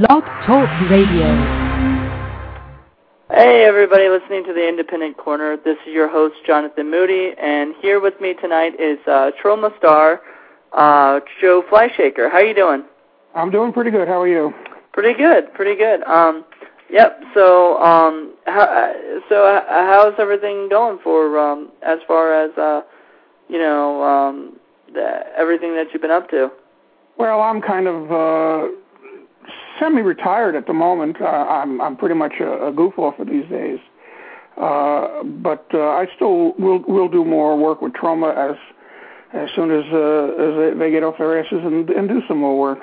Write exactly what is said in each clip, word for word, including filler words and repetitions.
Blog Talk Radio. Hey everybody listening to the Independent Corner. This is your host Jonathan Moody, and here with me tonight is uh, Troma star uh, Joe Flyshaker. How you doing? I'm doing pretty good. How are you? Pretty good. Pretty good. Um, yep. So, um, how, so uh, how's everything going for um, as far as uh, you know um, the, everything that you've been up to? Well, I'm kind of. Uh... semi-retired at the moment. Uh, I'm, I'm pretty much a, a goof-off these days. Uh, but uh, I still will will do more work with Troma as as soon as, uh, as they, they get off their asses and, and do some more work.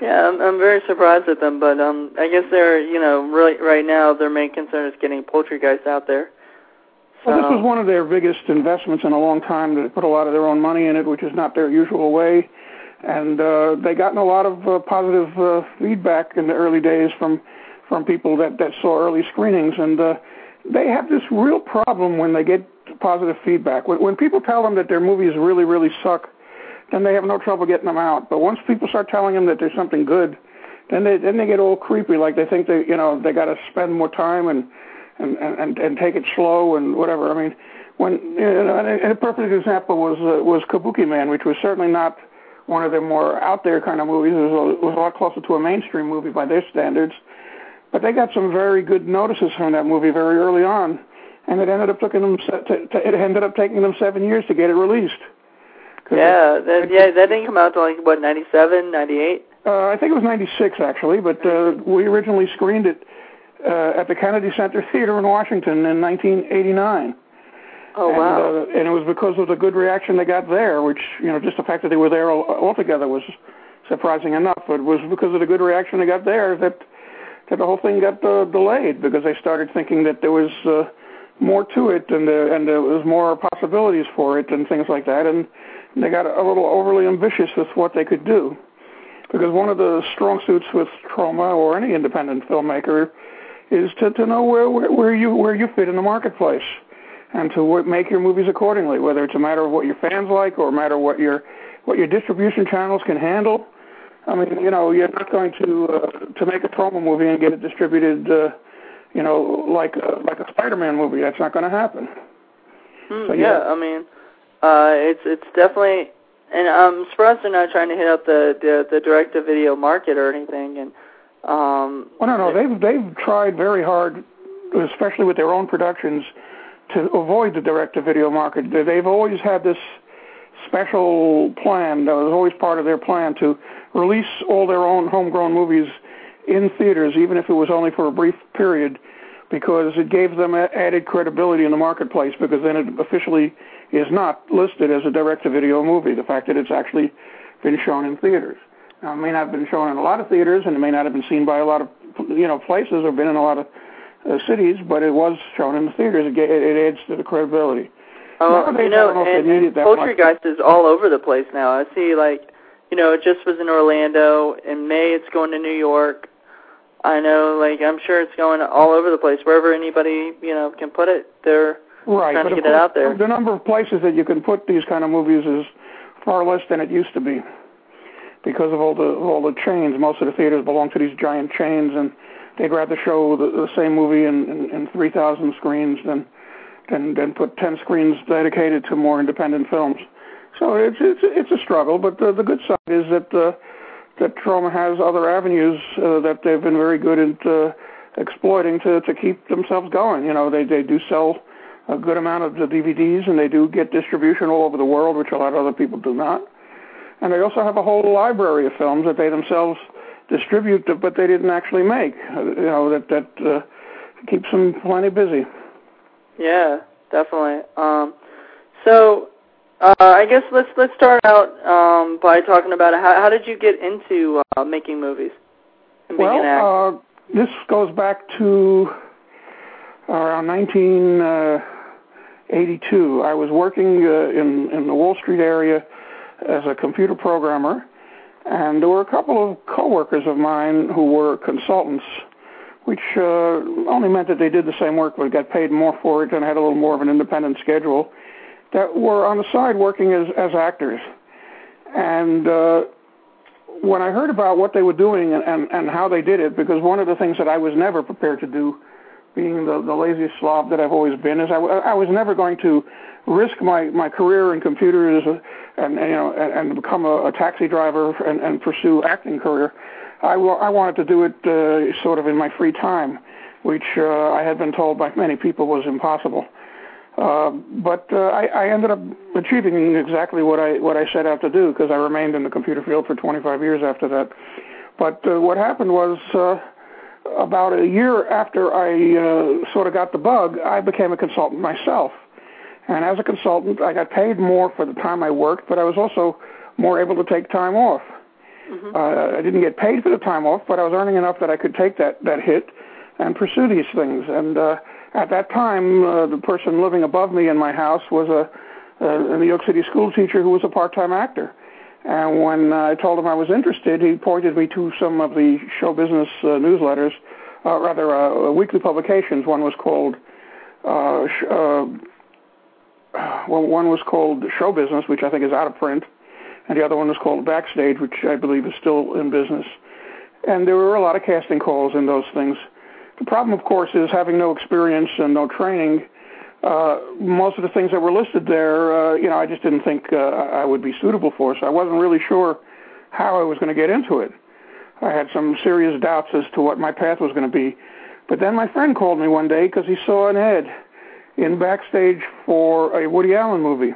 Yeah, I'm, I'm very surprised at them, but um, I guess they're, you know, really right now their main concern is getting Poultrygeist out there. So. Well, this was one of their biggest investments in a long time. They put a lot of their own money in it, which is not their usual way. And uh, they gotten a lot of uh, positive uh, feedback in the early days from from people that, that saw early screenings. And uh, they have this real problem when they get positive feedback. When, when people tell them that their movies really, really suck, then they have no trouble getting them out. But once people start telling them that there's something good, then they then they get all creepy, like they think they you know they got to spend more time and and, and and take it slow and whatever. I mean, when you know, a perfect example was uh, was Kabuki Man, which was certainly not one of the more out-there kind of movies. It was, a, it was a lot closer to a mainstream movie by their standards. But they got some very good notices from that movie very early on, and it ended up taking them to, to, it ended up taking them seven years to get it released. Yeah, it, that, it, yeah, that didn't come out until, like, what, ninety-seven, ninety-eight? Uh, I think it was ninety-six, actually, but uh, we originally screened it uh, at the Kennedy Center Theater in Washington in nineteen eighty-nine. Oh, and, wow. Uh, and it was because of the good reaction they got there, which, you know, just the fact that they were there all, all together was surprising enough. But it was because of the good reaction they got there that, that the whole thing got uh, delayed, because they started thinking that there was uh, more to it and, uh, and there was more possibilities for it and things like that. And they got a little overly ambitious with what they could do. Because one of the strong suits with Troma or any independent filmmaker is to, to know where, where, where, you, where you fit in the marketplace, and to make your movies accordingly, whether it's a matter of what your fans like or a matter of what your what your distribution channels can handle. I mean, you know, you're not going to uh, to make a Troma movie and get it distributed, uh, you know, like uh, like a Spider-Man movie. That's not going to happen. Mm, so, yeah. yeah, I mean, uh, it's it's definitely, and I'm surprised they're not trying to hit up the the, the direct-to-video market or anything. And um, well, no, no, they've they've tried very hard, especially with their own productions, to avoid the direct-to-video market. They've always had this special plan that was always part of their plan to release all their own homegrown movies in theaters, even if it was only for a brief period, because it gave them added credibility in the marketplace, because then it officially is not listed as a direct-to-video movie, the fact that it's actually been shown in theaters. Now, it may not have been shown in a lot of theaters, and it may not have been seen by a lot of you know places or been in a lot of Uh, cities, but it was shown in the theaters. It, it adds to the credibility. Oh, Nowadays, you know, know and, and Poultrygeist is all over the place now. I see, like, you know, it just was in Orlando. In May, it's going to New York. I know, like, I'm sure it's going all over the place. Wherever anybody, you know, can put it, they're right, trying to get course, it out there. The number of places that you can put these kind of movies is far less than it used to be because of all the all the chains. Most of the theaters belong to these giant chains, and they'd rather show the, the same movie in, in, in three thousand screens than, than than put ten screens dedicated to more independent films. So it's it's, it's a struggle, but the, the good side is that uh, that Troma has other avenues uh, that they've been very good at uh, exploiting to, to keep themselves going. You know, they, they do sell a good amount of the D V Ds, and they do get distribution all over the world, which a lot of other people do not. And they also have a whole library of films that they themselves distribute, but they didn't actually make. You know, that that uh, keeps them plenty busy. Yeah, definitely. Um, so, uh, I guess let's let's start out um, by talking about how, how did you get into uh, making movies and being well, an actor? Uh, this goes back to around nineteen eighty-two. I was working uh, in in the Wall Street area as a computer programmer. And there were a couple of coworkers of mine who were consultants, which uh, only meant that they did the same work but got paid more for it and had a little more of an independent schedule, that were on the side working as, as actors. And uh, when I heard about what they were doing and, and, and how they did it, because one of the things that I was never prepared to do, being the, the lazy slob that I've always been, is I, I was never going to risk my, my career in computers and, and you know and, and become a, a taxi driver and, and pursue acting career. I, w- I wanted to do it uh, sort of in my free time, which uh, I had been told by many people was impossible. Uh, but uh, I, I ended up achieving exactly what I what I set out to do, because I remained in the computer field for twenty-five years after that. But uh, what happened was, uh, about a year after I uh, sort of got the bug, I became a consultant myself. And as a consultant, I got paid more for the time I worked, but I was also more able to take time off. Mm-hmm. Uh, I didn't get paid for the time off, but I was earning enough that I could take that, that hit and pursue these things. And uh, at that time, uh, the person living above me in my house was a, a New York City school teacher who was a part-time actor. And when I told him I was interested, he pointed me to some of the show business uh, newsletters, uh, rather uh, weekly publications. One was called uh, sh- uh, well, one was called Show Business, which I think is out of print, and the other one was called Backstage, which I believe is still in business. And there were a lot of casting calls in those things. The problem, of course, is having no experience and no training. Uh, most of the things that were listed there, uh, you know, I just didn't think uh, I would be suitable for, so I wasn't really sure how I was going to get into it. I had some serious doubts as to what my path was going to be. But then my friend called me one day because he saw an ad in Backstage for a Woody Allen movie.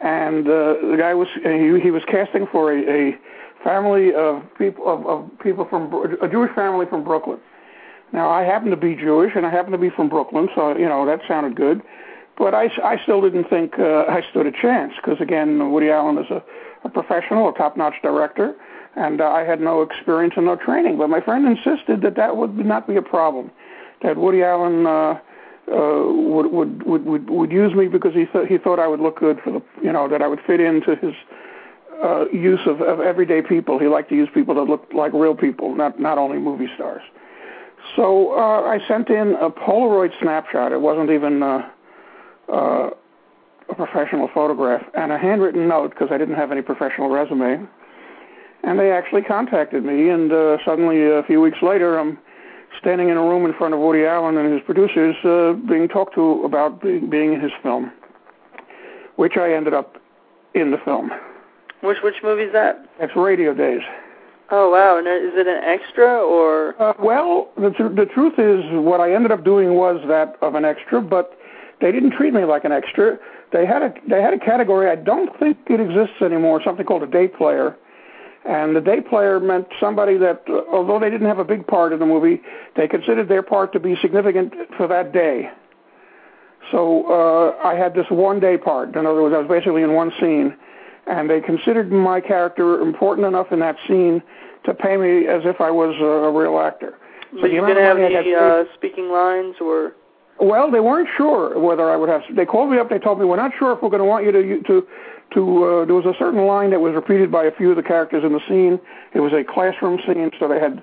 And uh, the guy was, he, he was casting for a, a family of people, of, of people from, a Jewish family from Brooklyn. Now, I happen to be Jewish, and I happen to be from Brooklyn, so, you know, that sounded good. But I, I still didn't think uh, I stood a chance, because, again, Woody Allen is a, a professional, a top-notch director, and uh, I had no experience and no training. But my friend insisted that that would not be a problem, that Woody Allen uh, uh, would, would, would, would, would use me because he, th- he thought I would look good for the, you know, that I would fit into his uh, use of, of everyday people. He liked to use people that looked like real people, not, not only movie stars. So uh, I sent in a Polaroid snapshot. It wasn't even uh, uh, a professional photograph, and a handwritten note, because I didn't have any professional resume. And they actually contacted me, and uh, suddenly a few weeks later, I'm standing in a room in front of Woody Allen and his producers, uh, being talked to about being in his film, which I ended up in the film. Which which movie is that? That's Radio Days. Oh, wow. And is it an extra or? Uh, well, the, tr- the truth is what I ended up doing was that of an extra, but they didn't treat me like an extra. They had a they had a category, I don't think it exists anymore, something called a day player. And the day player meant somebody that, uh, although they didn't have a big part in the movie, they considered their part to be significant for that day. So uh, I had this one-day part. In other words, I was basically in one scene. And they considered my character important enough in that scene to pay me as if I was a, a real actor. So but you didn't have any uh, speaking lines or? Well, they weren't sure whether I would have. They called me up. They told me, we're not sure if we're going to want you to, to, to uh, there was a certain line that was repeated by a few of the characters in the scene. It was a classroom scene, so they had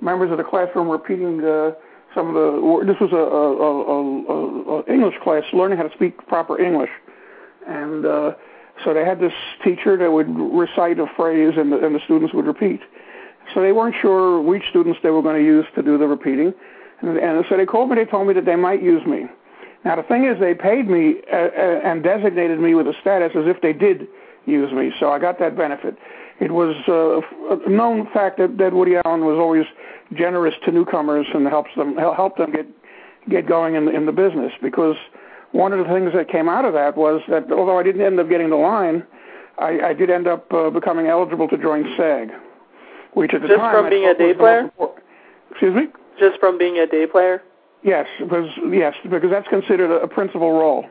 members of the classroom repeating uh, some of the, this was a, a, a, a, a English class, learning how to speak proper English. And, uh, So they had this teacher that would recite a phrase, and the, and the students would repeat. So they weren't sure which students they were going to use to do the repeating. And, and so they called me, they told me that they might use me. Now, the thing is, they paid me uh, and designated me with a status as if they did use me, so I got that benefit. It was uh, a known fact that, that Woody Allen was always generous to newcomers and helps them, helped them get, get going in, in the business, because one of the things that came out of that was that, although I didn't end up getting the line, I, I did end up uh, becoming eligible to join SAG, which at the time... Just from being a day player? Excuse me? Just from being a day player? Yes, because, yes, because that's considered a, a principal role.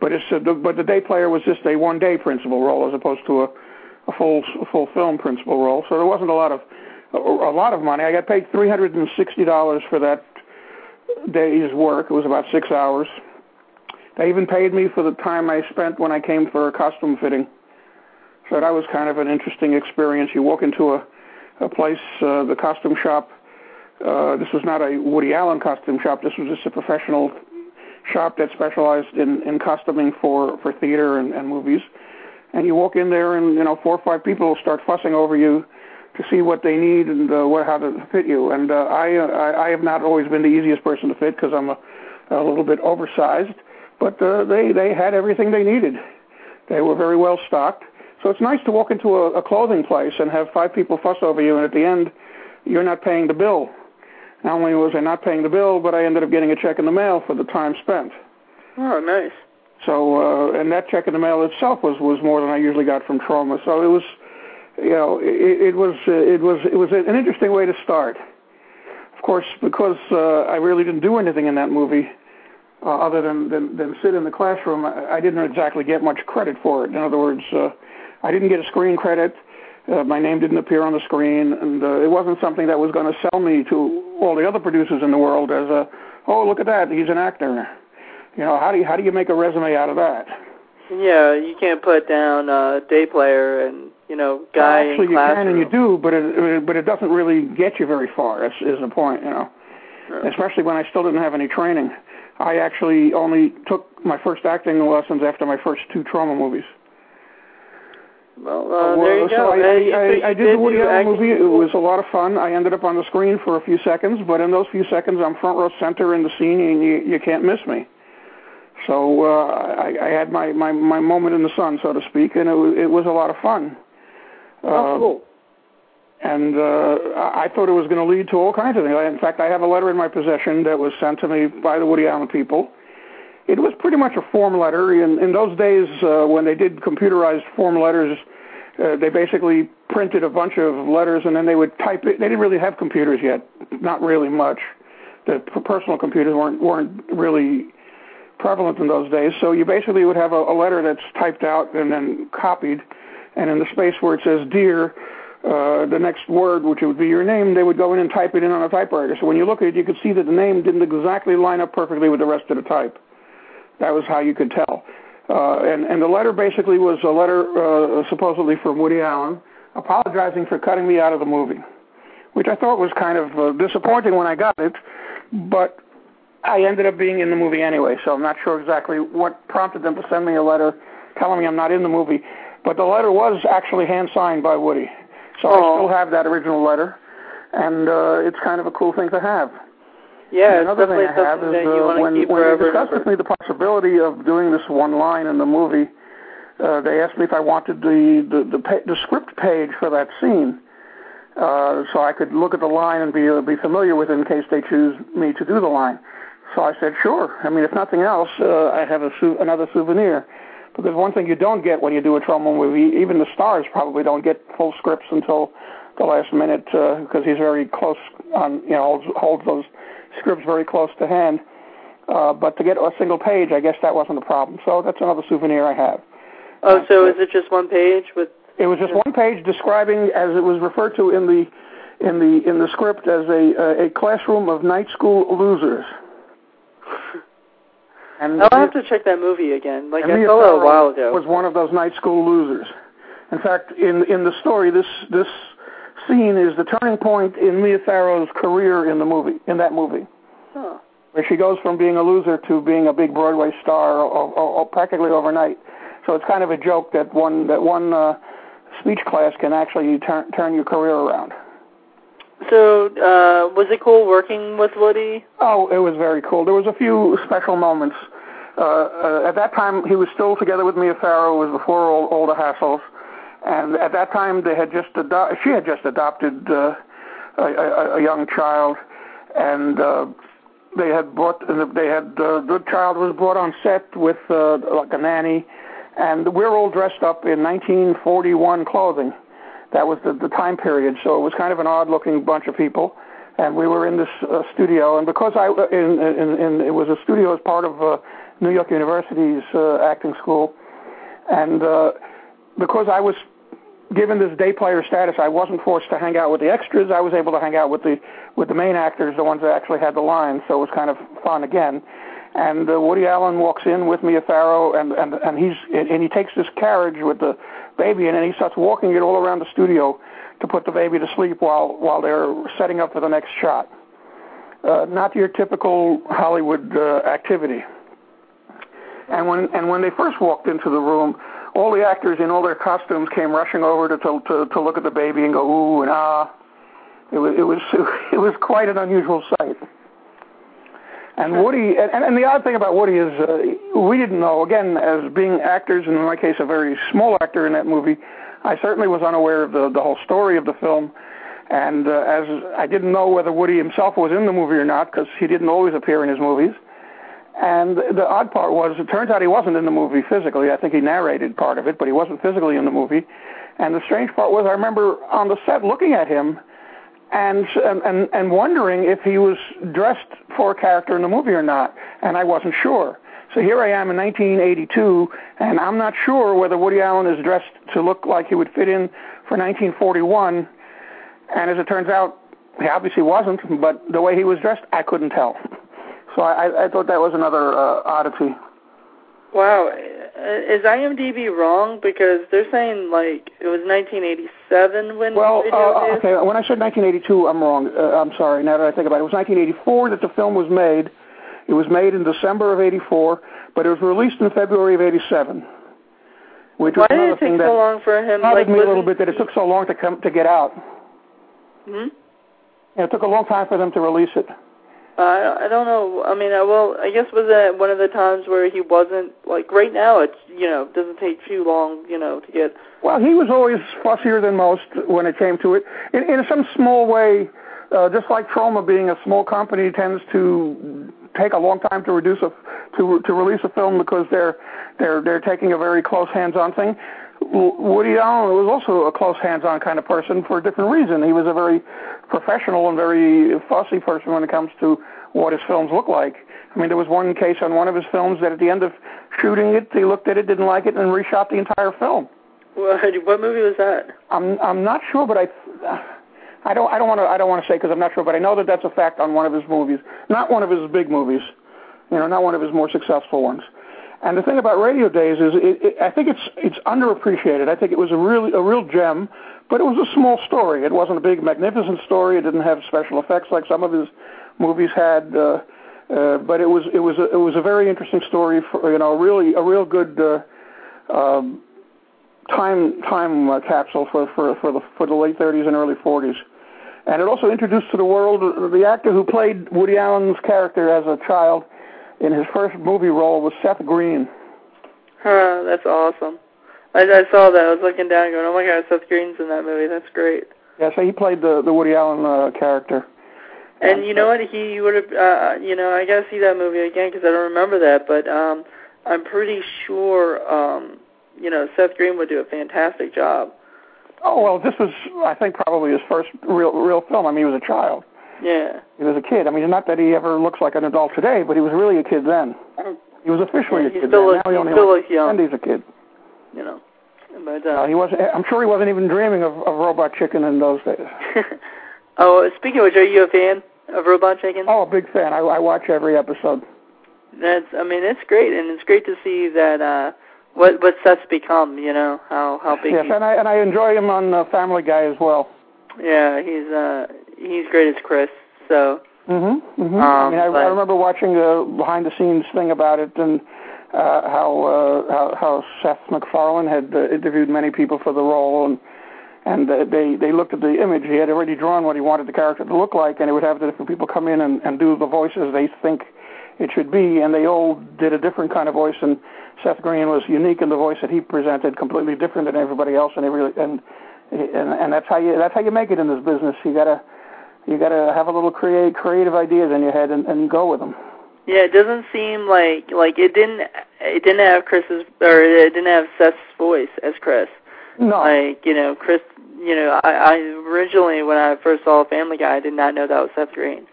But it's a, but the day player was just a one-day principal role as opposed to a, a full a full film principal role. So there wasn't a lot of a, a lot of money. I got paid three hundred sixty dollars for that day's work. It was about six hours. They even paid me for the time I spent when I came for a costume fitting. So that was kind of an interesting experience. You walk into a, a place, uh, the costume shop. Uh, this was not a Woody Allen costume shop. This was just a professional shop that specialized in, in costuming for, for theater and, and movies. and you walk in there and, you know, four or five people will start fussing over you to see what they need and uh, what, how to fit you. And uh, I, uh, I I have not always been the easiest person to fit because I'm a, a little bit oversized, but uh, they, they had everything they needed. They were very well stocked. So it's nice to walk into a, a clothing place and have five people fuss over you, and at the end, you're not paying the bill. Not only was I not paying the bill, but I ended up getting a check in the mail for the time spent. Oh, nice. So, uh, and that check in the mail itself was, was more than I usually got from Troma. So it was, you know, it, it was uh, it was it was an interesting way to start. Of course, because uh, I really didn't do anything in that movie uh, other than, than than sit in the classroom. I, I didn't exactly get much credit for it. In other words, uh, I didn't get a screen credit. Uh, my name didn't appear on the screen, and uh, it wasn't something that was going to sell me to all the other producers in the world as a, oh, look at that, he's an actor. You know, how do you, how do you make a resume out of that? Yeah, you can't put down uh, day player and, you know, guy well, actually, in classroom. Actually, you can and you do, but it, but it doesn't really get you very far, is, is the point, you know, sure. Especially when I still didn't have any training. I actually only took my first acting lessons after my first two Troma movies. Well, uh, there you so go. I, I, I, I did the Woody Allen movie. It was a lot of fun. I ended up on the screen for a few seconds, but in those few seconds, I'm front row center in the scene, and you, you can't miss me. So uh, I, I had my, my, my moment in the sun, so to speak, and it, it was a lot of fun. Uh, oh, cool. And uh, I thought it was going to lead to all kinds of things. In fact, I have a letter in my possession that was sent to me by the Woody Allen people. It was pretty much a form letter. In, in those days, uh, when they did computerized form letters, uh, they basically printed a bunch of letters, and then they would type it. They didn't really have computers yet, not really much. The personal computers weren't weren't really prevalent in those days. So you basically would have a, a letter that's typed out and then copied, and in the space where it says "Dear," uh, the next word, which would be your name, they would go in and type it in on a typewriter. So when you look at it, you could see that the name didn't exactly line up perfectly with the rest of the type. That was how you could tell. Uh, and, and the letter basically was a letter uh, supposedly from Woody Allen apologizing for cutting me out of the movie, which I thought was kind of uh, disappointing when I got it, but I ended up being in the movie anyway, so I'm not sure exactly what prompted them to send me a letter telling me I'm not in the movie. But the letter was actually hand-signed by Woody, so oh. I still have that original letter, and uh, it's kind of a cool thing to have. Yeah, and another thing I have is uh, when, when they discussed with me the possibility of doing this one line in the movie, uh, they asked me if I wanted the the, the, pa- the script page for that scene, uh, so I could look at the line and be uh, be familiar with it in case they choose me to do the line. So I said, sure. I mean, if nothing else, uh, I have a su- another souvenir. Because one thing you don't get when you do a Troma movie, even the stars probably don't get full scripts until the last minute, because uh, he's very close on, you know, holds, holds those scripts very close to hand, uh, but to get a single page, I guess that wasn't a problem. So that's another souvenir I have. Oh, uh, so is it just one page? With it was just one page describing, as it was referred to in the in the in the script, as a uh, a classroom of night school losers. And I'll have to check that movie again. Like I saw it a while ago. Was one of those night school losers. In fact, in in the story, this this. scene is the turning point in Mia Farrow's career in the movie, in that movie, huh. where she goes from being a loser to being a big Broadway star or, or, or practically overnight. So it's kind of a joke that one that one uh, speech class can actually turn turn your career around. So uh, was it cool working with Woody? Oh, it was very cool. There was a few special moments. Uh, uh, at that time, he was still together with Mia Farrow. It was before all, all the hassles. And at that time, they had just ado- she had just adopted uh, a, a, a young child, and uh, they had brought they had uh, the child was brought on set with uh, like a nanny, and we're all dressed up in nineteen forty-one clothing. That was the, the time period, so it was kind of an odd-looking bunch of people, and we were in this uh, studio. And because I in, in, in it was a studio as part of uh, New York University's uh, acting school, and uh, because I was given this day player status, I wasn't forced to hang out with the extras. I was able to hang out with the with the main actors, the ones that actually had the lines, so it was kind of fun again. And uh, Woody Allen walks in with Mia Farrow, and, and, and, he's, and he takes this carriage with the baby, and then he starts walking it all around the studio to put the baby to sleep while, while they're setting up for the next shot. Uh, not your typical Hollywood uh, activity. And when and when they first walked into the room, all the actors in all their costumes came rushing over to to, to, to look at the baby and go ooh and ah. It was, it was it was quite an unusual sight. And Woody, and, and the odd thing about Woody is uh, we didn't know, again, as being actors, and in my case a very small actor in that movie, I certainly was unaware of the, the whole story of the film. And uh, as I didn't know whether Woody himself was in the movie or not, because he didn't always appear in his movies. And the odd part was, it turns out he wasn't in the movie physically. I think he narrated part of it, but he wasn't physically in the movie. And the strange part was, I remember on the set looking at him and and and wondering if he was dressed for a character in the movie or not, and I wasn't sure. So here I am in nineteen eighty-two, and I'm not sure whether Woody Allen is dressed to look like he would fit in for nineteen forty-one, and as it turns out, he obviously wasn't, but the way he was dressed, I couldn't tell. So I, I thought that was another uh, oddity. Wow. Is IMDb wrong? Because they're saying, like, it was nineteen eighty-seven when well, the video uh, okay. When I said nineteen eighty-two, I'm wrong. Uh, I'm sorry, now that I think about it. It was nineteen eighty-four that the film was made. It was made in December of eighty-four, but it was released in February of eighty-seven. Which Why was did it take so long for him? It bothered like, me a little bit that it took so long to come to get out. Hmm? Yeah, it took a long time for them to release it. Uh, I don't know. I mean, I, well, I guess was that one of the times where he wasn't, like, right now it's, you know, doesn't take too long, you know, to get... Well, he was always fussier than most when it came to it. In, in some small way, uh, just like Troma being a small company tends to take a long time to reduce a, to to release a film because they're, they're, they're taking a very close hands-on thing. Woody Allen was also a close hands-on kind of person for a different reason. He was a very professional and very fussy person when it comes to what his films look like. I mean, there was one case on one of his films that at the end of shooting it, he looked at it, didn't like it, and reshot the entire film. What, what movie was that? I'm I'm not sure, but I I don't I don't want to I don't want to say because I'm not sure, but I know that that's a fact on one of his movies, not one of his big movies, you know, not one of his more successful ones. And the thing about Radio Days is, it, it, I think it's it's underappreciated. I think it was a really a real gem, but it was a small story. It wasn't a big, magnificent story. It didn't have special effects like some of his movies had. Uh, uh, but it was it was a, it was a very interesting story. For, you know, really a real good uh, um, time time uh, capsule for for for the for the late thirties and early forties. And it also introduced to the world the actor who played Woody Allen's character as a child. In his first movie role was Seth Green. Huh, that's awesome. I, I saw that. I was looking down going, oh, my God, Seth Green's in that movie. That's great. Yeah, so he played the, the Woody Allen uh, character. And, and you know uh, what? He would have, uh, you know, I got to see that movie again because I don't remember that, but um, I'm pretty sure, um, you know, Seth Green would do a fantastic job. Oh, well, this was, I think, probably his first real real film. I mean, he was a child. Yeah. He was a kid. I mean, not that he ever looks like an adult today, but he was really a kid then. He was officially yeah, a kid still then. Looks, now he only still looks young. And he's a kid. You know. But, uh, uh, he wasn't, I'm sure he wasn't even dreaming of, of Robot Chicken in those days. Oh, speaking of which, are you a fan of Robot Chicken? Oh, a big fan. I, I watch every episode. That's. I mean, it's great, and it's great to see that uh, what what Seth's become, you know, how, how big yes, he is. Yes, and I, and I enjoy him on uh, Family Guy as well. Yeah, he's... Uh, He's great as Chris, so... Mm-hmm, mm-hmm. Um, I mean, I, I remember watching the behind-the-scenes thing about it and uh, how, uh, how how Seth MacFarlane had uh, interviewed many people for the role, and and uh, they, they looked at the image. He had already drawn what he wanted the character to look like, and it would have the different people come in and, and do the voices they think it should be, and they all did a different kind of voice, and Seth Green was unique in the voice that he presented, completely different than everybody else, and really, and, and and that's how you that's how you make it in this business. You gotta... You got to have a little create, creative ideas in your head and, and go with them. Yeah, it doesn't seem like like it didn't it didn't have Chris's or it didn't have Seth's voice as Chris. No, like you know Chris. You know, I, I originally when I first saw Family Guy, I did not know that was Seth Green.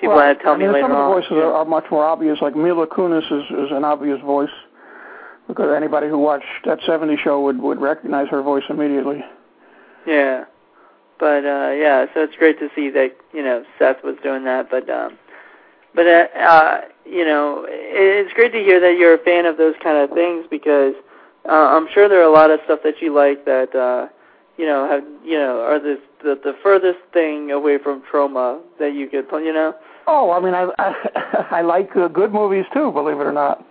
People well, had to tell I mean, me later on. Some of the voices yeah. are, are much more obvious. Like Mila Kunis is, is an obvious voice because anybody who watched that seventies show would would recognize her voice immediately. Yeah. But, uh, yeah, so it's great to see that, you know, Seth was doing that. But, um, but uh, uh, you know, it's great to hear that you're a fan of those kind of things because uh, I'm sure there are a lot of stuff that you like that, uh, you know, have you know are the, the, the furthest thing away from Troma that you could, you know? Oh, I mean, I I, I like uh, good movies, too, believe it or not.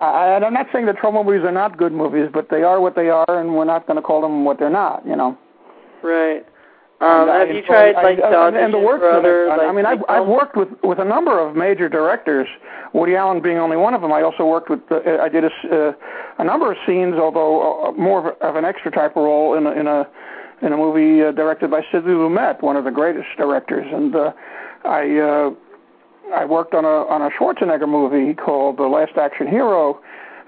Uh, and I'm not saying that Troma movies are not good movies, but they are what they are, and we're not going to call them what they're not, you know. Right. Um, and have I, you tried, I, like, I, the and the work for other, like, I mean, I've, I've worked with, with a number of major directors, Woody Allen being only one of them. I also worked with, uh, I did a, uh, a number of scenes, although uh, more of, a, of an extra type of role in a, in a, in a movie uh, directed by Sidney Lumet, one of the greatest directors. And uh, I... Uh, I worked on a on a Schwarzenegger movie called The Last Action Hero,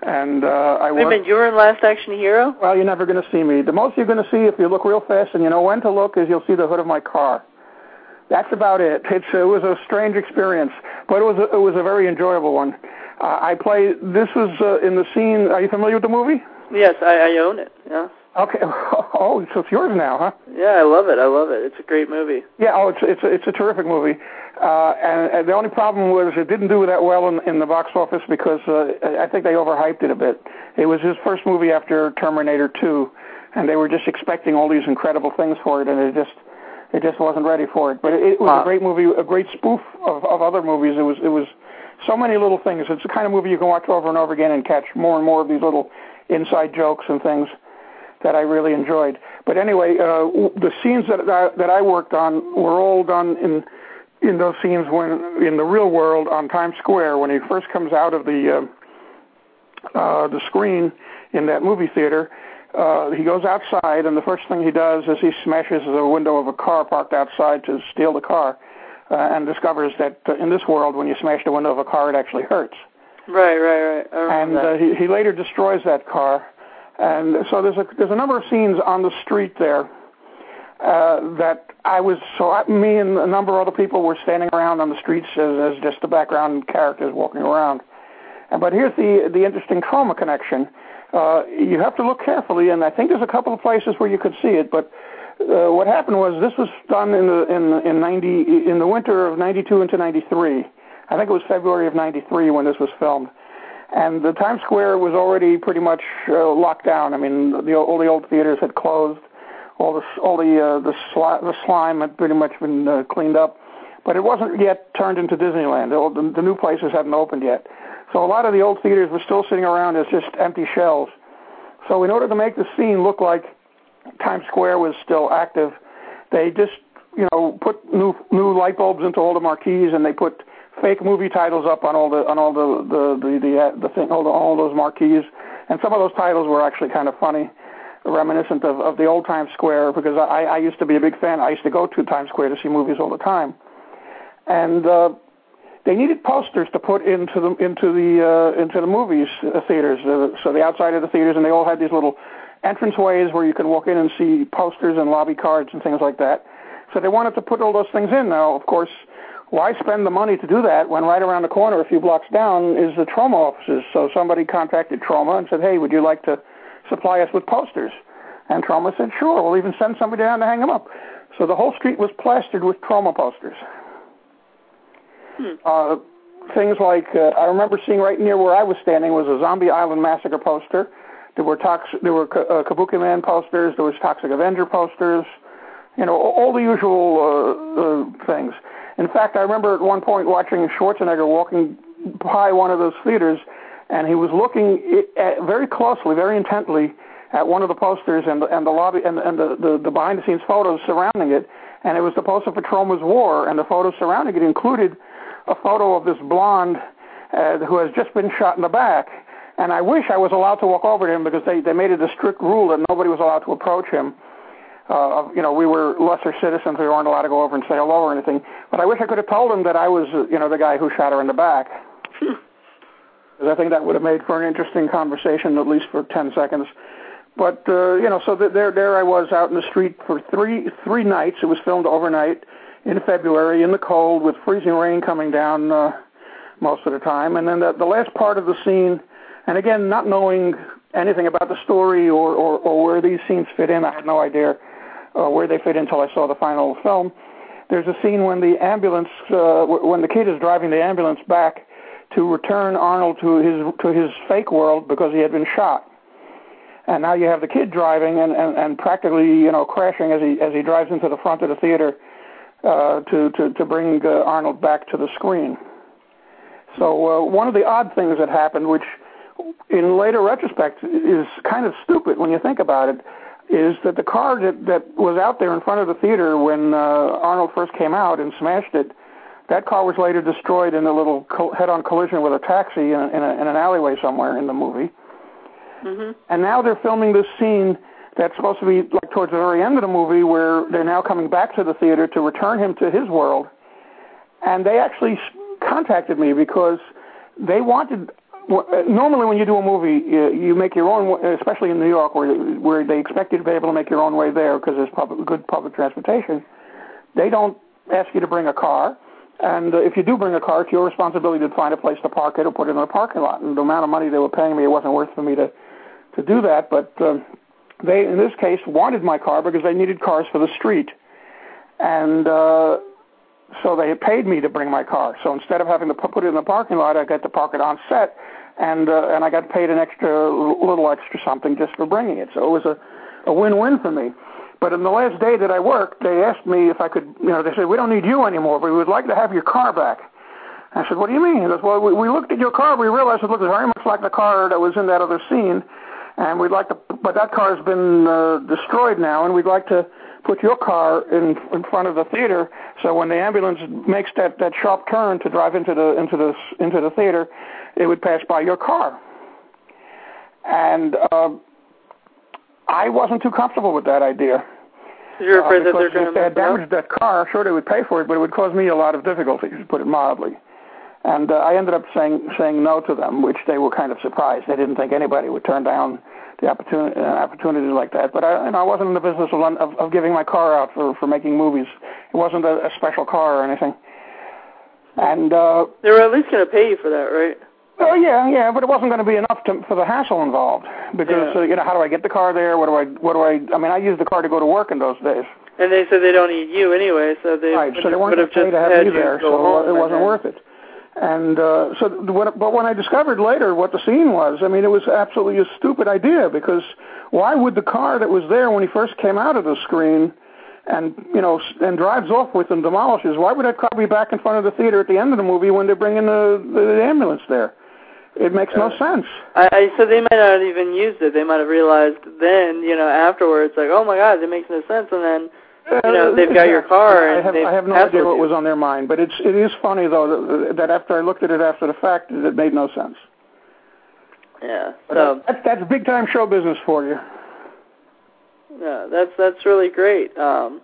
and uh, I worked... Wait a minute, you were in Last Action Hero? Well, you're never going to see me. The most you're going to see, if you look real fast and you know when to look, is you'll see the hood of my car. That's about it. It's, it was a strange experience, but it was a, it was a very enjoyable one. Uh, I play... This was uh, in the scene... Are you familiar with the movie? Yes, I, I own it, yeah. Okay. Oh, so it's yours now, huh? Yeah, I love it. I love it. It's a great movie. Yeah, oh, it's it's a, it's a terrific movie. Uh, and, and the only problem was it didn't do that well in, in the box office because uh, I think they overhyped it a bit. It was his first movie after Terminator two, and they were just expecting all these incredible things for it, and it just it just wasn't ready for it. But it, it was wow. a great movie, a great spoof of, of other movies. It was it was so many little things. It's the kind of movie you can watch over and over again and catch more and more of these little inside jokes and things that I really enjoyed. But anyway, uh, the scenes that I, that I worked on were all done in in those scenes when in the real world on Times Square when he first comes out of the uh, uh, the screen in that movie theater. Uh, he goes outside, and the first thing he does is he smashes the window of a car parked outside to steal the car, uh, and discovers that uh, in this world, when you smash the window of a car, it actually hurts. Right, right, right. I remember that. And uh, he, he later destroys that car. And so there's a there's a number of scenes on the street there uh, that I was so I, me and a number of other people were standing around on the streets as, as just the background characters walking around. And, but here's the the interesting Troma connection. Uh, you have to look carefully, and I think there's a couple of places where you could see it. But uh, what happened was this was done in the in in ninety in the winter of ninety-two into ninety-three. I think it was February of ninety-three when this was filmed. And the Times Square was already pretty much uh, locked down. I mean, the, all the old theaters had closed. All the all the uh, the, sli- the slime had pretty much been uh, cleaned up, but it wasn't yet turned into Disneyland. The, the, the new places hadn't opened yet, so a lot of the old theaters were still sitting around as just empty shells. So in order to make the scene look like Times Square was still active, they just you know put new new light bulbs into all the marquees, and they put fake movie titles up on all the on all the the the, the, the thing all, the, all those marquees, and some of those titles were actually kind of funny, reminiscent of, of the old Times Square, because I, I used to be a big fan. I used to go to Times Square to see movies all the time, and uh, they needed posters to put into the into the uh, into the movies uh, theaters, uh, so the outside of the theaters, and they all had these little entranceways where you could walk in and see posters and lobby cards and things like that. So they wanted to put all those things in. Now, of course, why spend the money to do that when right around the corner, a few blocks down, is the Troma offices? So somebody contacted Troma and said, hey, would you like to supply us with posters? And Troma said, sure, we'll even send somebody down to hang them up. So the whole street was plastered with Troma posters. Hmm. Uh, things like, uh, I remember seeing right near where I was standing was a Zombie Island Massacre poster. There were, tox- there were uh, Kabuki Man posters. There was Toxic Avenger posters. You know, all the usual uh, uh, things. In fact, I remember at one point watching Schwarzenegger walking by one of those theaters, and he was looking at, very closely, very intently at one of the posters and the, and the lobby and, and the, the, the behind-the-scenes photos surrounding it. And it was the poster for Troma's War, and the photos surrounding it included a photo of this blonde uh, who has just been shot in the back. And I wish I was allowed to walk over to him because they, they made it a strict rule that nobody was allowed to approach him. Uh, you know, we were lesser citizens. We weren't allowed to go over and say hello or anything. But I wish I could have told him that I was, you know, the guy who shot her in the back. Because I think that would have made for an interesting conversation, at least for ten seconds. But, uh, you know, so th- there there I was out in the street for three three nights. It was filmed overnight in February in the cold with freezing rain coming down uh, most of the time. And then the, the last part of the scene, and again, not knowing anything about the story or, or, or where these scenes fit in, I had no idea. Uh, where they fit until I saw the final film. There's a scene when the ambulance, uh, w- when the kid is driving the ambulance back to return Arnold to his to his fake world because he had been shot, and now you have the kid driving and, and, and practically you know crashing as he as he drives into the front of the theater uh, to, to to bring uh, Arnold back to the screen. So uh, one of the odd things that happened, which in later retrospect is kind of stupid when you think about it, is that the car that, that was out there in front of the theater when uh, Arnold first came out and smashed it, that car was later destroyed in a little co- head-on collision with a taxi in, a, in, a, in an alleyway somewhere in the movie. Mm-hmm. And now they're filming this scene that's supposed to be like towards the very end of the movie where they're now coming back to the theater to return him to his world. And they actually contacted me because they wanted... Normally when you do a movie, you make your own, especially in New York, where where they expect you to be able to make your own way there because there's public, good public transportation. They don't ask you to bring a car. And if you do bring a car, it's your responsibility to find a place to park it or put it in a parking lot. And the amount of money they were paying me, it wasn't worth for me to, to do that. But um, they, in this case, wanted my car because they needed cars for the street. And... Uh, So they had paid me to bring my car. So instead of having to put it in the parking lot, I got to park it on set, and uh, and I got paid an extra little extra something just for bringing it. So it was a, a win-win for me. But on the last day that I worked, they asked me if I could, you know, they said, we don't need you anymore, but we would like to have your car back. I said, what do you mean? He goes, well, we, we looked at your car, we realized it looked very much like the car that was in that other scene, and we'd like to, but that car has been uh, destroyed now, and we'd like to put your car in in front of the theater, so when the ambulance makes that, that sharp turn to drive into the into the into the theater, it would pass by your car. And uh, I wasn't too comfortable with that idea. You're afraid uh, that they're going to if they had damaged that car, sure they would pay for it, but it would cause me a lot of difficulties, to put it mildly. And uh, I ended up saying saying no to them, which they were kind of surprised. They didn't think anybody would turn down the opportunity, an opportunity like that. But I, you know, I wasn't in the business of, of, of giving my car out for, for making movies. It wasn't a, a special car or anything. And uh, they were at least going to pay you for that, right? Oh, yeah, yeah, but it wasn't going to be enough to, for the hassle involved. Because, yeah. uh, you know, how do I get the car there? What do I, what do I, I mean, I used the car to go to work in those days. And they said they don't need you anyway, so they right, so they weren't going to pay to have me there, so it wasn't worth it. And uh, so, when, but when I discovered later what the scene was, I mean, it was absolutely a stupid idea because why would the car that was there when he first came out of the screen and, you know, and drives off with and demolishes, why would that car be back in front of the theater at the end of the movie when they're bringing the, the ambulance there? It makes no sense. I, I so they might not have even used it. They might have realized then, you know, afterwards, like, oh my God, it makes no sense, and then. You know, they've got your car. And I, have, I have no idea what was on their mind, but it's it is funny though that after I looked at it after the fact, it made no sense. Yeah, so that's, that's big time show business for you. Yeah, that's that's really great, um,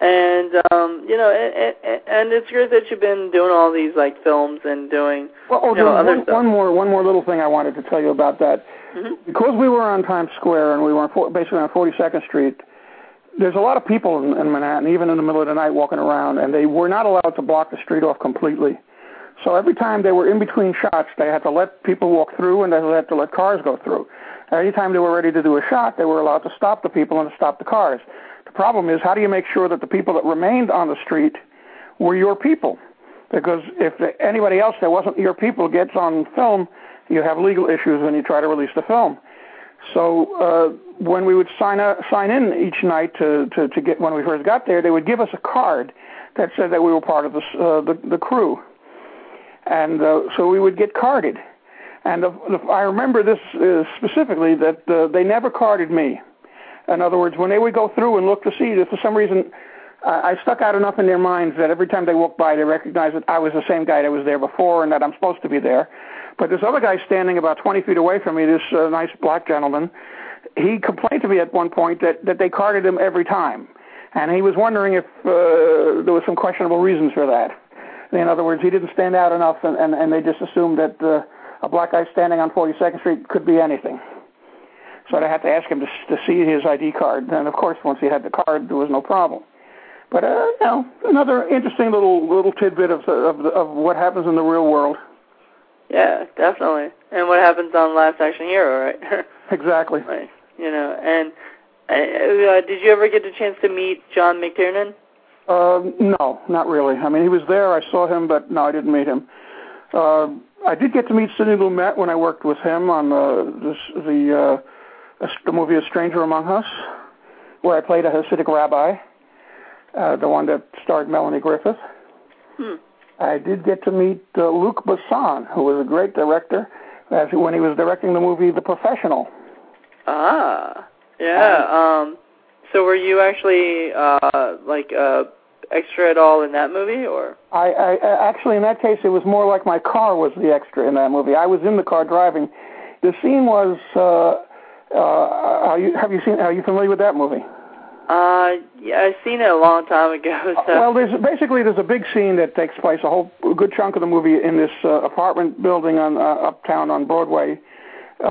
and um, you know, it, it, and it's great that you've been doing all these like films and doing well, oh, you know, other one, stuff. One more one more little thing I wanted to tell you about that mm-hmm. because we were on Times Square and we were basically on forty-second Street. There's a lot of people in, in Manhattan, even in the middle of the night, walking around, and they were not allowed to block the street off completely. So every time they were in between shots, they had to let people walk through and they had to let cars go through. Every time they were ready to do a shot, they were allowed to stop the people and to stop the cars. The problem is, how do you make sure that the people that remained on the street were your people? Because if anybody else that wasn't your people gets on film, you have legal issues when you try to release the film. So uh, when we would sign up, sign in each night to, to, to get when we first got there, they would give us a card that said that we were part of the uh, the, the crew, and uh, so we would get carded. And the, the, I remember this uh, specifically that uh, they never carded me. In other words, when they would go through and look to see if for some reason uh, I stuck out enough in their minds that every time they walked by, they recognized that I was the same guy that was there before and that I'm supposed to be there. But this other guy standing about twenty feet away from me, this uh, nice black gentleman, he complained to me at one point that, that they carded him every time. And he was wondering if uh, there was some questionable reasons for that. In other words, he didn't stand out enough, and, and, and they just assumed that uh, a black guy standing on forty-second Street could be anything. So they had to ask him to, to see his I D card. And, of course, once he had the card, there was no problem. But, uh, you know, another interesting little little tidbit of, of, of what happens in the real world. Yeah, definitely. And what happens on Last Action Hero, right? Exactly. Right. You know, and uh, did you ever get the chance to meet John McTiernan? Uh, no, not really. I mean, he was there. I saw him, but no, I didn't meet him. Uh, I did get to meet Sidney Lumet when I worked with him on uh, this, the uh, the movie A Stranger Among Us, where I played a Hasidic rabbi, uh, the one that starred Melanie Griffith. Hmm. I did get to meet uh, Luc Besson, who was a great director. as when he was directing the movie The Professional. Ah, yeah. Um, um, so were you actually uh, like uh, extra at all in that movie, or? I, I actually, in that case, it was more like my car was the extra in that movie. I was in the car driving. The scene was. Uh, uh, are you, have you seen? Are you familiar with that movie? Uh, yeah, I've seen it a long time ago. So. Well, there's basically there's a big scene that takes place, a whole a good chunk of the movie in this uh, apartment building on uh, uptown on Broadway,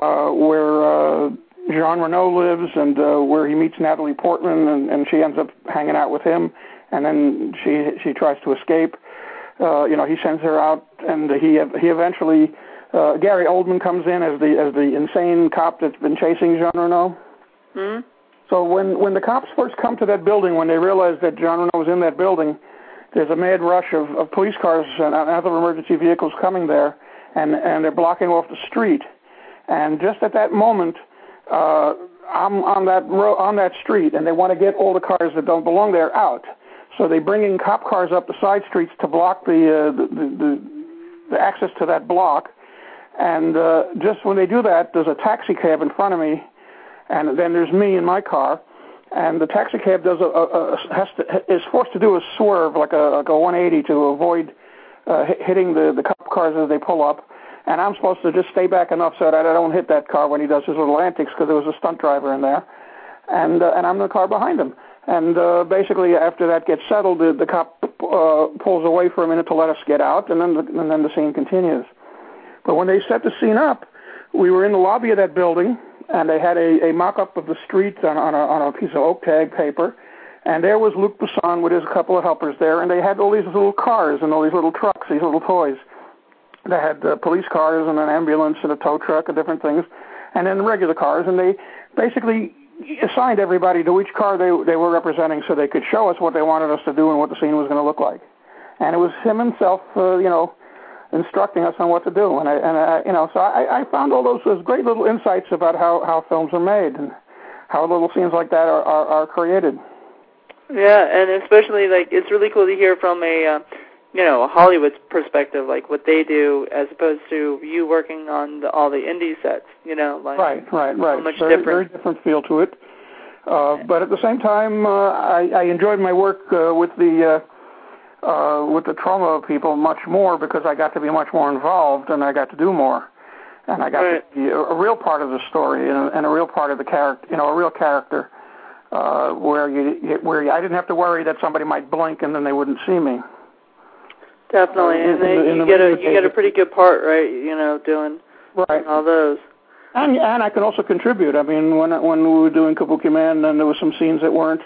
uh, where uh, Jean Reno lives and uh, where he meets Natalie Portman, and, and she ends up hanging out with him, and then she she tries to escape. Uh, you know, he sends her out, and he he eventually uh, Gary Oldman comes in as the as the insane cop that's been chasing Jean Reno. Hmm. So when, when the cops first come to that building, when they realize that Jean Reno was in that building, there's a mad rush of, of police cars and other emergency vehicles coming there, and, and they're blocking off the street. And just at that moment, uh, I'm on that ro- on that street, and they want to get all the cars that don't belong there out. So they bring in cop cars up the side streets to block the uh, the, the, the access to that block. And uh, just when they do that, there's a taxi cab in front of me. And then there's me in my car, and the taxi cab does a, a, a has to, is forced to do a swerve, like a, like a one eighty, to avoid uh, hitting the, the cop cars as they pull up. And I'm supposed to just stay back enough so that I don't hit that car when he does his little antics, because there was a stunt driver in there, and uh, and I'm in the car behind him. And uh, basically, after that gets settled, the, the cop uh, pulls away for a minute to let us get out, and then the, and then the scene continues. But when they set the scene up, we were in the lobby of that building. And they had a, a mock-up of the streets on, on, a, on a piece of oak tag paper. And there was Luc Besson with his couple of helpers there. And they had all these little cars and all these little trucks, these little toys. They had uh, police cars and an ambulance and a tow truck and different things. And then regular cars. And they basically assigned everybody to each car they, they were representing, so they could show us what they wanted us to do and what the scene was going to look like. And it was him himself, uh, you know, instructing us on what to do, and I, and I, you know, so I, I found all those, those great little insights about how, how films are made and how little scenes like that are, are, are created. Yeah, and especially like it's really cool to hear from a uh, you know a Hollywood perspective, like what they do as opposed to you working on the, all the indie sets. You know, like right, right, right. So much very, different, very different feel to it. Uh, yeah. But at the same time, uh, I, I enjoyed my work uh, with the. Uh, Uh, with the Troma people much more, because I got to be much more involved and I got to do more, and I got right. to be a, a real part of the story and a, and a real part of the character, you know, a real character uh, where you where you, I didn't have to worry that somebody might blink and then they wouldn't see me. Definitely, uh, and they, the, you the get a you get a pretty good part, right? You know, doing right. all those. And and I can also contribute. I mean, when when we were doing Kabuki Man, then there were some scenes that weren't.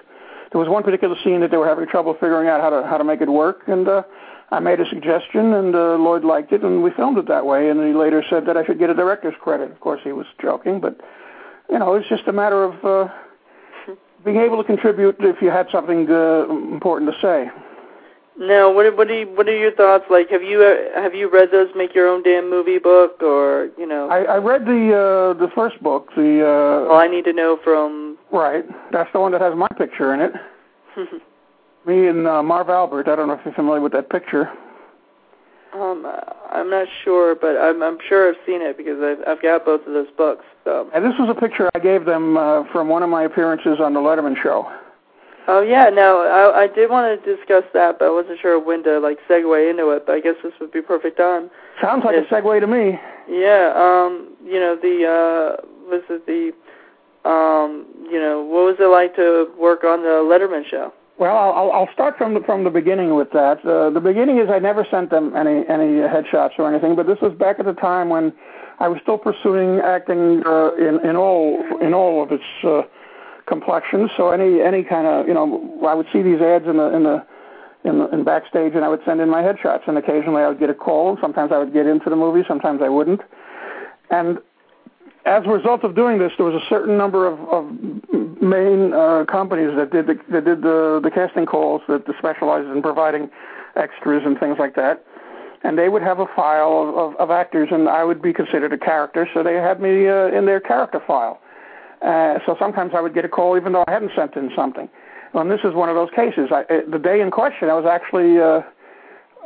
There was one particular scene that they were having trouble figuring out how to how to make it work, and uh, I made a suggestion, and uh, Lloyd liked it, and we filmed it that way. And he later said that I should get a director's credit. Of course, he was joking, but you know, it's just a matter of uh, being able to contribute if you had something uh, important to say. Now, what are, what are what are your thoughts? Like, have you uh, have you read those Make Your Own Damn Movie book, or you know? I, I read the uh, the first book. The uh, All I Need to Know from. Right. That's the one that has my picture in it. Me and uh, Marv Albert. I don't know if you're familiar with that picture. Um, I'm not sure, but I'm, I'm sure I've seen it because I've, I've got both of those books. So. And this was a picture I gave them uh, from one of my appearances on the Letterman show. Oh, yeah. Now, I, I did want to discuss that, but I wasn't sure when to, like, segue into it, but I guess this would be perfect time. Sounds like it's, a segue to me. Yeah. Um, you know, the, uh, was it the... Um, you know, what was it like to work on the Letterman show? Well, I'll, I'll start from the from the beginning with that. Uh, the beginning is I never sent them any any headshots or anything, but this was back at the time when I was still pursuing acting uh, in in all in all of its uh, complexions. So any any kind of you know, I would see these ads in the in the in, the, in backstage, and I would send in my headshots, and occasionally I would get a call. Sometimes I would get into the movie, sometimes I wouldn't, and. As a result of doing this, there was a certain number of, of main uh, companies that did the, that did the, the casting calls that specialized in providing extras and things like that, and they would have a file of, of, of actors, and I would be considered a character, so they had me uh, in their character file. Uh, so sometimes I would get a call even though I hadn't sent in something. And this is one of those cases. I, the day in question, I was actually uh,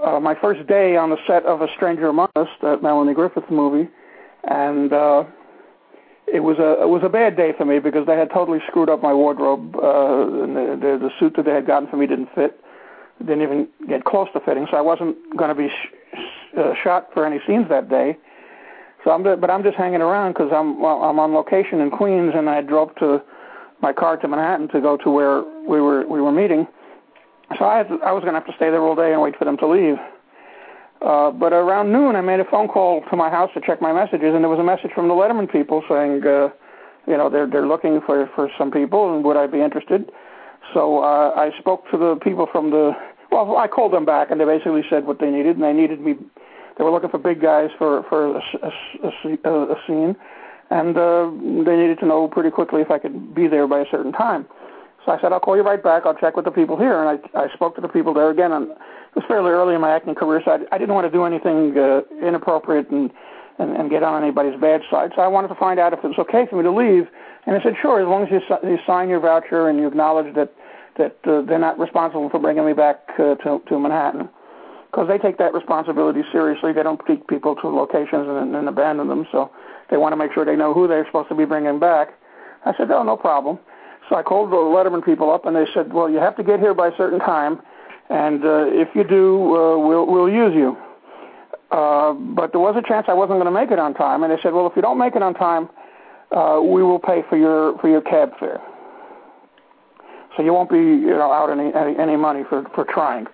uh, my first day on the set of A Stranger Among Us, that Melanie Griffith movie. and uh, it was a it was a bad day for me because they had totally screwed up my wardrobe. Uh, and the, the the suit that they had gotten for me didn't fit, didn't even get close to fitting. So I wasn't going to be sh- uh, shot for any scenes that day. So I'm but I'm just hanging around because I'm well, I'm on location in Queens, and I drove to my car to Manhattan to go to where we were we were meeting. So I had to, I was going to have to stay there all day and wait for them to leave. Uh, but around noon, I made a phone call to my house to check my messages, and there was a message from the Letterman people saying, uh, you know, they're they're looking for, for some people, and would I be interested? So uh, I spoke to the people from the, well, I called them back, and they basically said what they needed, and they needed me. They were looking for big guys for, for a, a, a, a scene, and uh, they needed to know pretty quickly if I could be there by a certain time. So I said, I'll call you right back. I'll check with the people here. And I, I spoke to the people there again. And it was fairly early in my acting career, so I, I didn't want to do anything uh, inappropriate and, and, and get on anybody's bad side. So I wanted to find out if it was okay for me to leave. And I said, sure, as long as you, you sign your voucher and you acknowledge that, that uh, they're not responsible for bringing me back uh, to, to Manhattan. Because they take that responsibility seriously. They don't take people to locations and, and abandon them. So they want to make sure they know who they're supposed to be bringing back. I said, oh, no problem. So I called the Letterman people up, and they said, well, you have to get here by a certain time, and uh, if you do, uh, we'll, we'll use you. Uh, but there was a chance I wasn't going to make it on time, and they said, well, if you don't make it on time, uh, we will pay for your for your cab fare. So you won't be you know out any any, any money for, for trying.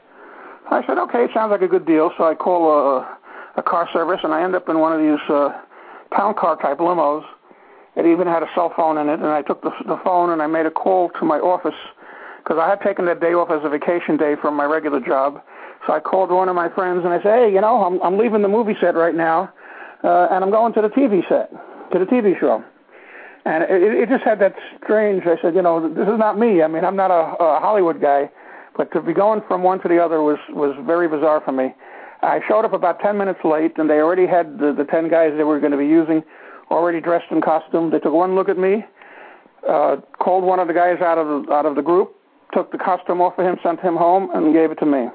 I said, okay, it sounds like a good deal. So I call a, a car service, and I end up in one of these uh, town car type limos. It even had a cell phone in it, and I took the, the phone and I made a call to my office because I had taken that day off as a vacation day from my regular job. So I called one of my friends and I said, hey, you know, I'm, I'm leaving the movie set right now, uh, and I'm going to the T V set, to the T V show. And it, it just had that strange, I said, you know, this is not me. I mean, I'm not a, a Hollywood guy, but to be going from one to the other was, was very bizarre for me. I showed up about ten minutes late, and they already had the, the ten guys they were going to be using already dressed in costume. They took one look at me, uh, called one of the guys out of the, out of the group, took the costume off of him, sent him home, and gave it to me.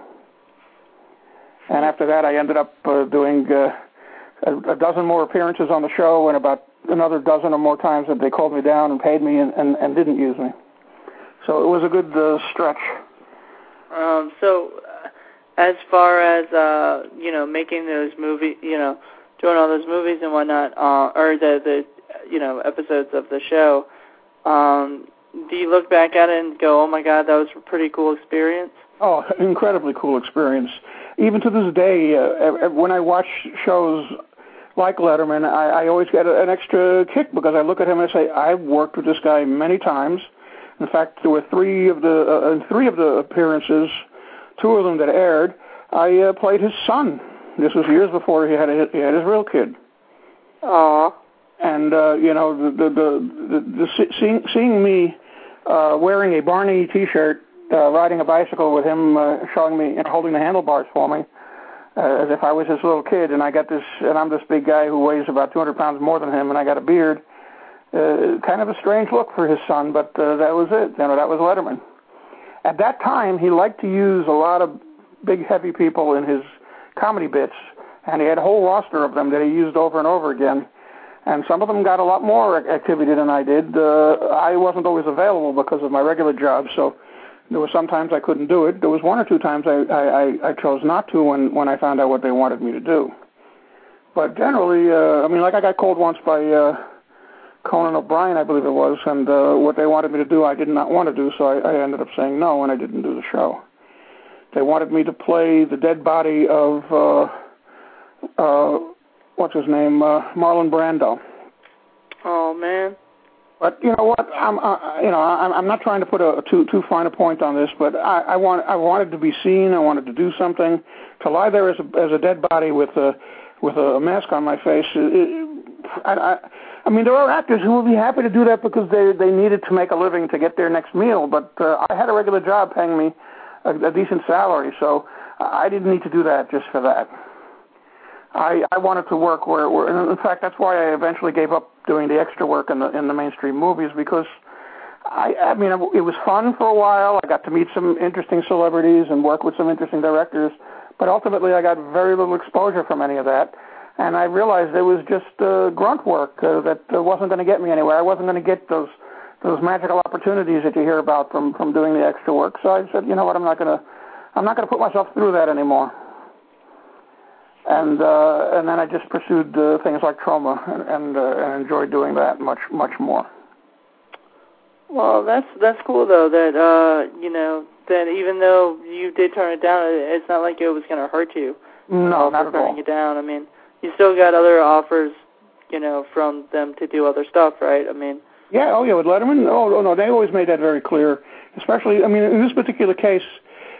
And after that, I ended up uh, doing uh, a, a dozen more appearances on the show, and about another dozen or more times that they called me down and paid me and, and, and didn't use me. So it was a good uh, stretch. Um, so as far as, uh, you know, making those movies, you know, doing all those movies and whatnot, uh, or the, the, you know, episodes of the show, um, do you look back at it and go, oh, my God, that was a pretty cool experience? Oh, incredibly cool experience. Even to this day, uh, when I watch shows like Letterman, I, I always get a, an extra kick because I look at him and I say, I've worked with this guy many times. In fact, there were three of the uh, three of the appearances, two of them that aired, I uh, played his son. This was years before he had a, he had his real kid. Aww. And uh, you know, the the the, the, the seeing, seeing me uh, wearing a Barney T-shirt, uh, riding a bicycle with him, uh, showing me and holding the handlebars for me, uh, as if I was his little kid. And I got this, and I'm this big guy who weighs about two hundred pounds more than him, and I got a beard. Uh, kind of a strange look for his son, but uh, that was it. You know, that was Letterman. At that time, he liked to use a lot of big, heavy people in his comedy bits, and he had a whole roster of them that he used over and over again, and some of them got a lot more activity than I did. Uh, I wasn't always available because of my regular job, so there were sometimes I couldn't do it. There was one or two times I, I, I chose not to when, when I found out what they wanted me to do. But generally, uh, I mean, like I got called once by uh, Conan O'Brien, I believe it was, and uh, what they wanted me to do I did not want to do, so I, I ended up saying no, and I didn't do the show. They wanted me to play the dead body of, uh, uh, what's his name, uh, Marlon Brando. Oh, man. But you know what? I'm, uh, you know, I'm, I'm not trying to put a too too fine a point on this, but I, I want I wanted to be seen. I wanted to do something. To lie there as a, as a dead body with a with a mask on my face. It, I, I, I mean, there are actors who would be happy to do that because they they needed to make a living to get their next meal. But uh, I had a regular job paying me a decent salary, so I didn't need to do that just for that. I I wanted to work where, where in fact, that's why I eventually gave up doing the extra work in the in the mainstream movies, because I I mean it was fun for a while. I got to meet some interesting celebrities and work with some interesting directors, but ultimately I got very little exposure from any of that, and I realized it was just uh, grunt work uh, that uh, wasn't going to get me anywhere. I wasn't going to get those those magical opportunities that you hear about from, from doing the extra work. So I said, you know what, I'm not going to I'm not going to put myself through that anymore. And uh, and then I just pursued uh, things like Troma and and, uh, and enjoyed doing that much much more. Well, that's that's cool though that uh, you know that even though you did turn it down, it's not like it was going to hurt you. No, uh, not for at turning all. It down. I mean, you still got other offers, you know, from them to do other stuff, right? I mean. Yeah. Oh, yeah. With Letterman. Oh, no, they always made that very clear. Especially, I mean, in this particular case,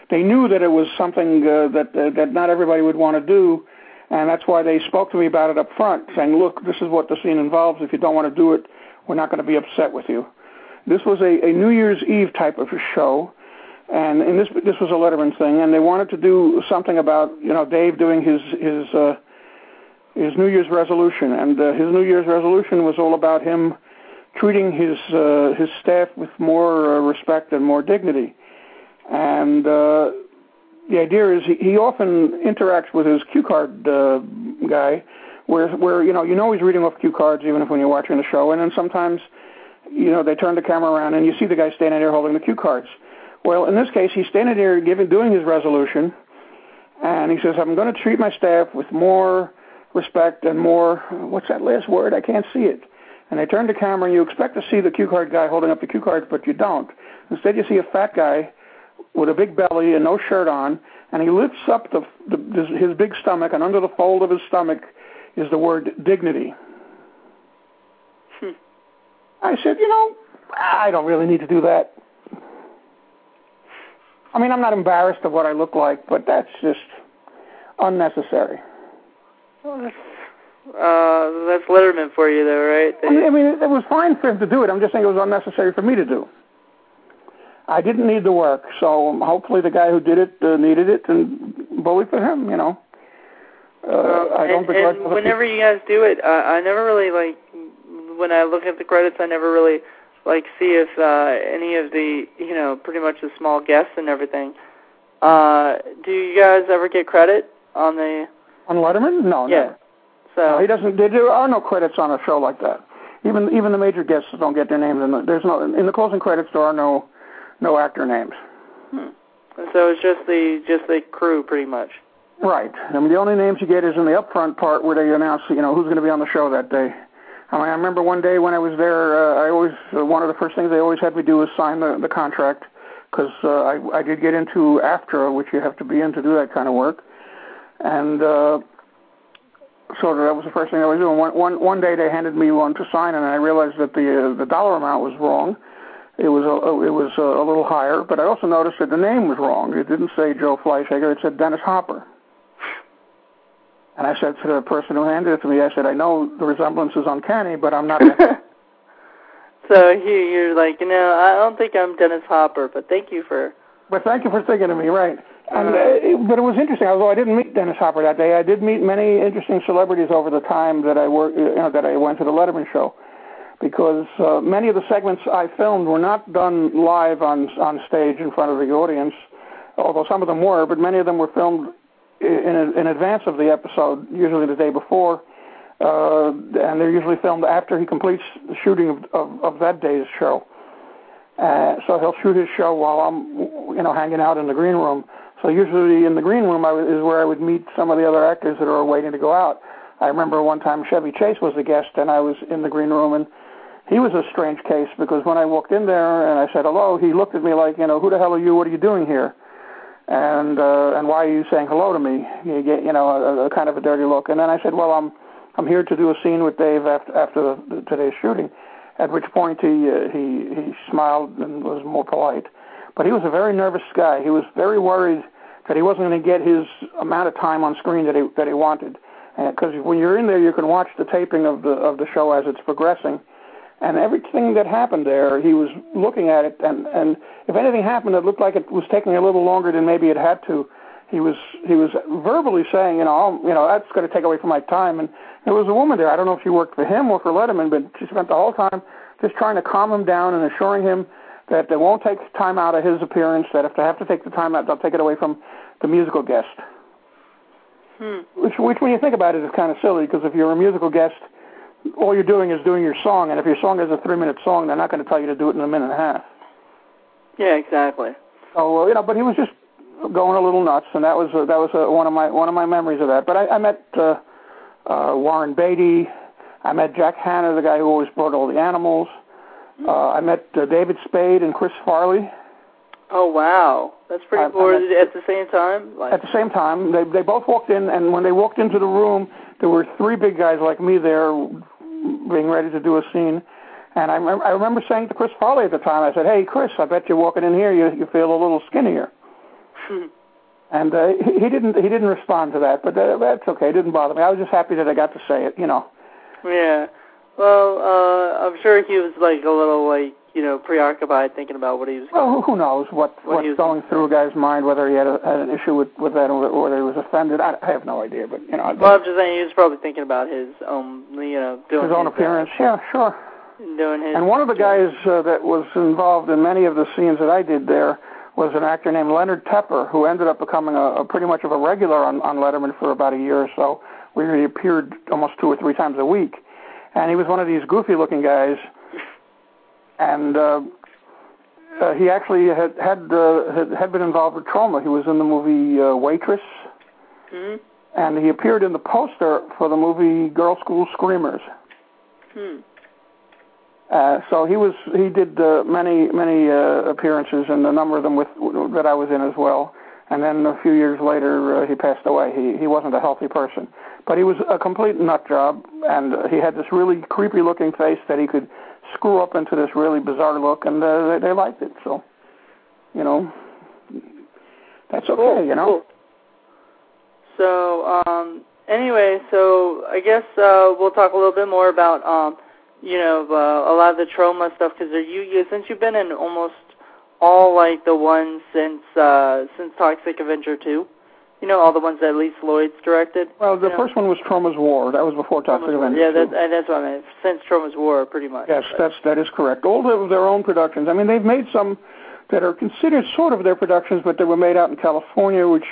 they knew that it was something uh, that uh, that not everybody would want to do. And that's why they spoke to me about it up front, saying, look, this is what the scene involves. If you don't want to do it, we're not going to be upset with you. This was a, a New Year's Eve type of show, and in this this was a Letterman thing, and they wanted to do something about, you know, Dave doing his his uh, his New Year's resolution, and uh, his New Year's resolution was all about him treating his uh, his staff with more uh, respect and more dignity. And uh the idea is he, he often interacts with his cue card uh, guy, where where you know you know he's reading off cue cards even if when you're watching the show, and then sometimes you know they turn the camera around and you see the guy standing there holding the cue cards. Well, in this case, he's standing there giving doing his resolution, and he says, "I'm going to treat my staff with more respect and more what's that last word? I can't see it." And they turn the camera and you expect to see the cue card guy holding up the cue cards, but you don't. Instead, you see a fat guy with a big belly and no shirt on, and he lifts up the, the, his big stomach, and under the fold of his stomach is the word dignity. Hmm. I said, you know, I don't really need to do that. I mean, I'm not embarrassed of what I look like, but that's just unnecessary. Well, that's, uh, that's Letterman for you, though, right? I mean, I mean, it was fine for him to do it. I'm just saying it was unnecessary for me to do. I didn't need the work, so hopefully the guy who did it uh, needed it, and bully for him, you know. Uh, um, I don't begrudge for the people. Whenever you guys do it, uh, I never really, like, when I look at the credits, I never really, like, see if uh, any of the, you know, pretty much the small guests and everything. Uh, do you guys ever get credit on the... On Letterman? No, yeah. Never. So no, he doesn't, there are no credits on a show like that. Even even the major guests don't get their names. In the, there's no, in the closing credits, there are no... No actor names. Hmm. So it's just the just the crew, pretty much. Right. I mean, the only names you get is in the upfront part where they announce, you know, who's going to be on the show that day. I mean, I remember one day when I was there, uh, I always uh, one of the first things they always had me do was sign the, the contract, because uh, I I did get into A F T R A, which you have to be in to do that kind of work, and uh, so that was the first thing I was doing. One one one day they handed me one to sign, and I realized that the uh, the dollar amount was wrong. It was a, it was a little higher, but I also noticed that the name was wrong. It didn't say Joe Fleishager, it said Dennis Hopper. And I said to the person who handed it to me, I said, I know the resemblance is uncanny, but I'm not... So he, you're like, you know, I don't think I'm Dennis Hopper, but thank you for... But thank you for thinking of me, right. And, uh, it, but it was interesting, although I didn't meet Dennis Hopper that day, I did meet many interesting celebrities over the time that I, worked, you know, that I went to the Letterman show. Because uh, many of the segments I filmed were not done live on on stage in front of the audience, although some of them were, but many of them were filmed in in advance of the episode, usually the day before, uh, and they're usually filmed after he completes the shooting of, of, of that day's show. Uh, so he'll shoot his show while I'm, you know, hanging out in the green room. So usually in the green room I w- is where I would meet some of the other actors that are waiting to go out. I remember one time Chevy Chase was the guest, and I was in the green room, and he was a strange case, because when I walked in there and I said hello, he looked at me like, you know, who the hell are you? What are you doing here? And uh, and why are you saying hello to me? You get, you know, a, a kind of a dirty look. And then I said, well, I'm I'm here to do a scene with Dave after, after the, the, today's shooting. At which point he uh, he he smiled and was more polite. But he was a very nervous guy. He was very worried that he wasn't going to get his amount of time on screen that he that he wanted. Because uh, when you're in there, you can watch the taping of the of the show as it's progressing. And everything that happened there, he was looking at it, and, and if anything happened that looked like it was taking a little longer than maybe it had to, he was he was verbally saying, you know, you know, that's going to take away from my time. And there was a woman there. I don't know if she worked for him or for Letterman, but she spent the whole time just trying to calm him down and assuring him that they won't take time out of his appearance, that if they have to take the time out, they'll take it away from the musical guest. Hmm. Which, which, when you think about it, is kind of silly, because if you're a musical guest, all you're doing is doing your song, and if your song is a three-minute song, they're not going to tell you to do it in a minute and a half. Yeah, exactly. So, uh, you know, but he was just going a little nuts, and that was uh, that was uh, one of my one of my memories of that. But I, I met uh, uh, Warren Beatty. I met Jack Hanna, the guy who always brought all the animals. Uh, I met uh, David Spade and Chris Farley. Oh, wow. That's pretty cool. At the same time? Like, at the same time. They they both walked in, and when they walked into the room, there were three big guys like me there being ready to do a scene. And I, rem- I remember saying to Chris Farley at the time, I said, "Hey, Chris, I bet you're walking in here, you, you feel a little skinnier." And uh, he, he didn't he didn't respond to that, but that, that's okay. It didn't bother me. I was just happy that I got to say it, you know. Yeah. Well, uh, I'm sure he was, like, a little, like, you know, preoccupied thinking about what he was going. Well, who knows what, what what's going through a guy's mind, whether he had, a, had an issue with, with that or whether he was offended. I, I have no idea, but, you know. I well, I'm just saying he was probably thinking about his own, you know, doing his... His own appearance, yeah, sure. Doing his... And one of the guys uh, that was involved in many of the scenes that I did there was an actor named Leonard Tepper, who ended up becoming a, a pretty much of a regular on, on Letterman for about a year or so, where he appeared almost two or three times a week. And he was one of these goofy-looking guys, and uh, uh, he actually had had, uh, had had been involved with Troma. He was in the movie uh, Waitress, mm-hmm. and he appeared in the poster for the movie Girl School Screamers. Mm. Uh, so he was he did uh, many many uh, appearances, and a number of them with that I was in as well. And then a few years later, uh, he passed away. He he wasn't a healthy person. But he was a complete nut job, and uh, he had this really creepy-looking face that he could screw up into this really bizarre look, and uh, they, they liked it. So, you know, that's okay, cool, you know. Cool. So, um, anyway, so I guess uh, we'll talk a little bit more about, um, you know, uh, a lot of the Troma stuff, because you, since you've been in almost all, like, the ones since uh, since Toxic Avenger two. You know, all the ones that Lee Sloyd's directed? Well, the first one was Troma's War. That was before Toxic Avenger. Yeah, that, and that's what I meant. Since Troma's War, pretty much. Yes, that's, that is correct. All of their own productions. I mean, they've made some that are considered sort of their productions, but they were made out in California, which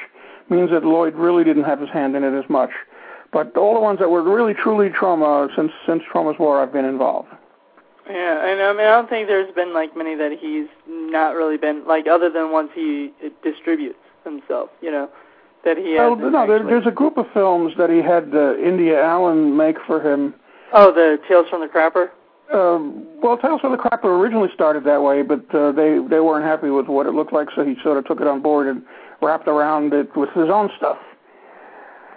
means that Lloyd really didn't have his hand in it as much. But all the ones that were really, truly Troma, since since Troma's War, I've been involved. Yeah, and I mean, I don't think there's been, like, many that he's not really been, like, other than ones he distributes himself, you know. That he had well, no, there, there's a group of films that he had uh, India Allen make for him. Oh, the Tales from the Crapper? Um, well, Tales from the Crapper originally started that way, but uh, they, they weren't happy with what it looked like, so he sort of took it on board and wrapped around it with his own stuff.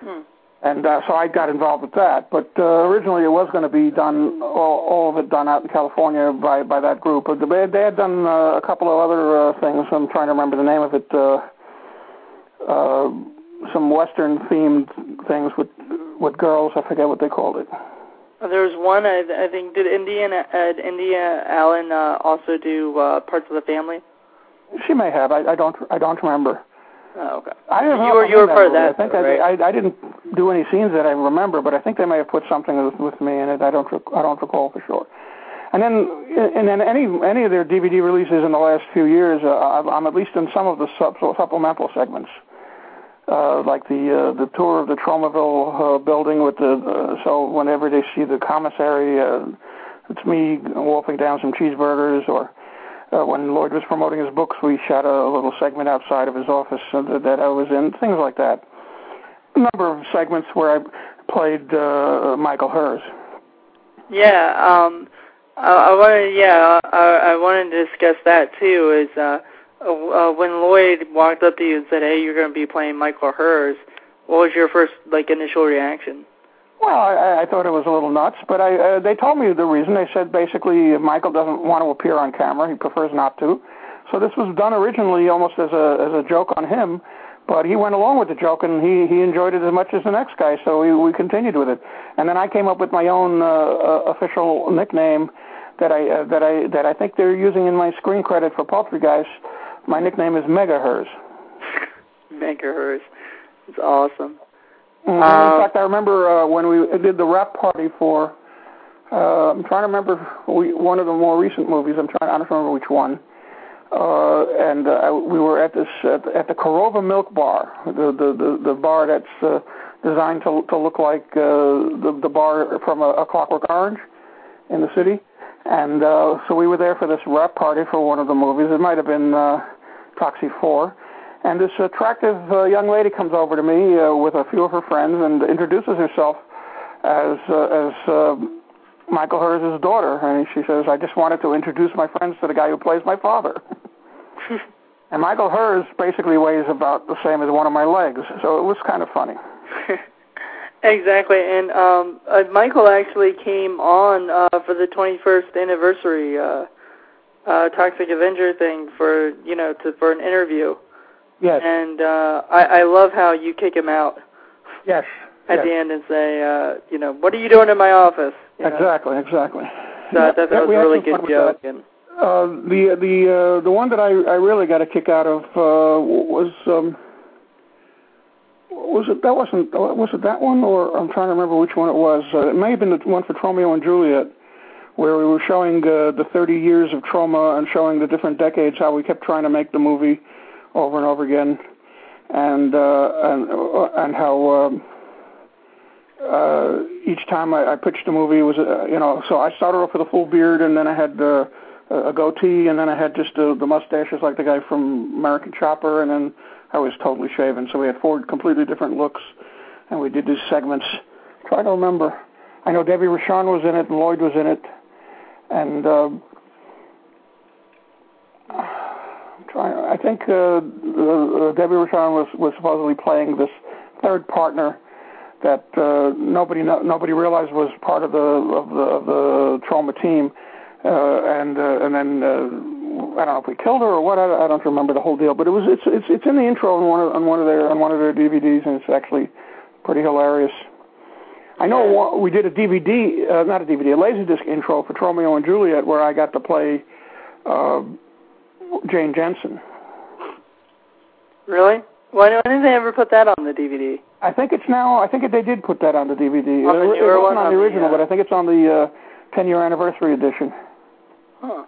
Hmm. And uh, so I got involved with that. But uh, originally it was going to be done, all, all of it done out in California by, by that group. But they, they had done uh, a couple of other uh, things. I'm trying to remember the name of it. Uh, uh Some Western-themed things with with girls. I forget what they called it. There was one, I, I think, did Indiana, uh, India Allen uh, also do uh, Parts of the Family? She may have. I, I don't I don't remember. Oh, okay. I don't you were, you were part of that, I think though, I, right? I, I didn't do any scenes that I remember, but I think they may have put something with, with me in it. I don't I don't recall for sure. And then, and then any any of their D V D releases in the last few years, uh, I'm at least in some of the sub, supplemental segments. Uh, like the uh, the tour of the Tromaville uh, building with the uh, so whenever they see the commissary, uh, it's me wolfing down some cheeseburgers. Or uh, when Lloyd was promoting his books, we shot a little segment outside of his office that I was in. Things like that. A number of segments where I played uh, Michael Herz. Yeah, um, I, I wanted. Yeah, I, I wanted to discuss that too. Is uh, Uh, when Lloyd walked up to you and said, "Hey, you're going to be playing Michael Herz," what was your first, like, initial reaction? Well, I, I thought it was a little nuts, but I, uh, they told me the reason. They said basically Michael doesn't want to appear on camera; he prefers not to. So this was done originally almost as a as a joke on him, but he went along with the joke and he, he enjoyed it as much as the next guy. So we, we continued with it, and then I came up with my own uh, official nickname that I uh, that I that I think they're using in my screen credit for Poultrygeist. My nickname is Mega Herz. Mega Herz. It's awesome. Mm-hmm. Um, in fact, I remember uh, when we did the rap party for, uh, I'm trying to remember we, one of the more recent movies. I'm trying, I don't remember which one. Uh, and uh, we were at this at, at the Korova Milk Bar, the the, the, the bar that's uh, designed to to look like uh, the the bar from a, a Clockwork Orange in the city. And uh, so we were there for this rap party for one of the movies. It might have been uh, Toxie four. And this attractive uh, young lady comes over to me uh, with a few of her friends and introduces herself as uh, as uh, Michael Herz's daughter. And she says, "I just wanted to introduce my friends to the guy who plays my father." And Michael Herz basically weighs about the same as one of my legs, so it was kind of funny. Exactly, and um, uh, Michael actually came on uh, for the twenty-first anniversary uh, uh, Toxic Avenger thing for you know to, for an interview. Yes. And uh, I, I love how you kick him out. Yes. At yes. the end and say, uh, you know, what are you doing in my office? You exactly, know? exactly. So yeah, I thought that, that was a really good joke. And, uh, the the uh, the one that I, I really got a kick out of uh, was. Um, Was it that wasn't was it that one or I'm trying to remember which one it was. Uh, it may have been the one for Tromeo and Juliet, where we were showing uh, the thirty years of Troma and showing the different decades how we kept trying to make the movie over and over again, and uh, and uh, and how um, uh, each time I, I pitched the movie was uh, you know so I started off with a full beard and then I had uh, a goatee and then I had just uh, the mustaches like the guy from American Chopper and then. I was totally shaven, so we had four completely different looks, and we did these segments. Try to remember. I know Debbie Rochon was in it, and Lloyd was in it, and um, I'm trying, I think uh, uh, Debbie Rochon was, was supposedly playing this third partner that uh, nobody no, nobody realized was part of the of the, of the Troma team, uh, and uh, and then. Uh, I don't know if we killed her or what. I don't remember the whole deal, but it was it's it's it's in the intro on one of, on one of their on one of their D V Ds, and it's actually pretty hilarious. I know we did a D V D, uh, not a DVD, a Laserdisc intro for Tromeo and Juliet, where I got to play uh, Jane Jensen. Really? Why didn't they ever put that on the D V D? I think it's now. I think they did put that on the D V D. On the it wasn't one, on the original, the, uh... but I think it's on the uh, ten-year anniversary edition. Huh.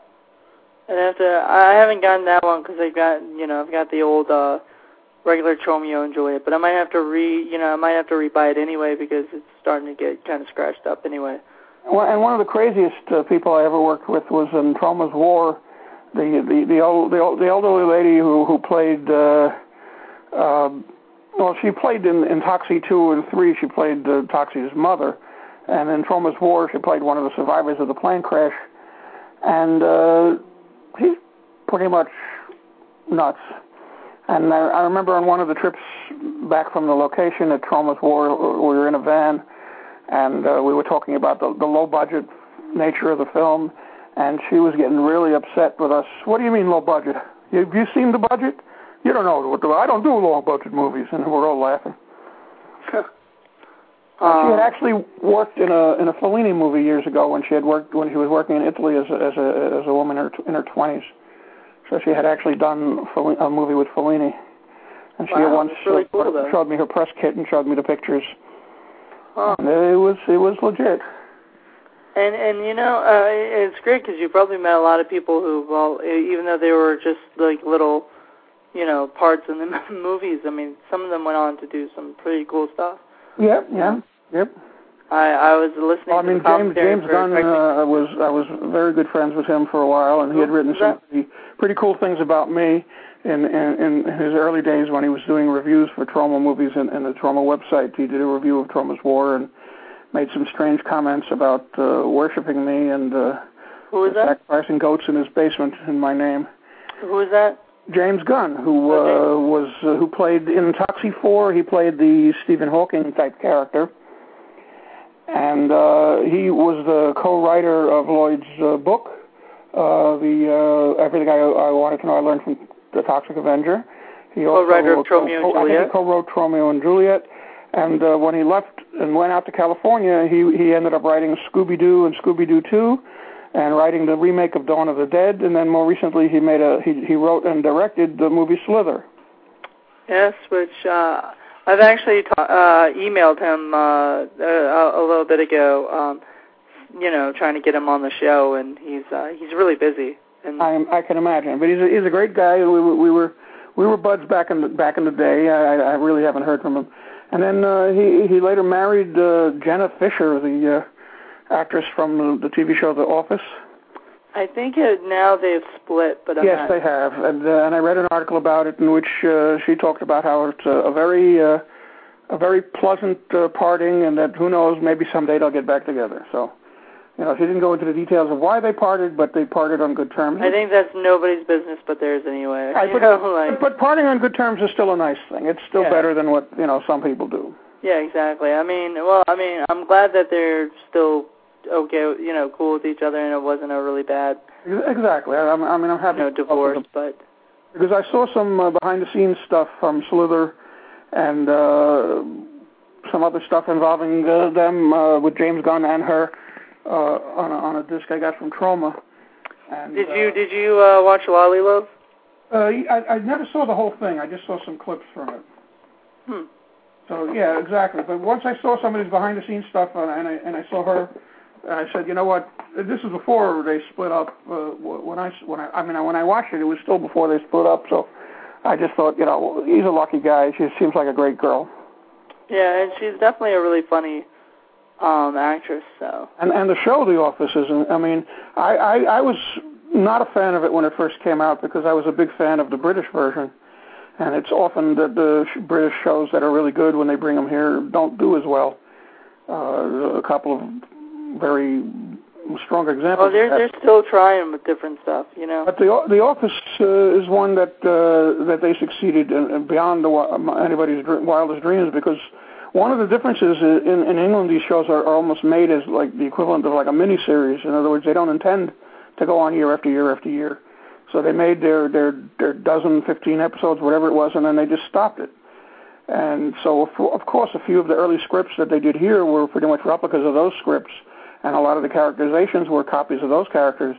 I have to. I haven't gotten that one because I've got, you know, I've got the old uh, regular Tromeo and Juliet, but I might have to re, you know, I might have to rebuy it anyway because it's starting to get kind of scratched up anyway. Well, and one of the craziest uh, people I ever worked with was in Troma's War, the the the old the, old, the elderly lady who who played. Uh, uh, well, she played in, in Toxie two and three. She played uh, Toxie's mother, and in Troma's War, she played one of the survivors of the plane crash, and. Uh, He's pretty much nuts. And I, I remember on one of the trips back from the location at Troma's War, we were in a van, and uh, we were talking about the, the low-budget nature of the film, and she was getting really upset with us. What do you mean low-budget? Have you seen the budget? You don't know. What the, I don't do low-budget movies, and we're all laughing. Uh, she had actually worked in a in a Fellini movie years ago when she had worked when she was working in Italy as a, as a as a woman in her in her twenties. So she had actually done a movie with Fellini, and she wow, had once really showed, cool, showed me her press kit and showed me the pictures. Huh. And it was it was legit. And and you know uh, it's great because you probably met a lot of people who well even though they were just like little you know parts in the movies. I mean some of them went on to do some pretty cool stuff. Yep. Yeah. Yep. I, I was listening well, I mean, to the commentary. James, James Gunn, uh, was, I was very good friends with him for a while, and he had written some pretty, pretty cool things about me in, in, in his early days when he was doing reviews for Troma movies and, and the Troma website. He did a review of Troma's War and made some strange comments about uh, worshiping me and uh, Who was that? sacrificing goats in his basement in my name. Who was that? James Gunn, who uh, was uh, who played in Toxie four, he played the Stephen Hawking type character, and uh, he was the co-writer of Lloyd's uh, book, uh, the uh, Everything I, I Wanted to Know I Learned from the Toxic Avenger. He also co-writer of Tromeo and Juliet. I think he co-wrote Tromeo and Juliet, and uh, when he left and went out to California, he he ended up writing Scooby Doo and Scooby Doo two. And writing the remake of Dawn of the Dead, and then more recently he made a he he wrote and directed the movie Slither. Yes, which uh, I've actually ta- uh, emailed him uh, a, a little bit ago, um, you know, trying to get him on the show, and he's uh, he's really busy. And I I can imagine, but he's a, he's a great guy. We, we were we were buds back in the, back in the day. I, I really haven't heard from him. And then uh, he he later married uh, Jenna Fisher, the uh, actress from the T V show The Office. I think it, now they've split, but I'm yes, not... they have. And uh, and I read an article about it in which uh, she talked about how it's a, a very uh, a very pleasant uh, parting, and that who knows, maybe someday they'll get back together. So, you know, she didn't go into the details of why they parted, but they parted on good terms. I think that's nobody's business but theirs anyway. I, but, know, like... but parting on good terms is still a nice thing. It's still yeah. better than what, you know, some people do. Yeah, exactly. I mean, well, I mean, I'm glad that they're still okay, you know, cool with each other, and it wasn't a really bad. Exactly. I, I mean, I'm happy. No divorce, but because I saw some uh, behind-the-scenes stuff from Slither and uh, some other stuff involving uh, them uh, with James Gunn and her. Uh, on, a, on a disc I got from Troma. And, did you uh, did you uh, watch Lolly Love? Uh, I, I never saw the whole thing. I just saw some clips from it. Hmm. So yeah, exactly. But once I saw some of his behind the scenes stuff, and I and I saw her, and I said, you know what? This is before they split up. Uh, when I when I, I mean when I watched it, it was still before they split up. So I just thought, you know, he's a lucky guy. She seems like a great girl. Yeah, and she's definitely a really funny Um, actress, so. And and the show, The Office, is, I mean, I, I, I was not a fan of it when it first came out because I was a big fan of the British version, and it's often that the British shows that are really good when they bring them here don't do as well. Uh, a couple of very strong examples. Oh, they're, they're still trying with different stuff, you know. But The, the Office uh, is one that uh, that they succeeded in, beyond the, anybody's wildest dreams, because one of the differences in, in England, these shows are, are almost made as like the equivalent of like a miniseries. In other words, they don't intend to go on year after year after year. So they made their, their, their dozen, fifteen episodes, whatever it was, and then they just stopped it. And so, of course, a few of the early scripts that they did here were pretty much replicas of those scripts, and a lot of the characterizations were copies of those characters.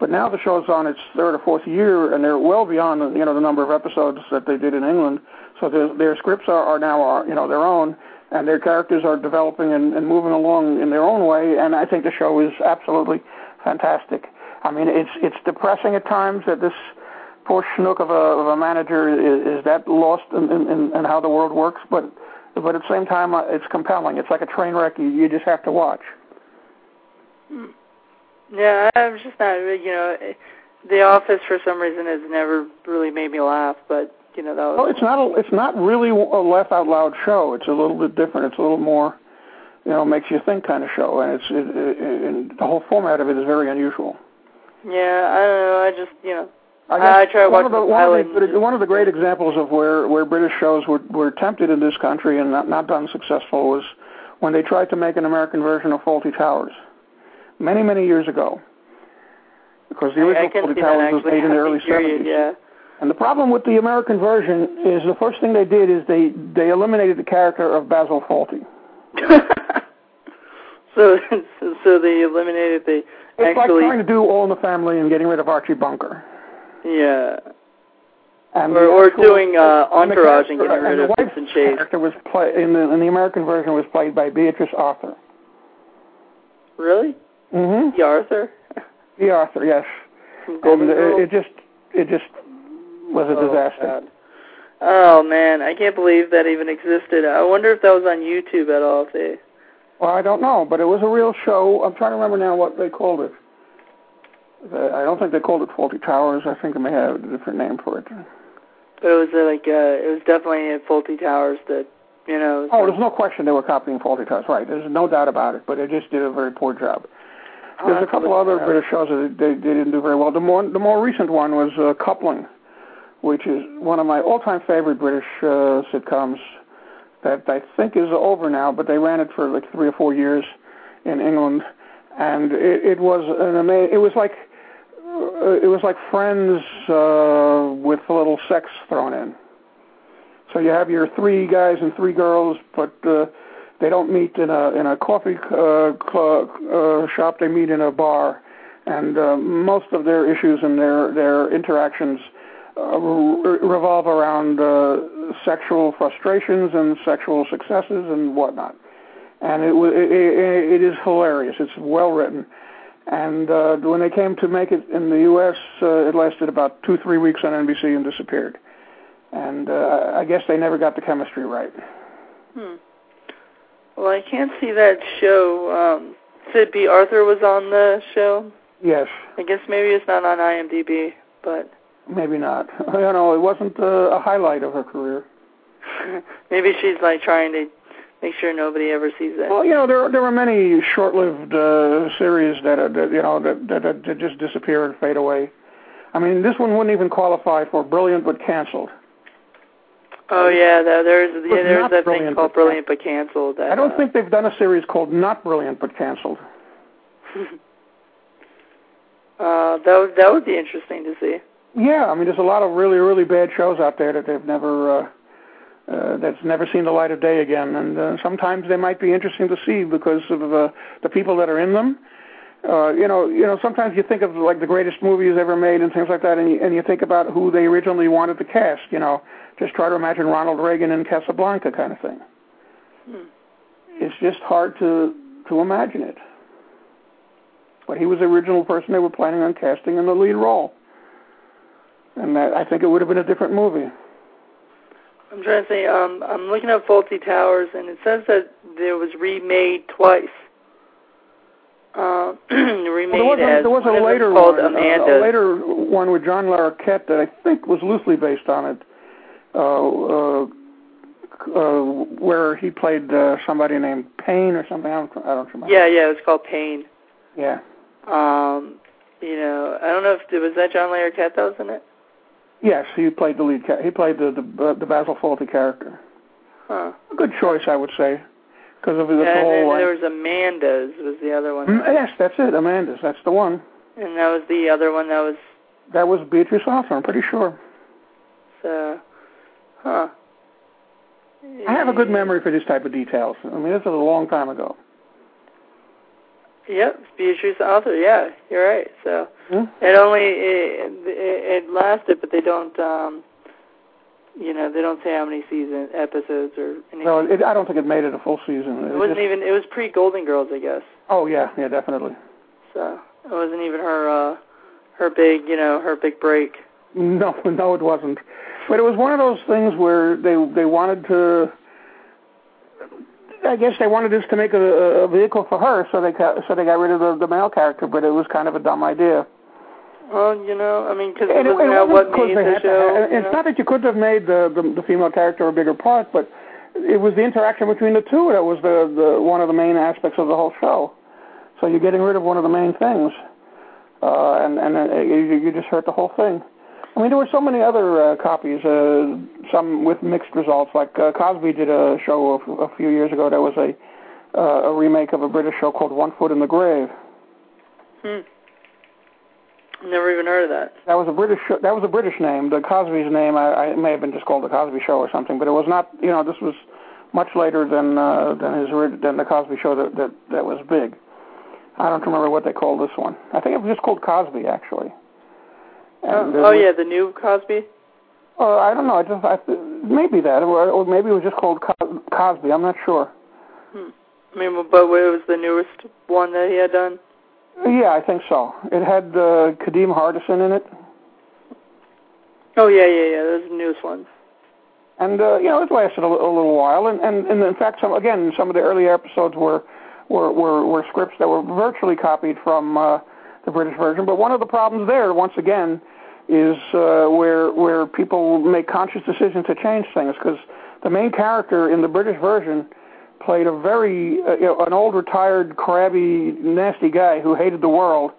But now the show's on its third or fourth year, and they're well beyond the, you know, the number of episodes that they did in England. So their, their scripts are, are now are, you know, their own, and their characters are developing and, and moving along in their own way, and I think the show is absolutely fantastic. I mean, it's it's depressing at times that this poor schnook of a, of a manager is, is that lost in, in, in how the world works, but but at the same time, it's compelling. It's like a train wreck you, you just have to watch. Yeah, I'm just not, you know, The Office for some reason has never really made me laugh, but... You know, that was well, it's not a, it's not really a laugh-out-loud show. It's a little bit different. It's a little more, you know, makes-you-think kind of show, and it's it, it, and the whole format of it is very unusual. Yeah, I don't know. I just, you know, I, I try to watch the pilot. One of the, one of the great examples of where, where British shows were, were attempted in this country and not, not done successful was when they tried to make an American version of Faulty Towers many, many years ago, because the original Faulty Towers was made in the early seventies. Yeah. And the problem with the American version is the first thing they did is they, they eliminated the character of Basil Fawlty. so so they eliminated the... It's actually, like trying to do All in the Family and getting rid of Archie Bunker. Yeah. And or or actual, doing uh, Entourage and, and getting rid and of Vincent Chase. The character was play, in, the, in the American version was played by Beatrice Arthur. Really? Mm-hmm. The Arthur? The Arthur, yes. And it, it just... It just was a disaster. Oh, oh, man. I can't believe that even existed. I wonder if that was on YouTube at all. They... Well, I don't know, but it was a real show. I'm trying to remember now what they called it. I don't think they called it Faulty Towers. I think they may have a different name for it. But it was like, uh, it was definitely Faulty Towers that, you know... Oh, there's no question they were copying Faulty Towers. Right. There's no doubt about it, but they just did a very poor job. There's oh, a couple other bad British shows that they, they didn't do very well. The more, the more recent one was uh, Coupling, which is one of my all-time favorite British uh, sitcoms that I think is over now, but they ran it for like three or four years in England, and it, it was an ama- It was like uh, it was like Friends uh, with a little sex thrown in. So you have your three guys and three girls, but uh, they don't meet in a in a coffee uh, club, uh, shop. They meet in a bar, and uh, most of their issues and their their interactions Uh, re- revolve around uh, sexual frustrations and sexual successes and whatnot, and it w- it, it is hilarious. It's well written, and uh, when they came to make it in the U S, uh, it lasted about two three weeks on N B C and disappeared, and uh, I guess they never got the chemistry right. Hmm. Well, I can't see that show. Um, Sid B. Arthur was on the show? Yes. I guess maybe it's not on IMDb, but... Maybe not. I don't know. It wasn't uh, a highlight of her career. Maybe she's, like, trying to make sure nobody ever sees that. Well, you know, there there were many short-lived uh, series that, uh, that, you know, that, that, that just disappear and fade away. I mean, this one wouldn't even qualify for Brilliant But Canceled. Oh, yeah, there's, yeah, there's that thing called Brilliant But Canceled. That, I don't uh, think they've done a series called Not Brilliant But Canceled. uh, that would, that would be interesting to see. Yeah, I mean, there's a lot of really, really bad shows out there that they've never, uh, uh, that's never seen the light of day again. And uh, sometimes they might be interesting to see because of uh, the people that are in them. Uh, you know, you know, sometimes you think of like the greatest movies ever made and things like that, and you, and you think about who they originally wanted to cast. You know, just try to imagine Ronald Reagan in Casablanca kind of thing. Hmm. It's just hard to to imagine it. But he was the original person they were planning on casting in the lead role. And that, I think it would have been a different movie. I'm trying to say, um, I'm looking at Fawlty Towers, and it says that there was remade twice. Uh, remade well, there was a, as there was a later called one, Amanda. A, a later one with John Larroquette that I think was loosely based on it, uh, uh, uh, where he played uh, somebody named Payne or something. I don't, I don't remember. Yeah, yeah, it was called Payne. Yeah. Um, you know, I don't know if was that John Larroquette that was in it. Yes, he played the lead. He played the the, uh, the Basil Fawlty character. Huh. A good choice, I would say. Because of the yeah, whole. And there was Amanda's was the other one. Mm, yes, that's it. Amanda's, that's the one. And that was the other one that was. That was Beatrice Arthur, I'm pretty sure. So, huh. I have a good memory for these type of details. I mean, this is a long time ago. Yep, Beatrice Arthur. Yeah, you're right. So hmm? it only it, it, it lasted, but they don't. Um, You know, they don't say how many season episodes or anything. No, it, I don't think it made it a full season. It, it wasn't just, even. It was pre Golden Girls, I guess. Oh yeah, yeah, definitely. So it wasn't even her, uh, her big, you know, her big break. No, no, it wasn't. But it was one of those things where they they wanted to. I guess they wanted this to make a, a vehicle for her, so they so they got rid of the, the male character. But it was kind of a dumb idea. Well, you know, I mean, because it wasn't out what made the show. It's not that you couldn't have made the, the the female character a bigger part, but it was the interaction between the two that was the, the one of the main aspects of the whole show. So you're getting rid of one of the main things, uh, and and uh, you, you just hurt the whole thing. I mean, there were so many other uh, copies, uh, some with mixed results. Like uh, Cosby did a show a, a few years ago that was a uh, a remake of a British show called One Foot in the Grave. Hmm. Never even heard of that. That was a British. That was a British name. The Cosby's name. I, I may have been just called the Cosby Show or something, but it was not. You know, this was much later than uh, than his than the Cosby Show that, that that was big. I don't remember what they called this one. I think it was just called Cosby, actually. And oh, oh was, yeah, the new Cosby. Uh, I don't know. I just I, maybe that, or, or maybe it was just called Co- Cosby. I'm not sure. Hmm. I mean, but it was the newest one that he had done. Yeah, I think so. It had uh, Kadeem Hardison in it. Oh, yeah, yeah, yeah. That was the newest one. And, uh, you know, it lasted a, l- a little while. And, and, and, in fact, some again, some of the earlier episodes were were, were, were scripts that were virtually copied from uh, the British version. But one of the problems there, once again, is uh, where, where people make conscious decisions to change things. Because the main character in the British version played a very, uh, you know, an old, retired, crabby, nasty guy who hated the world,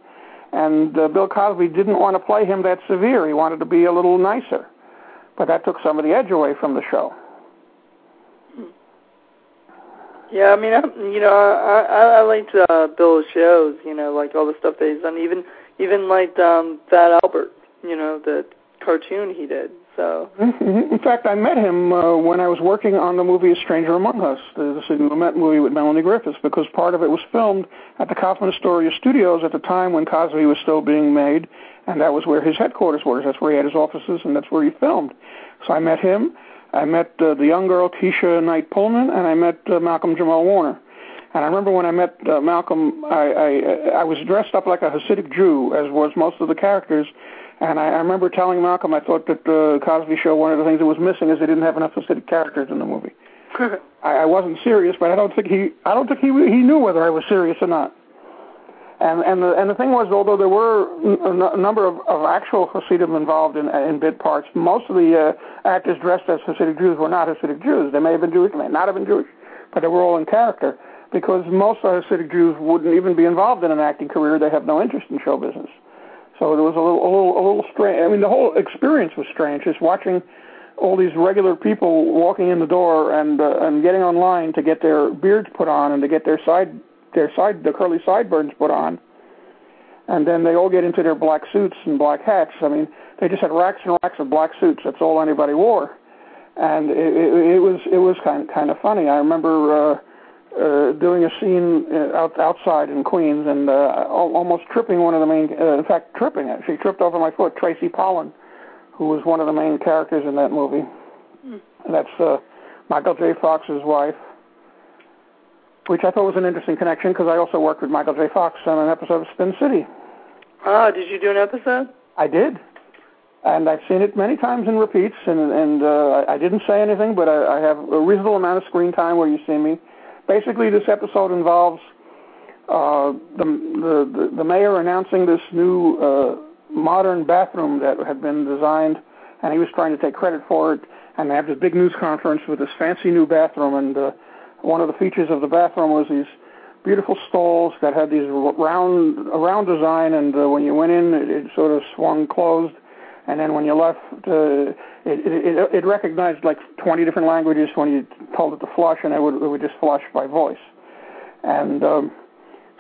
and uh, Bill Cosby didn't want to play him that severe. He wanted to be a little nicer, but that took some of the edge away from the show. Yeah, I mean, I'm, you know, I I, I liked uh, Bill's shows, you know, like all the stuff that he's done, even even like um, Fat Albert, you know, the cartoon he did. So. In fact, I met him uh, when I was working on the movie A Stranger Among Us, the, the Sidney Lumet movie with Melanie Griffith, because part of it was filmed at the Kaufman Astoria Studios at the time when Cosby was still being made, and that was where his headquarters were. That's where he had his offices, and that's where he filmed. So I met him. I met uh, the young girl, Keisha Knight Pullman, and I met uh, Malcolm Jamal Warner. And I remember when I met uh, Malcolm, I, I, I was dressed up like a Hasidic Jew, as was most of the characters. And I, I remember telling Malcolm I thought that the uh, Cosby Show, one of the things it was missing is they didn't have enough Hasidic characters in the movie. I, I wasn't serious, but I don't think he I don't think he he knew whether I was serious or not. And and the and the thing was, although there were a number of, of actual Hasidim involved in in bit parts, most of the uh, actors dressed as Hasidic Jews were not Hasidic Jews. They may have been Jewish, they may not have been Jewish, but they were all in character, because most Hasidic Jews wouldn't even be involved in an acting career. They have no interest in show business. So there was a little a little, a little strange. I mean, the whole experience was strange. Just watching all these regular people walking in the door and uh, and getting online to get their beards put on and to get their side. Their side, the curly sideburns put on, and then they all get into their black suits and black hats. I mean, they just had racks and racks of black suits. That's all anybody wore, and it, it, it was it was kind of, kind of funny. I remember uh, uh, doing a scene out, outside in Queens, and uh, almost tripping one of the main. Uh, in fact, tripping it. She tripped over my foot. Tracy Pollan, who was one of the main characters in that movie. Mm. That's uh, Michael J. Fox's wife. Which I thought was an interesting connection, because I also worked with Michael J. Fox on an episode of Spin City. Ah, did you do an episode? I did, and I've seen it many times in repeats, and, and uh, I didn't say anything, but I, I have a reasonable amount of screen time where you see me. Basically, this episode involves uh, the, the the mayor announcing this new uh, modern bathroom that had been designed, and he was trying to take credit for it, and they have this big news conference with this fancy new bathroom, and uh, one of the features of the bathroom was these beautiful stalls that had these round, a round design, and uh, when you went in, it, it sort of swung closed, and then when you left, uh, it, it, it recognized like twenty different languages when you told it to flush, and it would, it would just flush by voice. And um,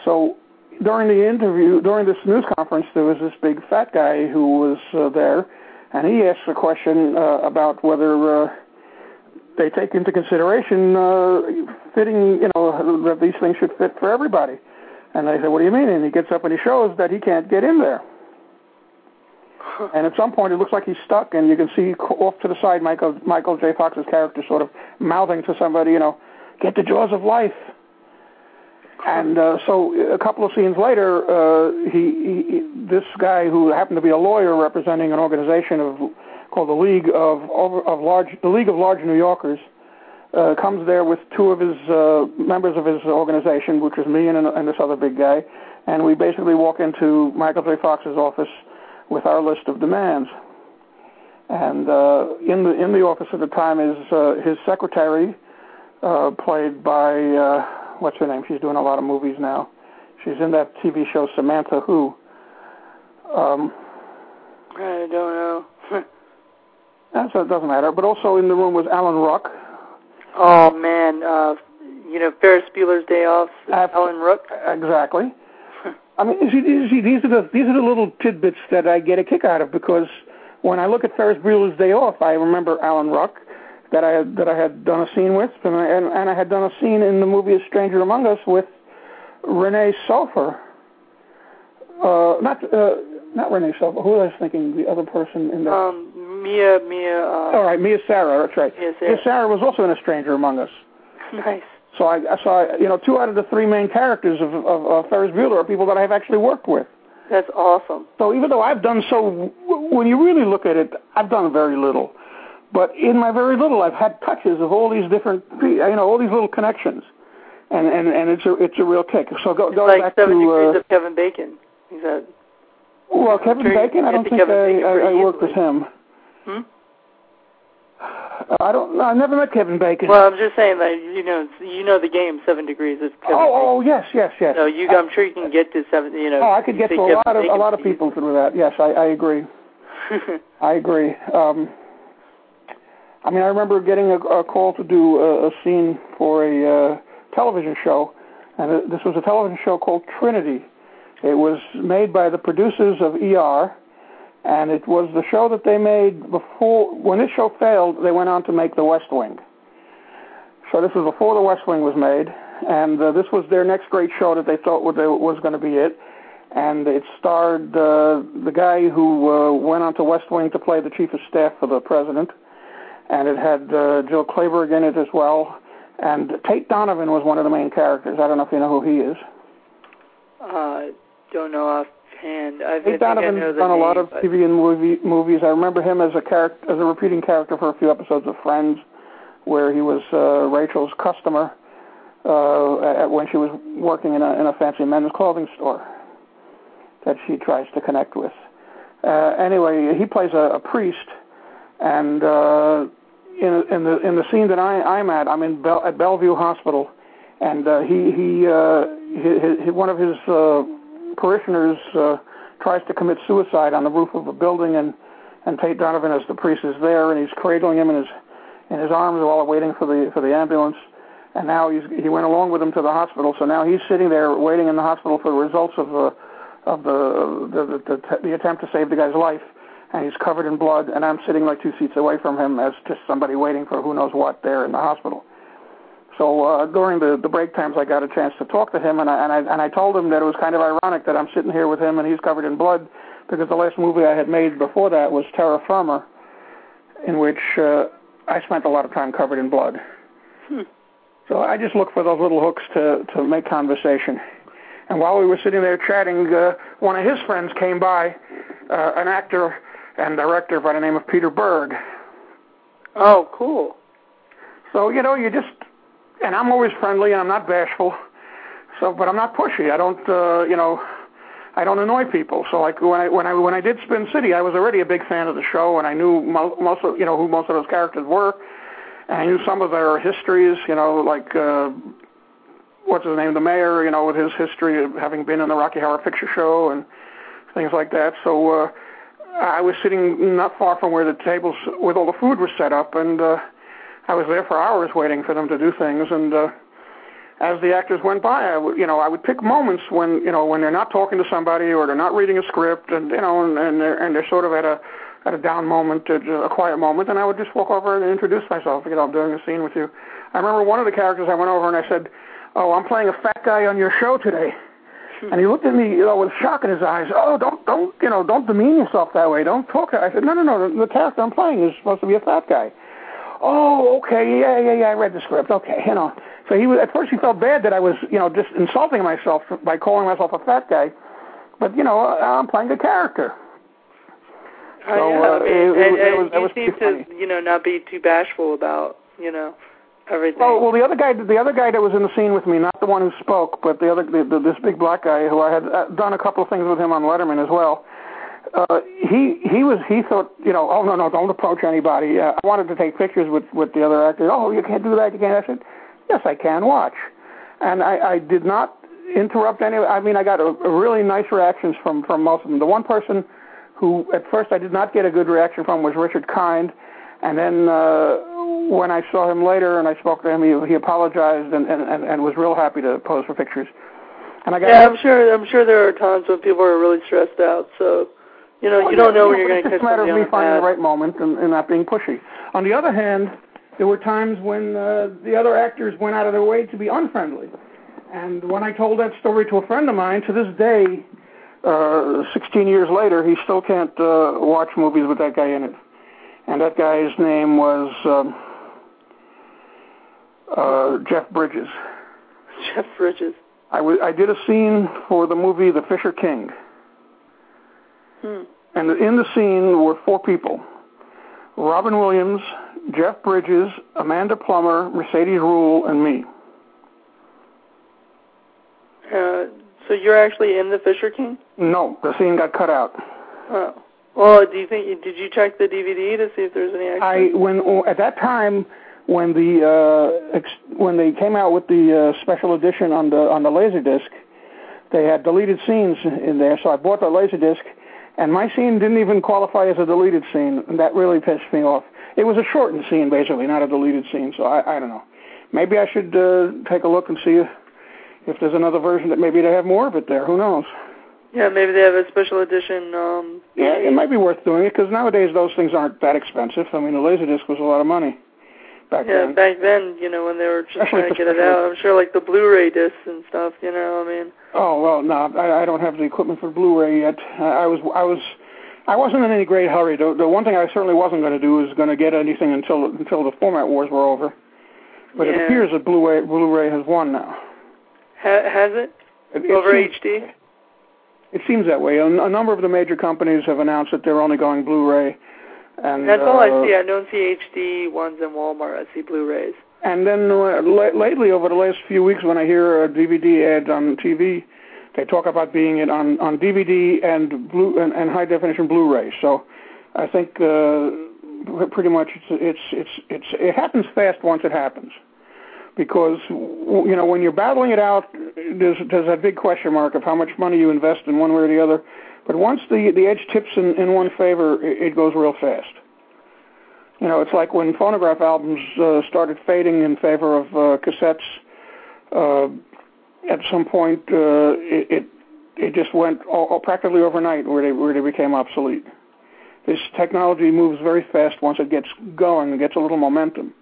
so during the interview, during this news conference, there was this big fat guy who was uh, there, and he asked a question uh, about whether... Uh, they take into consideration uh, fitting, you know, that these things should fit for everybody. And they said, what do you mean? And he gets up and he shows that he can't get in there. And at some point it looks like he's stuck, and you can see off to the side Michael, Michael J. Fox's character sort of mouthing to somebody, you know, get the jaws of life. And uh, so a couple of scenes later, uh, he, he, this guy who happened to be a lawyer representing an organization of... called the League of of Large the League of Large New Yorkers uh, comes there with two of his uh, members of his organization, which was me and, and this other big guy, and we basically walk into Michael J. Fox's office with our list of demands. And uh, in the in the office at the time is uh, his secretary, uh, played by uh, what's her name? She's doing a lot of movies now. She's in that T V show Samantha Who. Um, I don't know. So it doesn't matter. But also in the room was Alan Ruck. Oh, man. Uh, you know, Ferris Bueller's Day Off, uh, Alan Ruck. Exactly. I mean, you see, you see, these are the these are the little tidbits that I get a kick out of, because when I look at Ferris Bueller's Day Off, I remember Alan Ruck that I had, that I had done a scene with, and I, and, and I had done a scene in the movie A Stranger Among Us with Renee Sofer. Uh, not uh, not Renee Sofer. Who was I thinking? The other person in the... Um, Mia, Mia. Uh, All right, Mia Farrow. That's right. Mia Farrow. Mia Farrow was also in A Stranger Among Us. Nice. So I, so I, you know, two out of the three main characters of, of, of Ferris Bueller are people that I have actually worked with. That's awesome. So even though I've done so, when you really look at it, I've done very little. But in my very little, I've had touches of all these different, you know, all these little connections, and and, and it's a it's a real kick. So go, it's going like back to Degrees uh, of Kevin Bacon. Is that? Well, Kevin Bacon. I don't think I, I, I worked with him. Hmm? I don't. I never met Kevin Bacon. Well, I'm just saying that you know, you know the game Seven Degrees of Kevin. Oh, Bacon. Oh, yes, yes, yes. So you, I, I'm sure you can get to seven. You know, oh, I could get to a Kevin lot of Bacon a lot of people through that. Yes, I, I agree. I agree. Um, I mean, I remember getting a, a call to do a, a scene for a uh, television show, and uh, this was a television show called Trinity. It was made by the producers of E R. And it was the show that they made before, when this show failed, they went on to make The West Wing. So this was before The West Wing was made, and uh, this was their next great show that they thought was going to be it. And it starred uh, the guy who uh, went on to West Wing to play the chief of staff for the president. And it had uh, Jill Clayburgh in it as well. And Tate Donovan was one of the main characters. I don't know if you know who he is. I uh, don't know off. And I've Tate Donovan's done name, a lot of T V and movie, movies. I remember him as a character, as a repeating character for a few episodes of Friends. where he was uh, Rachel's customer uh, at, when she was working in a, in a fancy men's clothing store that she tries to connect with. Uh, anyway, he plays a, a priest, and uh, in, in the in the scene that I, I'm at, I'm in Bel- at Bellevue Hospital, and uh, he he, uh, he, he one of his uh, parishioners uh, tries to commit suicide on the roof of a building, and and Tate Donovan, as the priest, is there, and he's cradling him in his in his arms while waiting for the for the ambulance. And now he's, he went along with him to the hospital, so now he's sitting there waiting in the hospital for the results of the. Uh, of the the, the the attempt to save the guy's life, and he's covered in blood, and I'm sitting like two seats away from him as just somebody waiting for who knows what there in the hospital. So uh, during the, the break times, I got a chance to talk to him, and I, and, I, and I told him that it was kind of ironic that I'm sitting here with him and he's covered in blood, because the last movie I had made before that was Terror Firmer, in which uh, I spent a lot of time covered in blood. Hmm. So I just look for those little hooks to, to make conversation. And while we were sitting there chatting, uh, one of his friends came by, uh, an actor and director by the name of Peter Berg. Oh, cool. So, you know, you just, and I'm always friendly and I'm not bashful, so, but I'm not pushy. I don't, uh, you know, I don't annoy people. So like when I, when I, when I did Spin City, I was already a big fan of the show, and I knew mo- most of, you know, who most of those characters were, and I knew some of their histories, you know, like, uh, what's his name, the mayor, you know, with his history of having been in the Rocky Horror Picture Show and things like that. So uh, I was sitting not far from where the tables with all the food was set up, and uh, I was there for hours waiting for them to do things. And uh, as the actors went by, I w- you know, I would pick moments when, you know, when they're not talking to somebody or they're not reading a script, and you know, and, and they're and they're sort of at a at a down moment, a quiet moment, and I would just walk over and introduce myself. You know, I'm doing a scene with you. I remember one of the characters, I went over and I said, "Oh, I'm playing a fat guy on your show today," and he looked at me, you know, with shock in his eyes. "Oh, don't, don't, you know, don't demean yourself that way. Don't talk." I said, "No, no, no. The, the character I'm playing is supposed to be a fat guy." "Oh, okay, yeah, yeah, yeah. I read the script. Okay, you know." So he was, at first he felt bad that I was, you know, just insulting myself by calling myself a fat guy, but you know, I'm playing the character. So I know. Uh, it, it, and, it, it was, it was pretty funny. You seem to, you know, not be too bashful about, you know, everything. Oh, well, the other guy, the other guy that was in the scene with me, not the one who spoke, but the other, the, the, this big black guy who I had uh, done a couple of things with him on Letterman as well. Uh, he he was he thought, you know, "Oh, no, no, don't approach anybody." Uh, I wanted to take pictures with, with the other actor. "Oh, you can't do that. You can't." I said, "Yes, I can. Watch." And I, I did not interrupt any. I mean, I got a, a really nice reactions from, from most of them. The one person who at first I did not get a good reaction from was Richard Kind, and then. Uh, When I saw him later and I spoke to him, he, he apologized and, and, and was real happy to pose for pictures. And I got yeah, I'm sure. I'm sure there are times when people are really stressed out, so you know, well, you don't know when you're going to catch somebody on the pad. It's just a matter of me finding the right moment and, and not being pushy. On the other hand, there were times when uh, the other actors went out of their way to be unfriendly. And when I told that story to a friend of mine, to this day, uh, sixteen years later, he still can't uh, watch movies with that guy in it. And that guy's name was. Um, Uh, Jeff Bridges. Jeff Bridges. I, w- I did a scene for the movie The Fisher King. Hmm. And in the scene were four people: Robin Williams, Jeff Bridges, Amanda Plummer, Mercedes Rule, and me. Uh, so you're actually in The Fisher King? No, the scene got cut out. Oh. Well, do you think? Did you check the D V D to see if there's any action? I when at that time. When the uh, ex- when they came out with the uh, special edition on the on the LaserDisc, they had deleted scenes in there. So I bought the LaserDisc, and my scene didn't even qualify as a deleted scene, and that really pissed me off. It was a shortened scene, basically, not a deleted scene. So I, I don't know. Maybe I should uh, take a look and see if, if there's another version that maybe they have more of it there. Who knows? Yeah, maybe they have a special edition. Um... Yeah, it might be worth doing it because nowadays those things aren't that expensive. I mean, the LaserDisc was a lot of money. Back yeah, then. back then, you know, when they were just Especially trying to get it out, I'm sure like the Blu-ray discs and stuff, you know, I mean. Oh well, no, I, I don't have the equipment for Blu-ray yet. I, I was, I was, I wasn't in any great hurry. The, the one thing I certainly wasn't going to do was going to get anything until until the format wars were over. But yeah. It appears that Blu-ray Blu-ray has won now. Ha- has it? it over it seems, H D? It seems that way. A, a number of the major companies have announced that they're only going Blu-ray. And that's uh, all I see. I don't see H D ones in Walmart. I see Blu-rays. And then uh, l- lately, over the last few weeks, when I hear uh, D V D ads on T V, they talk about being it on, on D V D and blue and, and high-definition Blu-ray. So I think uh, pretty much it's, it's it's it's it happens fast once it happens, because you know when you're battling it out, there's there's that big question mark of how much money you invest in one way or the other. But once the, the edge tips in, in one favor, it, it goes real fast. You know, it's like when phonograph albums uh, started fading in favor of uh, cassettes. Uh, at some point, uh, it, it it just went all, all practically overnight where they where they became obsolete. This technology moves very fast once it gets going and gets a little momentum.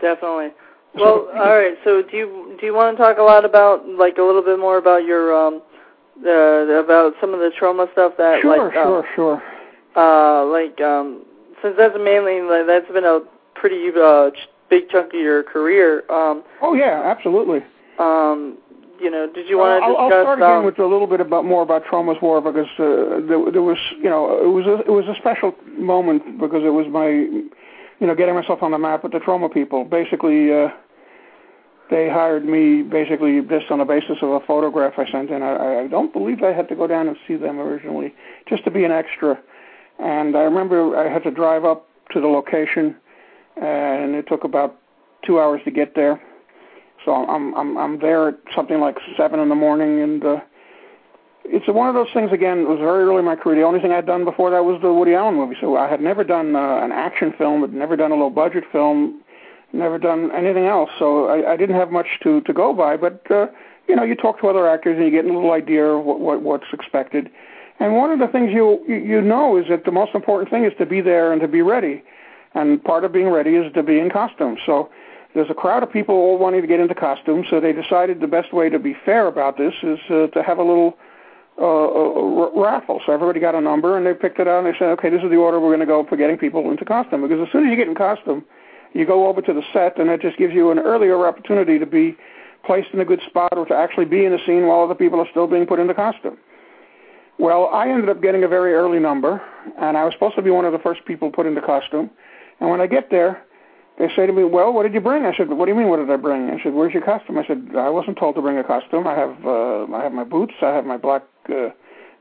Definitely. Well, so, all right. So do you do you want to talk a lot about like a little bit more about your um, the about some of the Troma stuff that sure, like sure, uh, sure. Uh, like, um, since that's mainly, like, that's been a pretty uh, ch- big chunk of your career. Um, oh, yeah, absolutely. Um, you know, did you want to discuss... I'll start again um, with a little bit about more about Troma's War, because uh, there, there was, you know, it was, a, it was a special moment, because it was my, you know, getting myself on the map with the Troma people. Basically, uh, they hired me basically just on the basis of a photograph I sent in. I, I don't believe I had to go down and see them originally, just to be an extra. And I remember I had to drive up to the location, and it took about two hours to get there. So I'm I'm I'm there at something like seven in the morning, and uh, it's one of those things. Again, it was very early in my career. The only thing I'd done before that was the Woody Allen movie. So I had never done uh, an action film, had never done a low budget film, never done anything else. So I, I didn't have much to, to go by. But uh, you know, you talk to other actors, and you get a little idea of what, what what's expected. And one of the things you you know is that the most important thing is to be there and to be ready. And part of being ready is to be in costume. So there's a crowd of people all wanting to get into costume, so they decided the best way to be fair about this is uh, to have a little uh, r- raffle. So everybody got a number, and they picked it out, and they said, okay, this is the order we're going to go for getting people into costume. Because as soon as you get in costume, you go over to the set, and that just gives you an earlier opportunity to be placed in a good spot or to actually be in a scene while other people are still being put into costume. Well, I ended up getting a very early number, and I was supposed to be one of the first people put into costume. And when I get there, they say to me, well, what did you bring? I said, what do you mean, what did I bring? I said, where's your costume? I said, I wasn't told to bring a costume. I have uh, I have my boots. I have my black uh,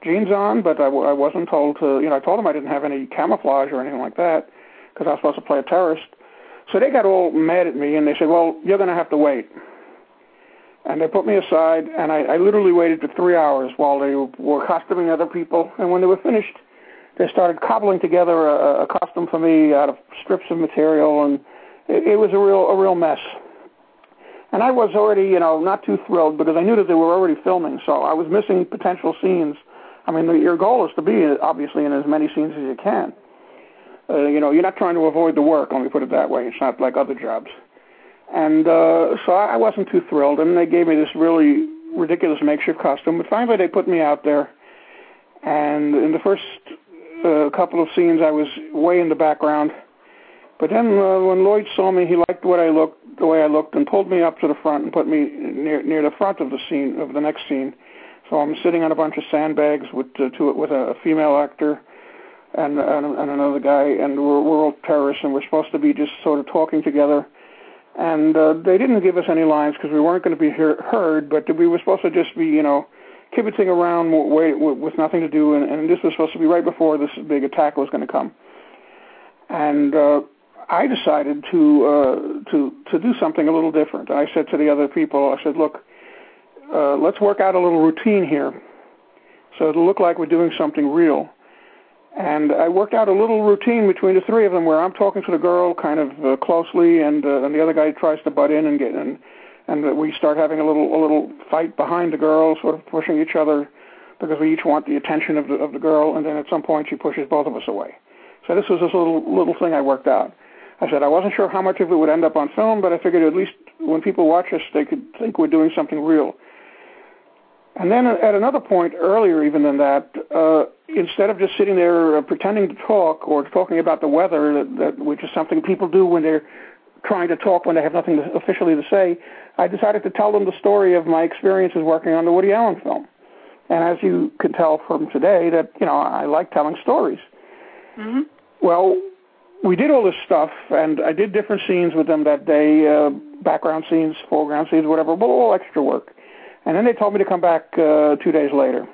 jeans on, but I, w- I wasn't told to, you know, I told them I didn't have any camouflage or anything like that because I was supposed to play a terrorist. So they got all mad at me, and they said, well, you're going to have to wait. And they put me aside, and I, I literally waited for three hours while they were costuming other people. And when they were finished, they started cobbling together a, a costume for me out of strips of material, and it, it was a real a real mess. And I was already, you know, not too thrilled because I knew that they were already filming, so I was missing potential scenes. I mean, the, your goal is to be, obviously, in as many scenes as you can. Uh, you know, you're not trying to avoid the work, let me put it that way. It's not like other jobs. And uh, so I wasn't too thrilled, and they gave me this really ridiculous makeshift costume. But finally they put me out there, and in the first uh, couple of scenes I was way in the background. But then uh, when Lloyd saw me, he liked what I looked, the way I looked, and pulled me up to the front and put me near near the front of the scene of the next scene. So I'm sitting on a bunch of sandbags with uh, to it with a female actor and, and and another guy, and we're we're all terrorists, and we're supposed to be just sort of talking together. And uh, they didn't give us any lines because we weren't going to be hear- heard, but we were supposed to just be, you know, kibitzing around w- w- with nothing to do, and, and this was supposed to be right before this big attack was going to come. And uh, I decided to, uh, to to do something a little different. I said to the other people, I said, look, uh, let's work out a little routine here so it'll look like we're doing something real. And I worked out a little routine between the three of them where I'm talking to the girl kind of uh, closely, and uh, and the other guy tries to butt in and get in, and we start having a little a little fight behind the girl, sort of pushing each other because we each want the attention of the of the girl, and then at some point she pushes both of us away. So this was this little little thing I worked out. I said I wasn't sure how much of it would end up on film, but I figured at least when people watch us, they could think we're doing something real. And then at another point, earlier even than that, uh, instead of just sitting there uh, pretending to talk or talking about the weather, that, that, which is something people do when they're trying to talk, when they have nothing to, officially to say, I decided to tell them the story of my experiences working on the Woody Allen film. And as you can tell from today, that, you know, I like telling stories. Mm-hmm. Well, we did all this stuff, and I did different scenes with them that day, uh, background scenes, foreground scenes, whatever, but all extra work. And then they told me to come back uh, two days later.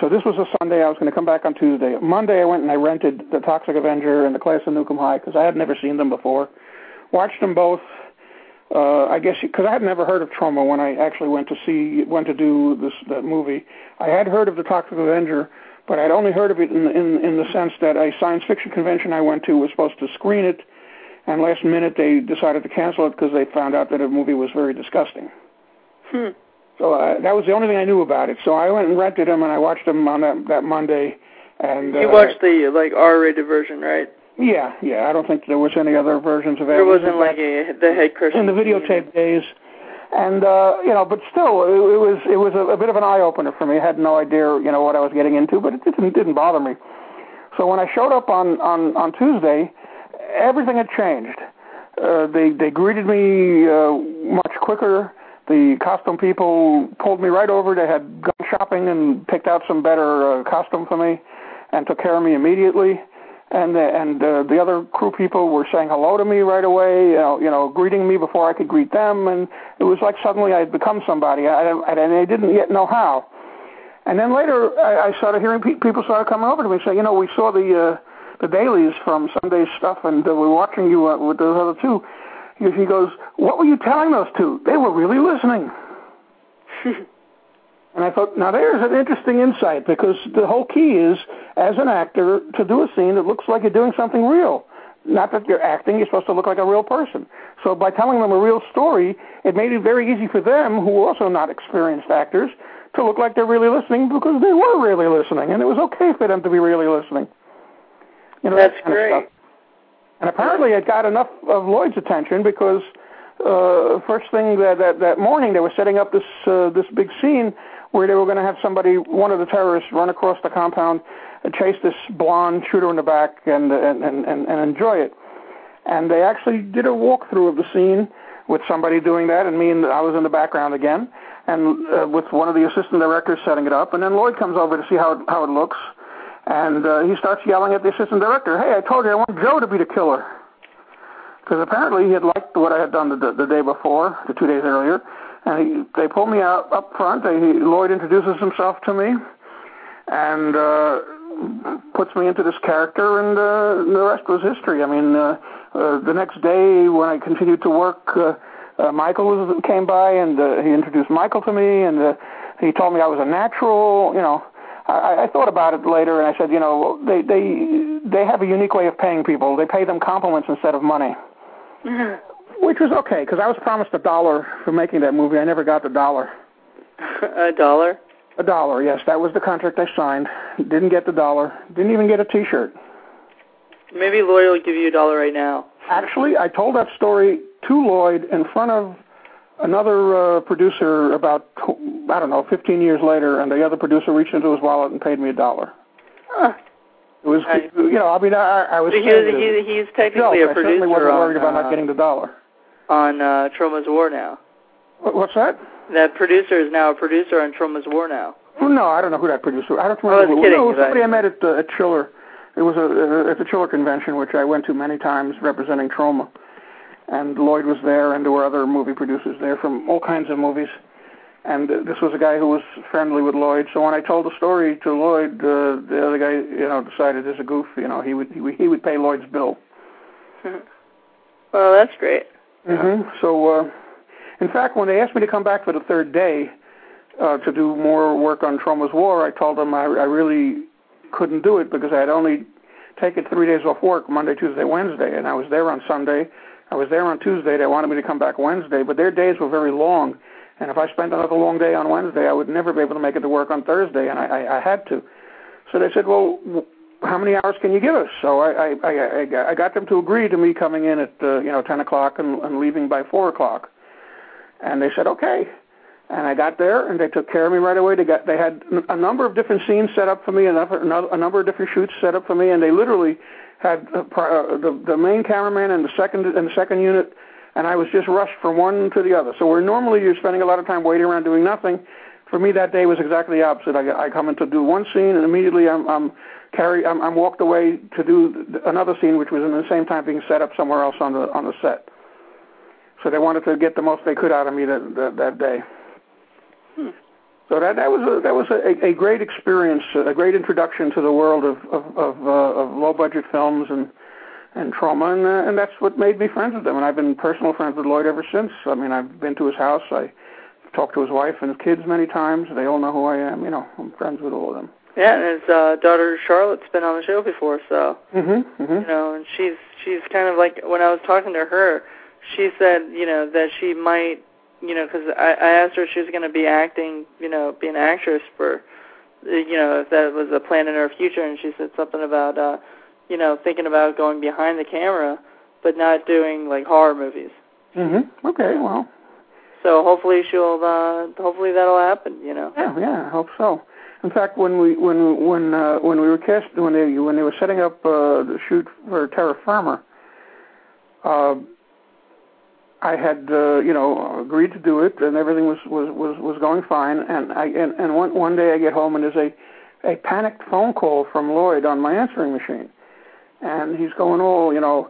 So this was a Sunday. I was going to come back on Tuesday. Monday, I went and I rented The Toxic Avenger and The Class of Nukem High because I had never seen them before. Watched them both. Uh, I guess because I had never heard of Troma when I actually went to see went to do this that movie. I had heard of The Toxic Avenger, but I'd only heard of it in, in in the sense that a science fiction convention I went to was supposed to screen it, and last minute they decided to cancel it because they found out that the movie was very disgusting. Hmm. So uh, that was the only thing I knew about it. So I went and rented them, and I watched them on that, that Monday. And uh, you watched the like R-rated version, right? Yeah, yeah. I don't think there was any other versions of it. There wasn't like a, the head Christian in the videotape days, and uh, you know, but still, it, it was it was a, a bit of an eye opener for me. I had no idea, you know, what I was getting into, but it didn't didn't bother me. So when I showed up on on, on Tuesday, everything had changed. Uh, they they greeted me uh, much quicker. The costume people pulled me right over. They had gone shopping and picked out some better uh, costume for me and took care of me immediately. And uh, and uh, the other crew people were saying hello to me right away, you know, you know, greeting me before I could greet them. And it was like suddenly I had become somebody, I, I, and I didn't yet know how. And then later I, I started hearing pe- people started coming over to me and saying, you know, we saw the, uh, the dailies from Sunday's stuff and uh, we're watching you uh, with those other two. He goes, what were you telling those two? They were really listening. And I thought, now there's an interesting insight, because the whole key is, as an actor, to do a scene that looks like you're doing something real. Not that you're acting, you're supposed to look like a real person. So by telling them a real story, it made it very easy for them, who are also not experienced actors, to look like they're really listening, because they were really listening, and it was okay for them to be really listening. You know, that's that great. And apparently it got enough of Lloyd's attention, because uh, first thing that, that that morning they were setting up this uh, this big scene where they were going to have somebody, one of the terrorists, run across the compound, uh, chase this blonde shooter in the back and and, and, and enjoy it. And they actually did a walkthrough of the scene with somebody doing that, and me and I was in the background again, and uh, with one of the assistant directors setting it up. And then Lloyd comes over to see how it, how it looks. And uh, he starts yelling at the assistant director, hey, I told you I want Joe to be the killer. Because apparently he had liked what I had done the, the day before, the two days earlier. And he, they pulled me out up front. They, he, Lloyd introduces himself to me and uh, puts me into this character, and uh, the rest was history. I mean, uh, uh, the next day when I continued to work, uh, uh, Michael came by, and uh, he introduced Michael to me, and uh, he told me I was a natural, you know. I, I thought about it later, and I said, you know, they they they have a unique way of paying people. They pay them compliments instead of money, mm-hmm. which was okay, because I was promised a dollar for making that movie. I never got the dollar. A dollar? A dollar, yes. That was the contract I signed. Didn't get the dollar. Didn't even get a T-shirt. Maybe Lloyd will give you a dollar right now. Actually, I told that story to Lloyd in front of another uh, producer about, I don't know, fifteen years later, and the other producer reached into his wallet and paid me a dollar. Huh. It was, I, you know, I mean, I, I was... He, he, he's technically no, a producer on... I certainly wasn't worried on, about uh, not getting the dollar. On uh, Troma's War now. What's that? That producer is now a producer on Troma's War now. No, I don't know who that producer... I don't remember. Oh, I was kidding. It was somebody I, I met at, uh, at Chiller. It was a, uh, at the Chiller convention, which I went to many times representing Troma. And Lloyd was there, and there were other movie producers there from all kinds of movies. And uh, this was a guy who was friendly with Lloyd. So when I told the story to Lloyd, uh, the other guy, you know, decided as a goof, you know, he would he would, he would pay Lloyd's bill. Well, that's great. Mm-hmm. So, uh, in fact, when they asked me to come back for the third day uh, to do more work on Troma's War, I told them I, I really couldn't do it because I had only taken three days off work, Monday, Tuesday, Wednesday, and I was there on Sunday. I was there on Tuesday. They wanted me to come back Wednesday, but their days were very long. And if I spent another long day on Wednesday, I would never be able to make it to work on Thursday, and I, I, I had to. So they said, well, how many hours can you give us? So I, I, I, I got them to agree to me coming in at uh, you know ten o'clock and, and leaving by four o'clock. And they said, okay. And I got there, and they took care of me right away. They got they had a number of different scenes set up for me, a number, a number of different shoots set up for me, and they literally had uh, the, the main cameraman and the second and the second unit, and I was just rushed from one to the other. So where normally you're spending a lot of time waiting around doing nothing, For me, that day was exactly the opposite. I, I come in to do one scene, and immediately I'm, I'm carried. I'm, I'm walked away to do another scene, which was in the same time being set up somewhere else on the on the set. So they wanted to get the most they could out of me that that, that day. Hmm. So that that was a, that was a, a great experience, a great introduction to the world of of, of, uh, of low budget films and and Troma, and, uh, and that's what made me friends with them. And I've been personal friends with Lloyd ever since. I mean, I've been to his house. I. Talked to his wife and his kids many times. They all know who I am. You know, I'm friends with all of them. Yeah, and his uh, daughter Charlotte's been on the show before, so mm-hmm, mm-hmm. you know, and she's she's kind of like when I was talking to her, she said, you know, that she might, you know, because I, I asked her if she was going to be acting, you know, be an actress for, you know, if that was a plan in her future, and she said something about, uh, you know, thinking about going behind the camera, but not doing like horror movies. Mm-hmm. Okay, well. So hopefully she'll, uh, hopefully that'll happen, you know. Yeah, yeah, I hope so. In fact, when we when when uh, when we were cast when they when they were setting up uh, the shoot for Terror Firmer, uh, I had uh, you know agreed to do it, and everything was, was, was, was going fine. And I and, and one one day I get home and there's a, a panicked phone call from Lloyd on my answering machine, and he's going all you know.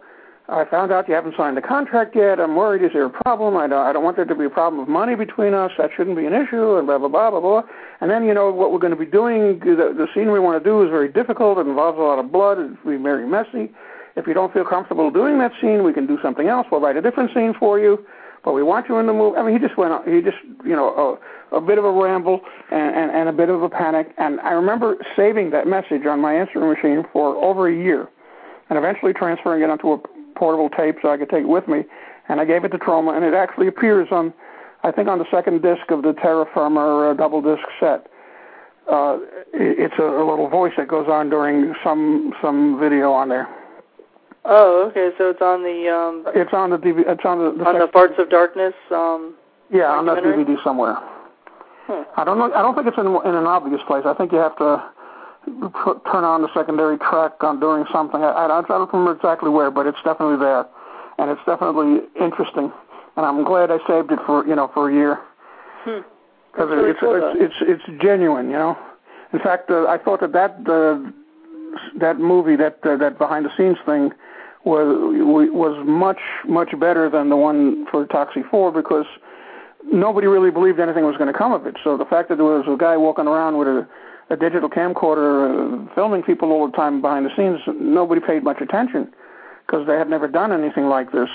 I found out you haven't signed the contract yet. I'm worried. Is there a problem? I don't, I don't want there to be a problem of money between us. That shouldn't be an issue, and blah, blah, blah, blah, blah. And then, you know, what we're going to be doing, the, the scene we want to do is very difficult. It involves a lot of blood. It's very messy. If you don't feel comfortable doing that scene, we can do something else. We'll write a different scene for you, but we want you in the movie. I mean, he just went on. He just, you know, a, a bit of a ramble and, and, and a bit of a panic. And I remember saving that message on my answering machine for over a year and eventually transferring it onto a portable tape so I could take it with me, and I gave it to Troma, and it actually appears on, I think, on the second disc of the Terra Firma uh, double disc set. Uh, it's a, a little voice that goes on during some some video on there. Oh, okay, so it's on the. Um, it's on the D V D. It's on the. the on the Parts of Darkness. Um, yeah, on that D V D somewhere. Hmm. I don't know. I don't think it's in, in an obvious place. I think you have to. Put, turn on the secondary track on doing something. I, I, I don't remember exactly where, but it's definitely there, and it's definitely interesting. And I'm glad I saved it for you know for a year because hmm. really it's, cool, it's, it's it's genuine, you know. In fact, uh, I thought that that uh, that movie that uh, that behind the scenes thing was was much much better than the one for Toxic four because nobody really believed anything was going to come of it. So the fact that there was a guy walking around with a a digital camcorder uh, filming people all the time behind the scenes, nobody paid much attention because they had never done anything like this.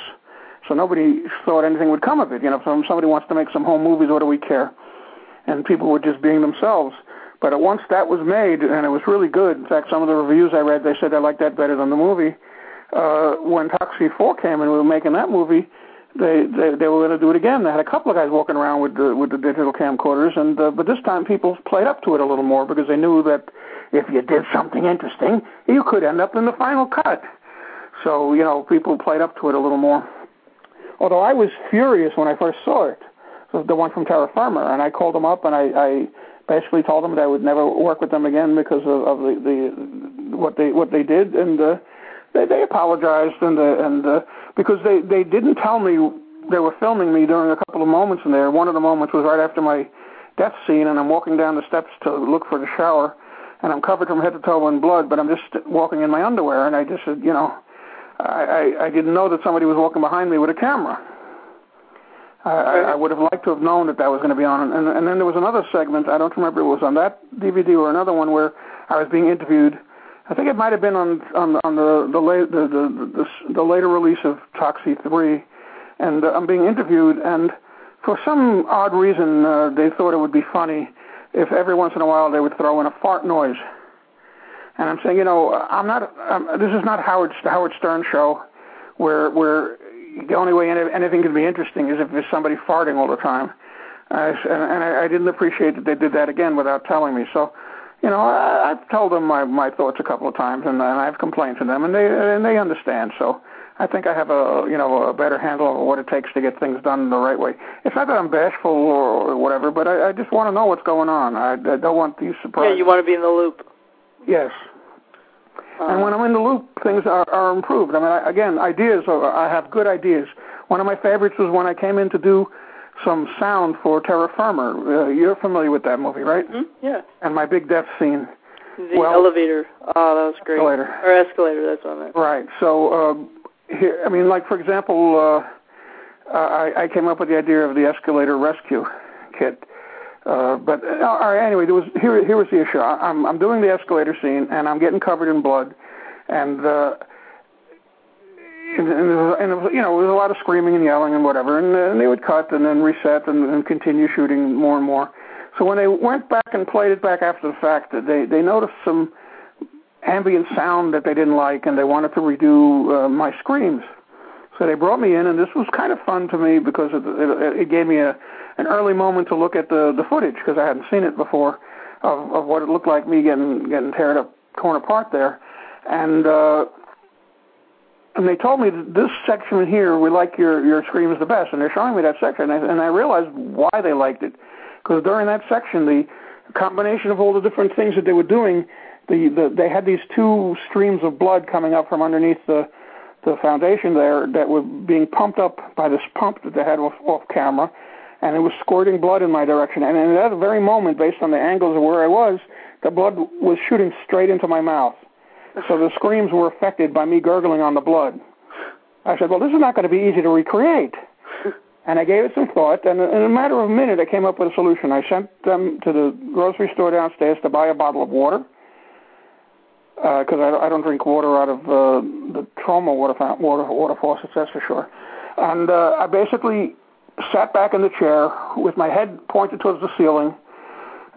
So nobody thought anything would come of it. You know, if somebody wants to make some home movies, what do we care? And people were just being themselves. But once that was made, and it was really good, in fact, some of the reviews I read, they said they liked that better than the movie. Uh, when Toxic four came and we were making that movie, They, they they were going to do it again. They had a couple of guys walking around with the with the digital camcorders, and uh, but this time people played up to it a little more because they knew that if you did something interesting, you could end up in the final cut. So you know, people played up to it a little more. Although I was furious when I first saw it, the one from Terra Firma, and I called them up and I, I basically told them that I would never work with them again because of, of the, the what they what they did, and uh, they they apologized and uh, and. Uh, Because they, they didn't tell me they were filming me during a couple of moments in there. One of the moments was right after my death scene, and I'm walking down the steps to look for the shower, and I'm covered from head to toe in blood, but I'm just walking in my underwear, and I just said, you know, I, I, I didn't know that somebody was walking behind me with a camera. I, I, I would have liked to have known that that was going to be on. And, and then there was another segment, I don't remember if it was on that D V D or another one, where I was being interviewed. I think it might have been on on, on the the, la- the, the the the later release of Toxie three, and uh, I'm being interviewed, and for some odd reason uh, they thought it would be funny if every once in a while they would throw in a fart noise, and I'm saying, you know, I'm not I'm, this is not Howard Howard Stern show, where where the only way any, anything can be interesting is if there's somebody farting all the time, uh, and, and I, I didn't appreciate that they did that again without telling me, so. You know, I, I've told them my, my thoughts a couple of times, and, and I've complained to them, and they and they understand. So I think I have a you know a better handle on what it takes to get things done the right way. It's not that I'm bashful or whatever, but I, I just want to know what's going on. I, I don't want these surprises. Yeah, you want to be in the loop. Yes. Um, and when I'm in the loop, things are, are improved. I mean, I, again, ideas. Are, I have good ideas. One of my favorites was when I came in to do some sound for Terror Firmer. Uh, you're familiar with that movie, right? Mm-hmm. Yeah. And my big death scene. The well, elevator. Oh, that was great. Escalator. Or escalator, that's what I meant. Right. So, um, here, I mean, like, for example, uh, I, I came up with the idea of the escalator rescue kit. Uh, but uh, all right, anyway, there was, here, here was the issue. I, I'm, I'm doing the escalator scene, and I'm getting covered in blood. And, uh, and, and, and you know, there was a lot of screaming and yelling and whatever. And, and they would cut and then reset and, and continue shooting more and more. So when they went back and played it back after the fact, they, they noticed some ambient sound that they didn't like, and they wanted to redo uh, my screams. So they brought me in, and this was kind of fun to me because it, it, it gave me a, an early moment to look at the, the footage, because I hadn't seen it before, of, of what it looked like me getting getting teared up, torn apart there. And uh, and they told me, this section here, we like your, your screams the best, and they're showing me that section, and I, and I realized why they liked it. Because during that section, the combination of all the different things that they were doing, the, the they had these two streams of blood coming up from underneath the, the foundation there that were being pumped up by this pump that they had off, off camera, and it was squirting blood in my direction. And in that very moment, based on the angles of where I was, the blood was shooting straight into my mouth. So the screams were affected by me gurgling on the blood. I said, well, this is not going to be easy to recreate. And I gave it some thought, and in a matter of a minute, I came up with a solution. I sent them to the grocery store downstairs to buy a bottle of water, because uh, I, I don't drink water out of uh, the Troma water, water, water faucets, that's for sure. And uh, I basically sat back in the chair with my head pointed towards the ceiling,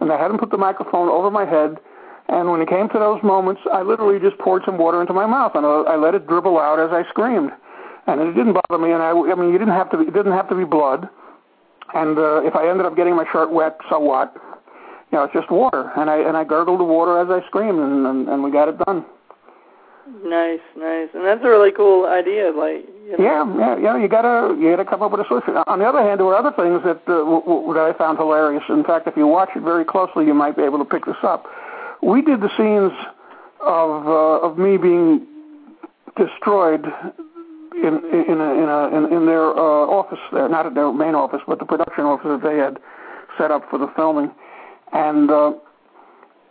and I had him put the microphone over my head, and when it came to those moments, I literally just poured some water into my mouth, and I, I let it dribble out as I screamed. And it didn't bother me, and I, I mean, you didn't have to. Be, it didn't have to be blood. And uh, if I ended up getting my shirt wet, so what? You know, it's just water. And I and I gurgled the water as I screamed, and, and, and we got it done. Nice, nice, and that's a really cool idea. Like, you know. yeah, yeah, yeah. You gotta you gotta come up with a solution. On the other hand, there were other things that uh, w- w- that I found hilarious. In fact, if you watch it very closely, you might be able to pick this up. We did the scenes of uh, of me being destroyed. In in a, in, a, in in their uh, office there, not at their main office, but the production office that they had set up for the filming, and uh,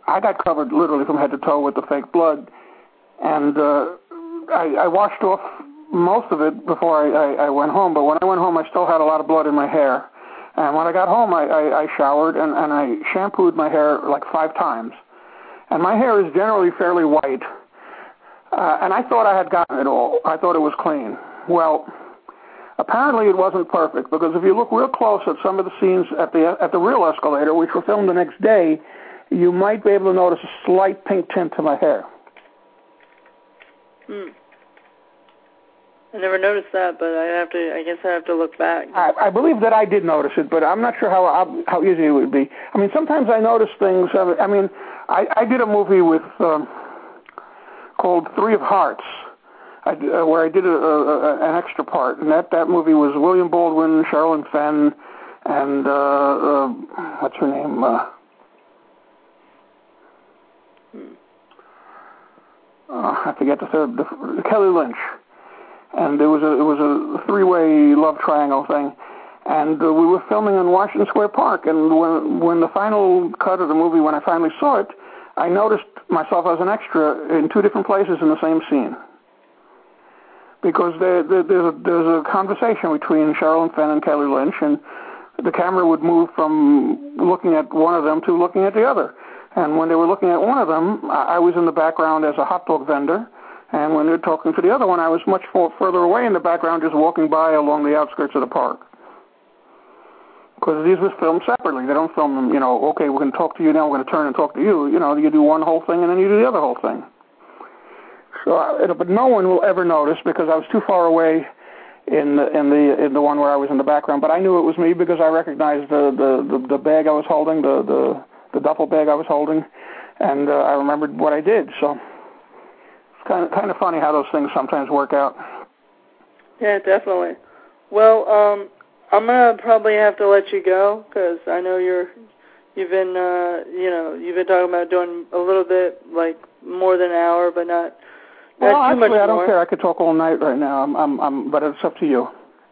I got covered literally from head to toe with the fake blood, and uh, I, I washed off most of it before I, I, I went home. But when I went home, I still had a lot of blood in my hair, and when I got home, I, I, I showered and, and I shampooed my hair like five times, and my hair is generally fairly white. Uh, and I thought I had gotten it all. I thought it was clean. Well, apparently it wasn't perfect, because if you look real close at some of the scenes at the at the real escalator, which were filmed the next day, you might be able to notice a slight pink tint to my hair. Hmm. I never noticed that, but I have to. I guess I have to look back. I, I believe that I did notice it, but I'm not sure how how easy it would be. I mean, sometimes I notice things. I mean, I, I did a movie with. Um, called Three of Hearts, I, uh, where I did a, a, a, an extra part. And that, that movie was William Baldwin, Sherilyn Fenn, and uh, uh, what's her name? Uh, uh, I forget the third, the, the Kelly Lynch. And it was a, it was a three-way love triangle thing. And uh, we were filming in Washington Square Park. And when, when the final cut of the movie, when I finally saw it, I noticed myself as an extra in two different places in the same scene, because there, there, there's, a, there's a conversation between Sherilyn Fenn and Kelly Lynch, and the camera would move from looking at one of them to looking at the other. And when they were looking at one of them, I, I was in the background as a hot dog vendor, and when they were talking to the other one, I was much for, further away in the background, just walking by along the outskirts of the park. Because these were filmed separately. They don't film them, you know, okay, we're going to talk to you now, we're going to turn and talk to you. You know, you do one whole thing and then you do the other whole thing. So, I, but no one will ever notice, because I was too far away in the, in the in the one where I was in the background. But I knew it was me because I recognized the, the, the, the bag I was holding, the, the, the duffel bag I was holding, and uh, I remembered what I did. So it's kind of, kind of funny how those things sometimes work out. Yeah, definitely. Well, um... I'm gonna probably have to let you go, because I know you're, you've been, uh, you know, you've been talking about doing a little bit, like more than an hour, but not, not well, too actually, much more. Well, actually, I don't care. I could talk all night right now. I'm, I'm, I'm, but it's up to you.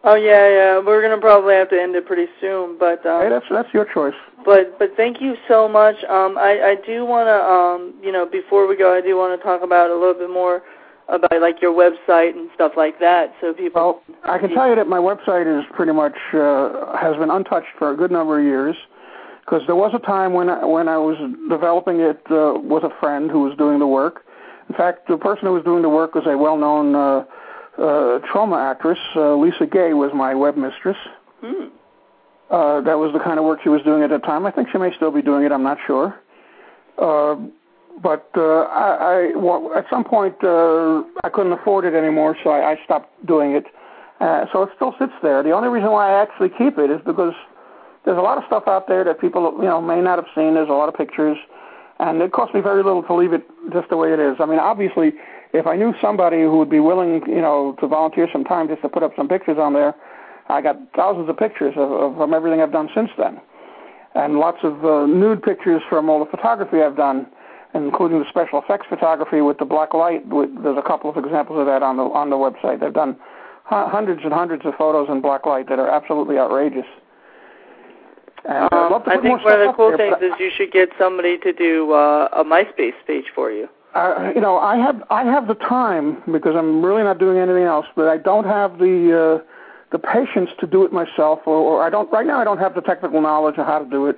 Oh, yeah, yeah. We're going to probably have to end it pretty soon. But um, hey, that's that's your choice. But but thank you so much. Um, I, I do want to, um, you know, before we go, I do want to talk about a little bit more about, like, your website and stuff like that. So people. Well, I can tell you that my website is pretty much, uh, has been untouched for a good number of years, because there was a time when I, when I was developing it uh, with a friend who was doing the work. In fact, the person who was doing the work was a well-known uh, uh, Troma actress. Uh, Lisa Gay was my webmistress. Hmm. Uh, that was the kind of work she was doing at the time. I think she may still be doing it. I'm not sure. Uh, but uh, I, I, well, at some point, uh, I couldn't afford it anymore, so I, I stopped doing it. Uh, so it still sits there. The only reason why I actually keep it is because there's a lot of stuff out there that people, you know, may not have seen. There's a lot of pictures, and it cost me very little to leave it just the way it is. I mean, obviously, if I knew somebody who would be willing, you know, to volunteer some time just to put up some pictures on there, I got thousands of pictures of, of from everything I've done since then, and lots of uh, nude pictures from all the photography I've done, including the special effects photography with the black light. With, there's a couple of examples of that on the on the website. They've done h- hundreds and hundreds of photos in black light that are absolutely outrageous. Um, I think one of the cool there, things is you should get somebody to do uh, a MySpace page for you. Uh, you know, I have I have the time because I'm really not doing anything else, but I don't have the uh, the patience to do it myself, or, or I don't right now. I don't have the technical knowledge of how to do it,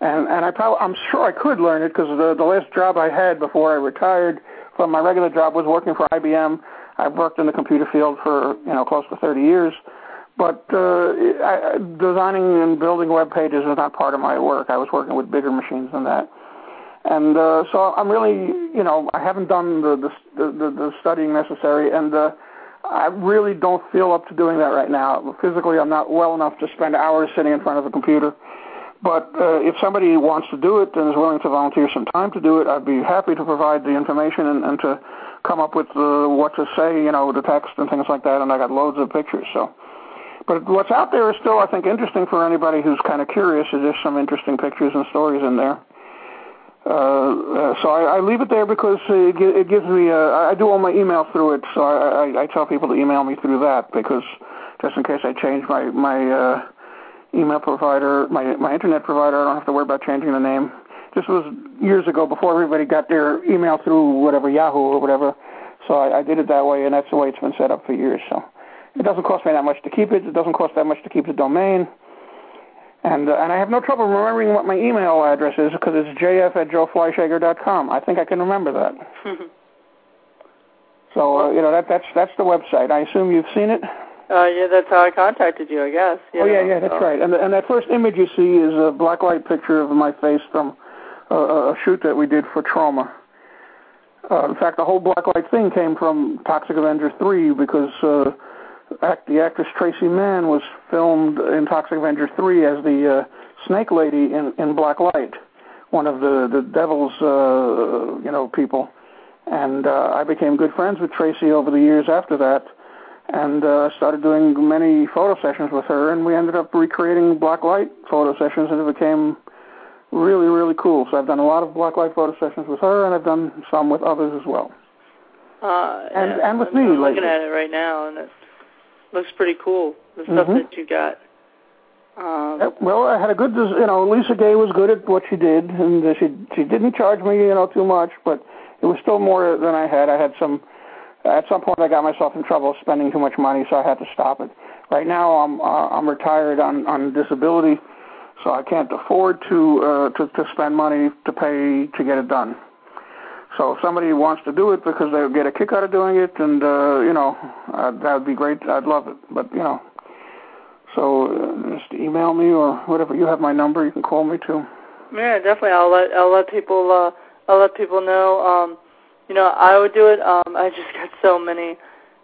and and I probably I'm sure I could learn it because the the last job I had before I retired from my regular job was working for I B M. I've worked in the computer field for you know close to thirty years. But uh, I, designing and building web pages is not part of my work. I was working with bigger machines than that. And uh, so I'm really, you know, I haven't done the the, the, the studying necessary, and uh, I really don't feel up to doing that right now. Physically, I'm not well enough to spend hours sitting in front of a computer. But uh, if somebody wants to do it and is willing to volunteer some time to do it, I'd be happy to provide the information and, and to come up with uh, what to say, you know, the text and things like that. And I got loads of pictures, so... But what's out there is still, I think, interesting for anybody who's kind of curious. Is there's some interesting pictures and stories in there. Uh, uh, so I, I leave it there because it, it gives me, a, I do all my email through it, so I, I, I tell people to email me through that because just in case I change my, my uh, email provider, my, my internet provider, I don't have to worry about changing the name. This was years ago before everybody got their email through whatever, Yahoo or whatever. So I, I did it that way, and that's the way it's been set up for years, so. It doesn't cost me that much to keep it. It doesn't cost that much to keep the domain. And uh, and I have no trouble remembering what my email address is because it's j f at joe fleishager dot com. I think I can remember that. so, uh, you know, that that's that's the website. I assume you've seen it? Uh, yeah, that's how I contacted you, I guess. You oh, know, yeah, yeah, that's so. right. And the, and that first image you see is a black light picture of my face from a, a shoot that we did for Troma. Uh, in fact, the whole black light thing came from Toxic Avenger three because... Uh, Act, the actress Tracy Mann was filmed in Toxic Avenger three as the uh, Snake Lady in, in Black Light, one of the the devil's uh, you know people, and uh, I became good friends with Tracy over the years after that, and uh, started doing many photo sessions with her, and we ended up recreating Black Light photo sessions, and it became really really cool. So I've done a lot of Black Light photo sessions with her, and I've done some with others as well. Uh, and yeah, and with I'm me, looking lately. at it right now, and it's looks pretty cool, the stuff mm-hmm. that you got. Um, well, I had a good, you know, Lisa Gay was good at what she did, and she she didn't charge me, you know, too much, but it was still more than I had. I had some, at some point I got myself in trouble spending too much money, so I had to stop it. Right now I'm uh, I'm retired on, on disability, so I can't afford to, uh, to to spend money to pay to get it done. So if somebody wants to do it because they'll get a kick out of doing it, and, uh, you know, uh, that would be great. I'd love it. But, you know, so uh, just email me or whatever. You have my number. You can call me, too. Yeah, definitely. I'll let, I'll let people uh, I'll let people know. Um, you know, I would do it. Um, I just got so many,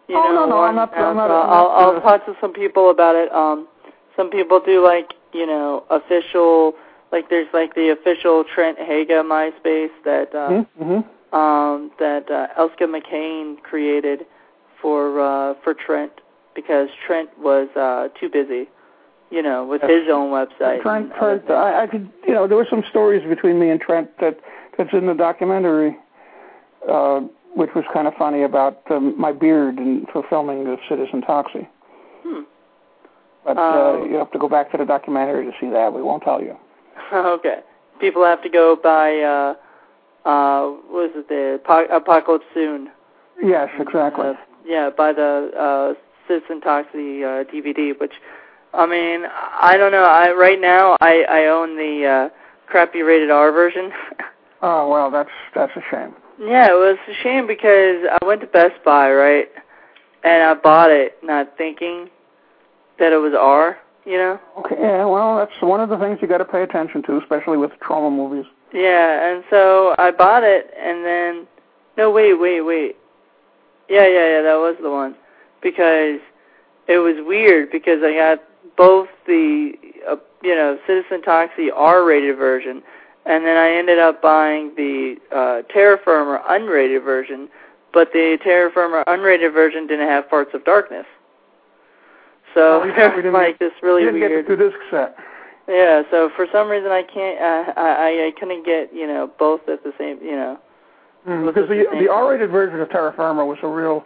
you oh, know. No, no, I'm not, I'm not, I'm I'll, I'll uh, talk to some people about it. Um, some people do, like, you know, official, like there's, like, the official Trent Haga MySpace that um, – mm-hmm. Um, that uh, Elska McCain created for uh, for Trent because Trent was uh, too busy, you know, with his own website. Trent, Trent I, I could, you know, there were some stories between me and Trent that, that's in the documentary, uh, which was kind of funny about um, my beard and for filming the Citizen Toxie. Hmm. But um, uh, you have to go back to the documentary to see that. We won't tell you. Okay. People have to go by, uh, uh, what is it, the Ap- Apocalypse Soon. Yes, exactly. Uh, yeah, by the uh, Citizen Toxie uh, D V D, which, I mean, I don't know. I Right now, I, I own the uh, crappy rated R version. Oh, well, that's that's a shame. Yeah, it was a shame because I went to Best Buy, right, and I bought it not thinking that it was R, you know? Okay, yeah, well, that's one of the things you got to pay attention to, especially with trauma movies. Yeah, and so I bought it, and then, no, wait, wait, wait. Yeah, yeah, yeah, that was the one, because it was weird, because I got both the, uh, you know, Citizen Toxie R-rated version, and then I ended up buying the uh, Terror Firmer unrated version, but the Terror Firmer unrated version didn't have Parts of Darkness. So there was like this really didn't weird. Get the disc set. Yeah, so for some reason I can't. Uh, I I couldn't get you know both at the same you know. Mm, because the the, the R-rated version of Terra Firma was a real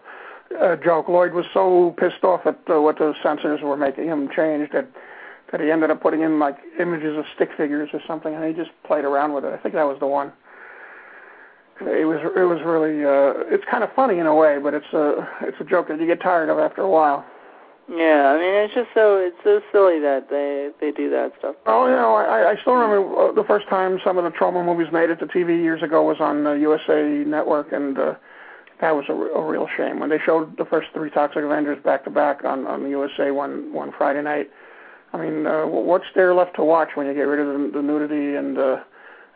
uh, joke. Lloyd was so pissed off at uh, what the censors were making him change that that he ended up putting in like images of stick figures or something, and he just played around with it. I think that was the one. It was it was really uh, it's kind of funny in a way, but it's a it's a joke that you get tired of after a while. Yeah, I mean, it's just so it's so silly that they, they do that stuff. Oh, you know, I, I still remember the first time some of the Troma movies made it to T V years ago was on uh, U S A Network, and uh, that was a, a real shame. When they showed the first three Toxic Avengers back-to-back on, on the U S A one, one Friday night, I mean, uh, what's there left to watch when you get rid of the, the nudity and uh,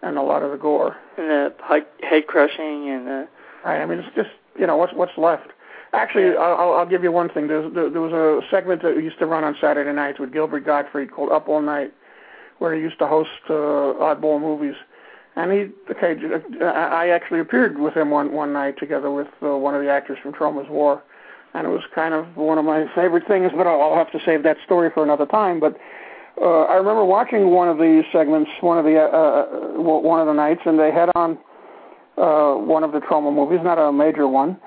and a lot of the gore? And the head-crushing and the... Right, I mean, it's just, you know, what's what's left? Actually, I'll, I'll give you one thing. There, there was a segment that used to run on Saturday nights with Gilbert Gottfried called Up All Night, where he used to host uh, oddball movies. And he, okay, I actually appeared with him one, one night together with uh, one of the actors from Troma's War, and it was kind of one of my favorite things, but I'll, I'll have to save that story for another time. But uh, I remember watching one of these segments, one of the uh, one of the nights, and they had on uh, one of the Troma movies, not a major one.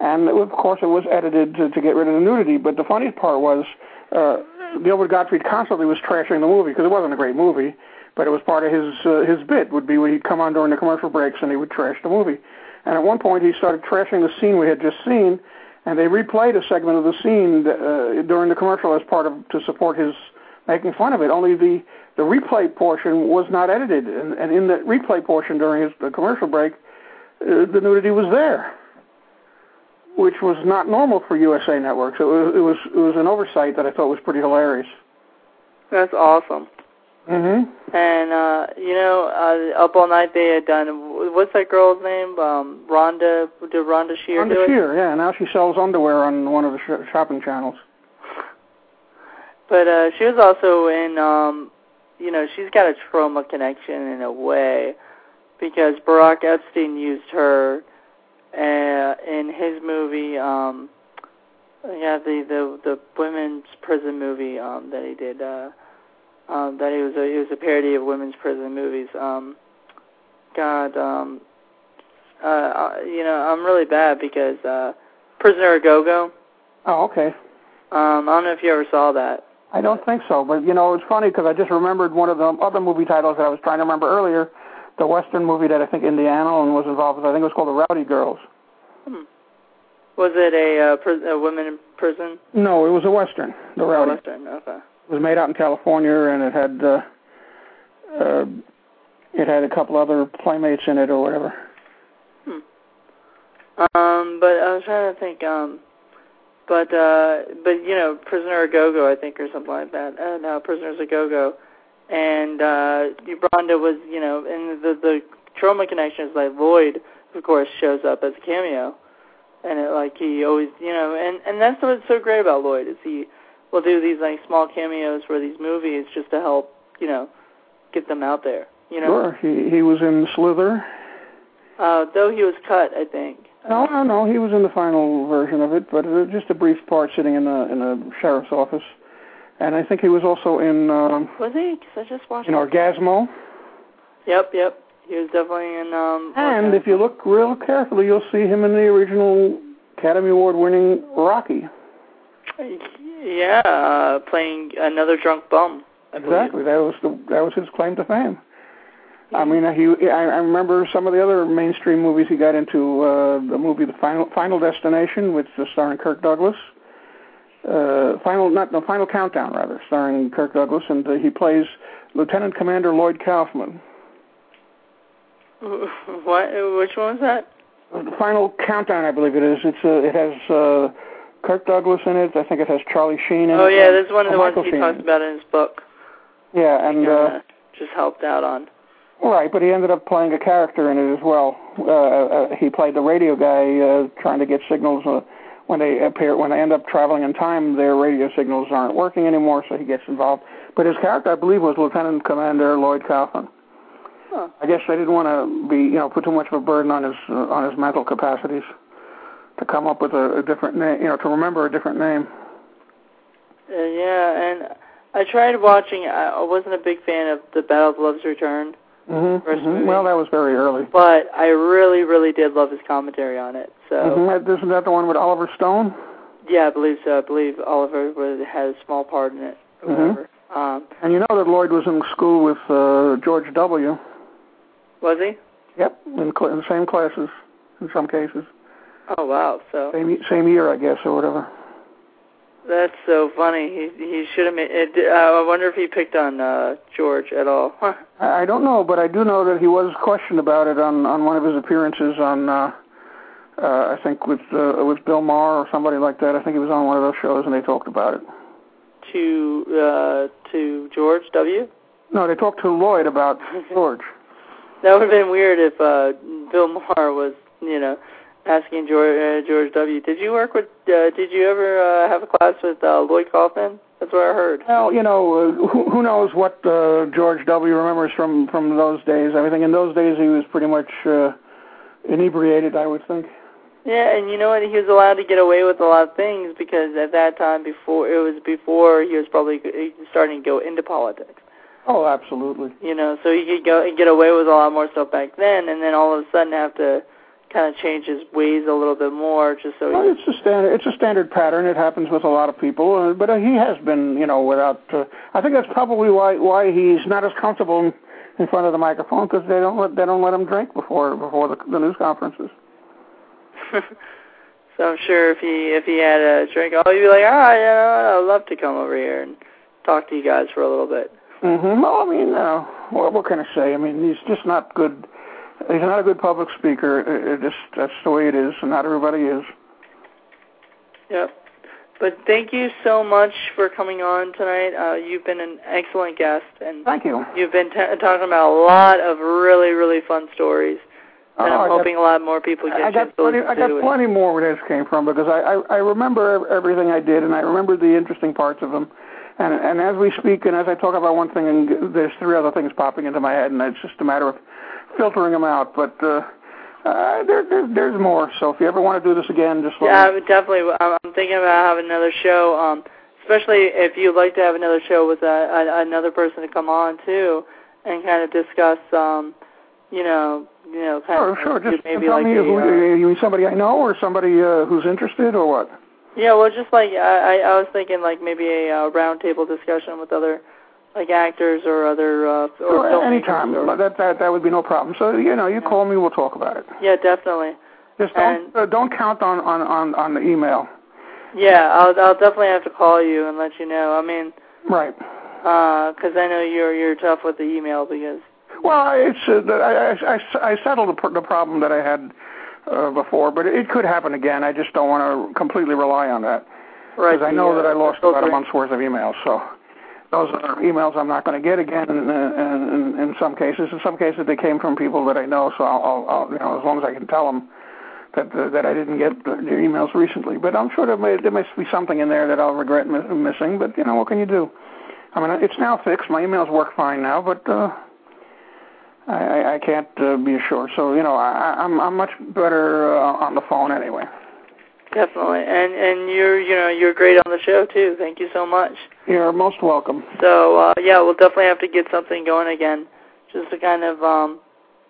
And, of course, it was edited to, to get rid of the nudity. But the funny part was uh, Gilbert Gottfried constantly was trashing the movie because it wasn't a great movie, but it was part of his uh, his bit would be when he'd come on during the commercial breaks and he would trash the movie. And at one point he started trashing the scene we had just seen, and they replayed a segment of the scene uh, during the commercial as part of to support his making fun of it. Only the, the replay portion was not edited. And, and in that replay portion during his the commercial break, uh, the nudity was there, which was not normal for U S A Network. So it was, it was it was an oversight that I thought was pretty hilarious. That's awesome. Mhm. And uh, you know, uh, Up All Night they had done. What's that girl's name? Um, Rhonda. Did Rhonda Shear do it? Rhonda Shear. Yeah. Now she sells underwear on one of the sh- shopping channels. But uh, she was also in. Um, you know, she's got a Troma connection in a way, because Barack Epstein used her. Uh, in his movie, um, yeah, the, the the women's prison movie um, that he did, uh, um, that he was a, he was a parody of women's prison movies. Um, God, um, uh, you know, I'm really bad because uh, Prisoner of Go-Go. Oh, okay. Um, I don't know if you ever saw that. I don't think so, but you know, it's funny because I just remembered one of the other movie titles that I was trying to remember earlier. The Western movie that I think Indiana Allen was involved with, I think it was called The Rowdy Girls. Hmm. Was it a, uh, pr- a women in prison? No, it was a Western, The oh, Rowdy. Western, okay. It was made out in California, and it had uh, uh, it had a couple other playmates in it or whatever. Hmm. Um, but I was trying to think, um, but, uh, but you know, Prisoner of Go-Go, I think, or something like that. Uh, no, Prisoners of Go-Go. And uh, Rhonda was, you know, and the the Troma connections, like Lloyd, of course, shows up as a cameo, and it, like he always, you know, and, and that's what's so great about Lloyd is he will do these like small cameos for these movies just to help, you know, get them out there, you know. Sure, he he was in Slither. Uh, though he was cut, I think. No, no, no, he was in the final version of it, but just a brief part sitting in the in the sheriff's office. And I think he was also in... Um, was he? Because I just watched... In Orgasmo. Yep, yep. He was definitely in... Um, and Orgasmo. If you look real carefully, you'll see him in the original Academy Award-winning Rocky. Yeah, uh, playing another drunk bum. Exactly. That was the, that was his claim to fame. I mean, he. I, I remember some of the other mainstream movies he got into. Uh, the movie The Final Final Destination, which is starring Kirk Douglas. Uh, Final not no Final Countdown rather, starring Kirk Douglas, and uh, he plays Lieutenant Commander Lloyd Kaufman. What? Which one was that? Final Countdown, I believe it is. It's uh, it has uh, Kirk Douglas in it. I think it has Charlie Sheen in oh, it. Oh yeah, that's one of the ones he Sheen. talks about in his book. Yeah, and uh, just helped out on. Right, but he ended up playing a character in it as well. Uh, uh, he played the radio guy uh, trying to get signals uh, when they appear. When they end up traveling in time, their radio signals aren't working anymore, so he gets involved. But his character, I believe, was Lieutenant Commander Lloyd Kaufman. Huh. I guess they didn't want to be, you know, put too much of a burden on his uh, on his mental capacities to come up with a, a different name, you know, to remember a different name. Uh, yeah, and I tried watching. I wasn't a big fan of The Battle of Love's Return. Mm-hmm, mm-hmm. Well, that was very early. But I really, really did love his commentary on it. So mm-hmm. Isn't that the one with Oliver Stone? Yeah, I believe so. I believe Oliver was, had a small part in it. Or mm-hmm. whatever. Um, and you know that Lloyd was in school with uh, George W. Was he? Yep, in, cl- in the same classes in some cases. Oh, wow. So Same, same year, I guess, or whatever. That's so funny. He he should have made it. Uh, I wonder if he picked on uh, George at all. Huh. I don't know, but I do know that he was questioned about it on, on one of his appearances on, uh, uh, I think, with uh, with Bill Maher or somebody like that. I think he was on one of those shows, and they talked about it. To uh, to George W? No, they talked to Lloyd about George. That would have been weird if uh, Bill Maher was, you know, asking George, uh, George W., did you work with, uh, did you ever uh, have a class with uh, Lloyd Kaufman? That's what I heard. Well, you know, uh, who, who knows what uh, George W. remembers from, from those days. I think in those days he was pretty much uh, inebriated, I would think. Yeah, and you know what? He was allowed to get away with a lot of things because at that time, before it was before he was probably starting to go into politics. Oh, absolutely. You know, so he could go and get away with a lot more stuff back then, and then all of a sudden have to kind of changes ways a little bit more, just so. Well, it's a standard. It's a standard pattern. It happens with a lot of people, uh, but uh, he has been, you know, without. Uh, I think that's probably why why he's not as comfortable in front of the microphone because they don't let they don't let him drink before before the, the news conferences. So I'm sure if he if he had a drink, oh, he'd be like, ah, yeah, I'd love to come over here and talk to you guys for a little bit. Mm-hmm. Well, I mean, uh, what, what can I say? I mean, he's just not good. He's not a good public speaker. It, it just that's the way it is, and not everybody is. Yep. But thank you so much for coming on tonight. Uh, you've been an excellent guest, and thank you. You've been t- talking about a lot of really, really fun stories, and oh, I'm I hoping got, a lot more people get. I got plenty. I got plenty more where this came from because I, I I remember everything I did, and I remember the interesting parts of them. And, and as we speak, and as I talk about one thing, and there's three other things popping into my head, and it's just a matter of filtering them out. But uh, uh, there, there, there's more. So if you ever want to do this again, just let yeah, me... definitely. I'm thinking about having another show, um, especially if you'd like to have another show with a, a, another person to come on too, and kind of discuss, um, you know, you know, kind sure, of sure. Just maybe tell like me a, who, uh, you mean somebody I know or somebody uh, who's interested or what. Yeah, well, just like I, I was thinking, like maybe a uh, roundtable discussion with other, like actors or other. Uh, or well, anytime that that that would be no problem. So you know, you yeah. call me, we'll talk about it. Yeah, definitely. Just don't and, uh, don't count on, on, on, on the email. Yeah, I'll I'll definitely have to call you and let you know. I mean, right? Because uh, I know you're you're tough with the email because. Well, it's uh, I, I I settled the problem that I had. Uh, before, but it could happen again. I just don't want to completely rely on that because right, I know yeah, that I lost about great. a month's worth of emails. So those are emails I'm not going to get again. In, in, in some cases, in some cases they came from people that I know. So I'll, I'll you know, as long as I can tell them that uh, that I didn't get their emails recently. But I'm sure there may, there must be something in there that I'll regret mi- missing. But you know, what can you do? I mean, it's now fixed. My emails work fine now, but. Uh, I, I can't uh, be sure. So, you know, I, I'm I'm much better uh, on the phone anyway. Definitely. And and you're, you know, you're great on the show, too. Thank you so much. You're most welcome. So, uh, yeah, we'll definitely have to get something going again just to kind of, um,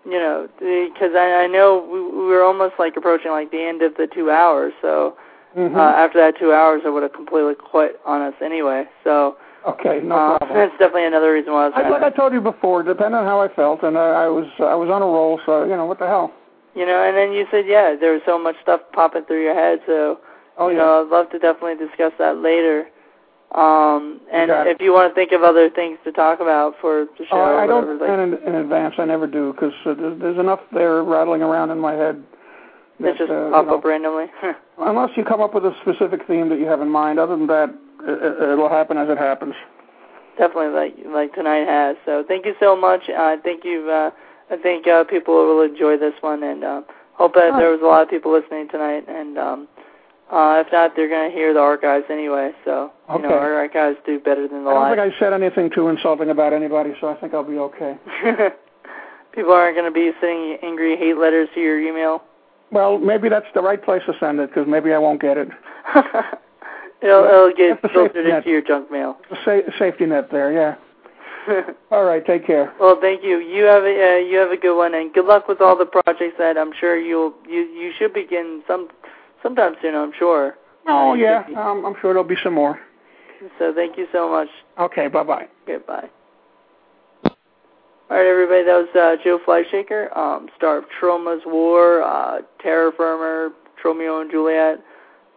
you know, because I, I know we, we're almost, like, approaching, like, the end of the two hours. So Mm-hmm. Uh, after that two hours, I would have completely quit on us anyway. So okay, no uh, problem. That's definitely another reason why I was. I, like I told you before, depending on how I felt, and I, I was I was on a roll. So you know what the hell. You know, and then you said, yeah, there was so much stuff popping through your head. So oh, you yeah. know, I'd love to definitely discuss that later. Um, and if you want to think of other things to talk about for the show, oh, I don't plan in, in advance. I never do because uh, there's, there's enough there rattling around in my head. That, it just uh, pop you know, up randomly. Unless you come up with a specific theme that you have in mind. Other than that, it, it'll happen as it happens. Definitely, like like tonight has. So thank you so much. I uh, think you've. Uh, I think uh, people will enjoy this one, and uh, hope that there was a lot of people listening tonight. And um, uh, if not, they're going to hear the archives anyway. So okay. you know, our archives do better than the live. I don't live. think I said anything too insulting about anybody, so I think I'll be okay. People aren't going to be sending angry hate letters to your email. Well, maybe that's the right place to send it, because maybe I won't get it. it'll, it'll get filtered into your junk mail. Sa- safety net there, yeah. All right, take care. Well, thank you. You have a uh, you have a good one, and good luck with all the projects that I'm sure you'll you you should begin some sometime soon. I'm sure. Oh uh, yeah, um, I'm sure there'll be some more. So thank you so much. Okay, bye bye. Goodbye. All right, everybody. That was uh, Joe Flyshaker, um, star of Troma's War, uh, Terror Firmer, Tromeo and Juliet,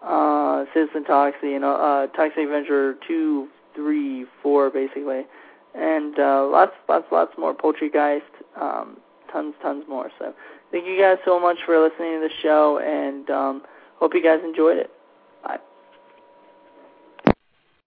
uh, Citizen Toxie, and uh, Toxic Avenger two, three, four, basically. And uh, lots, lots, lots more Poultrygeist, um, tons, tons more. So thank you guys so much for listening to the show, and um, hope you guys enjoyed it. Bye.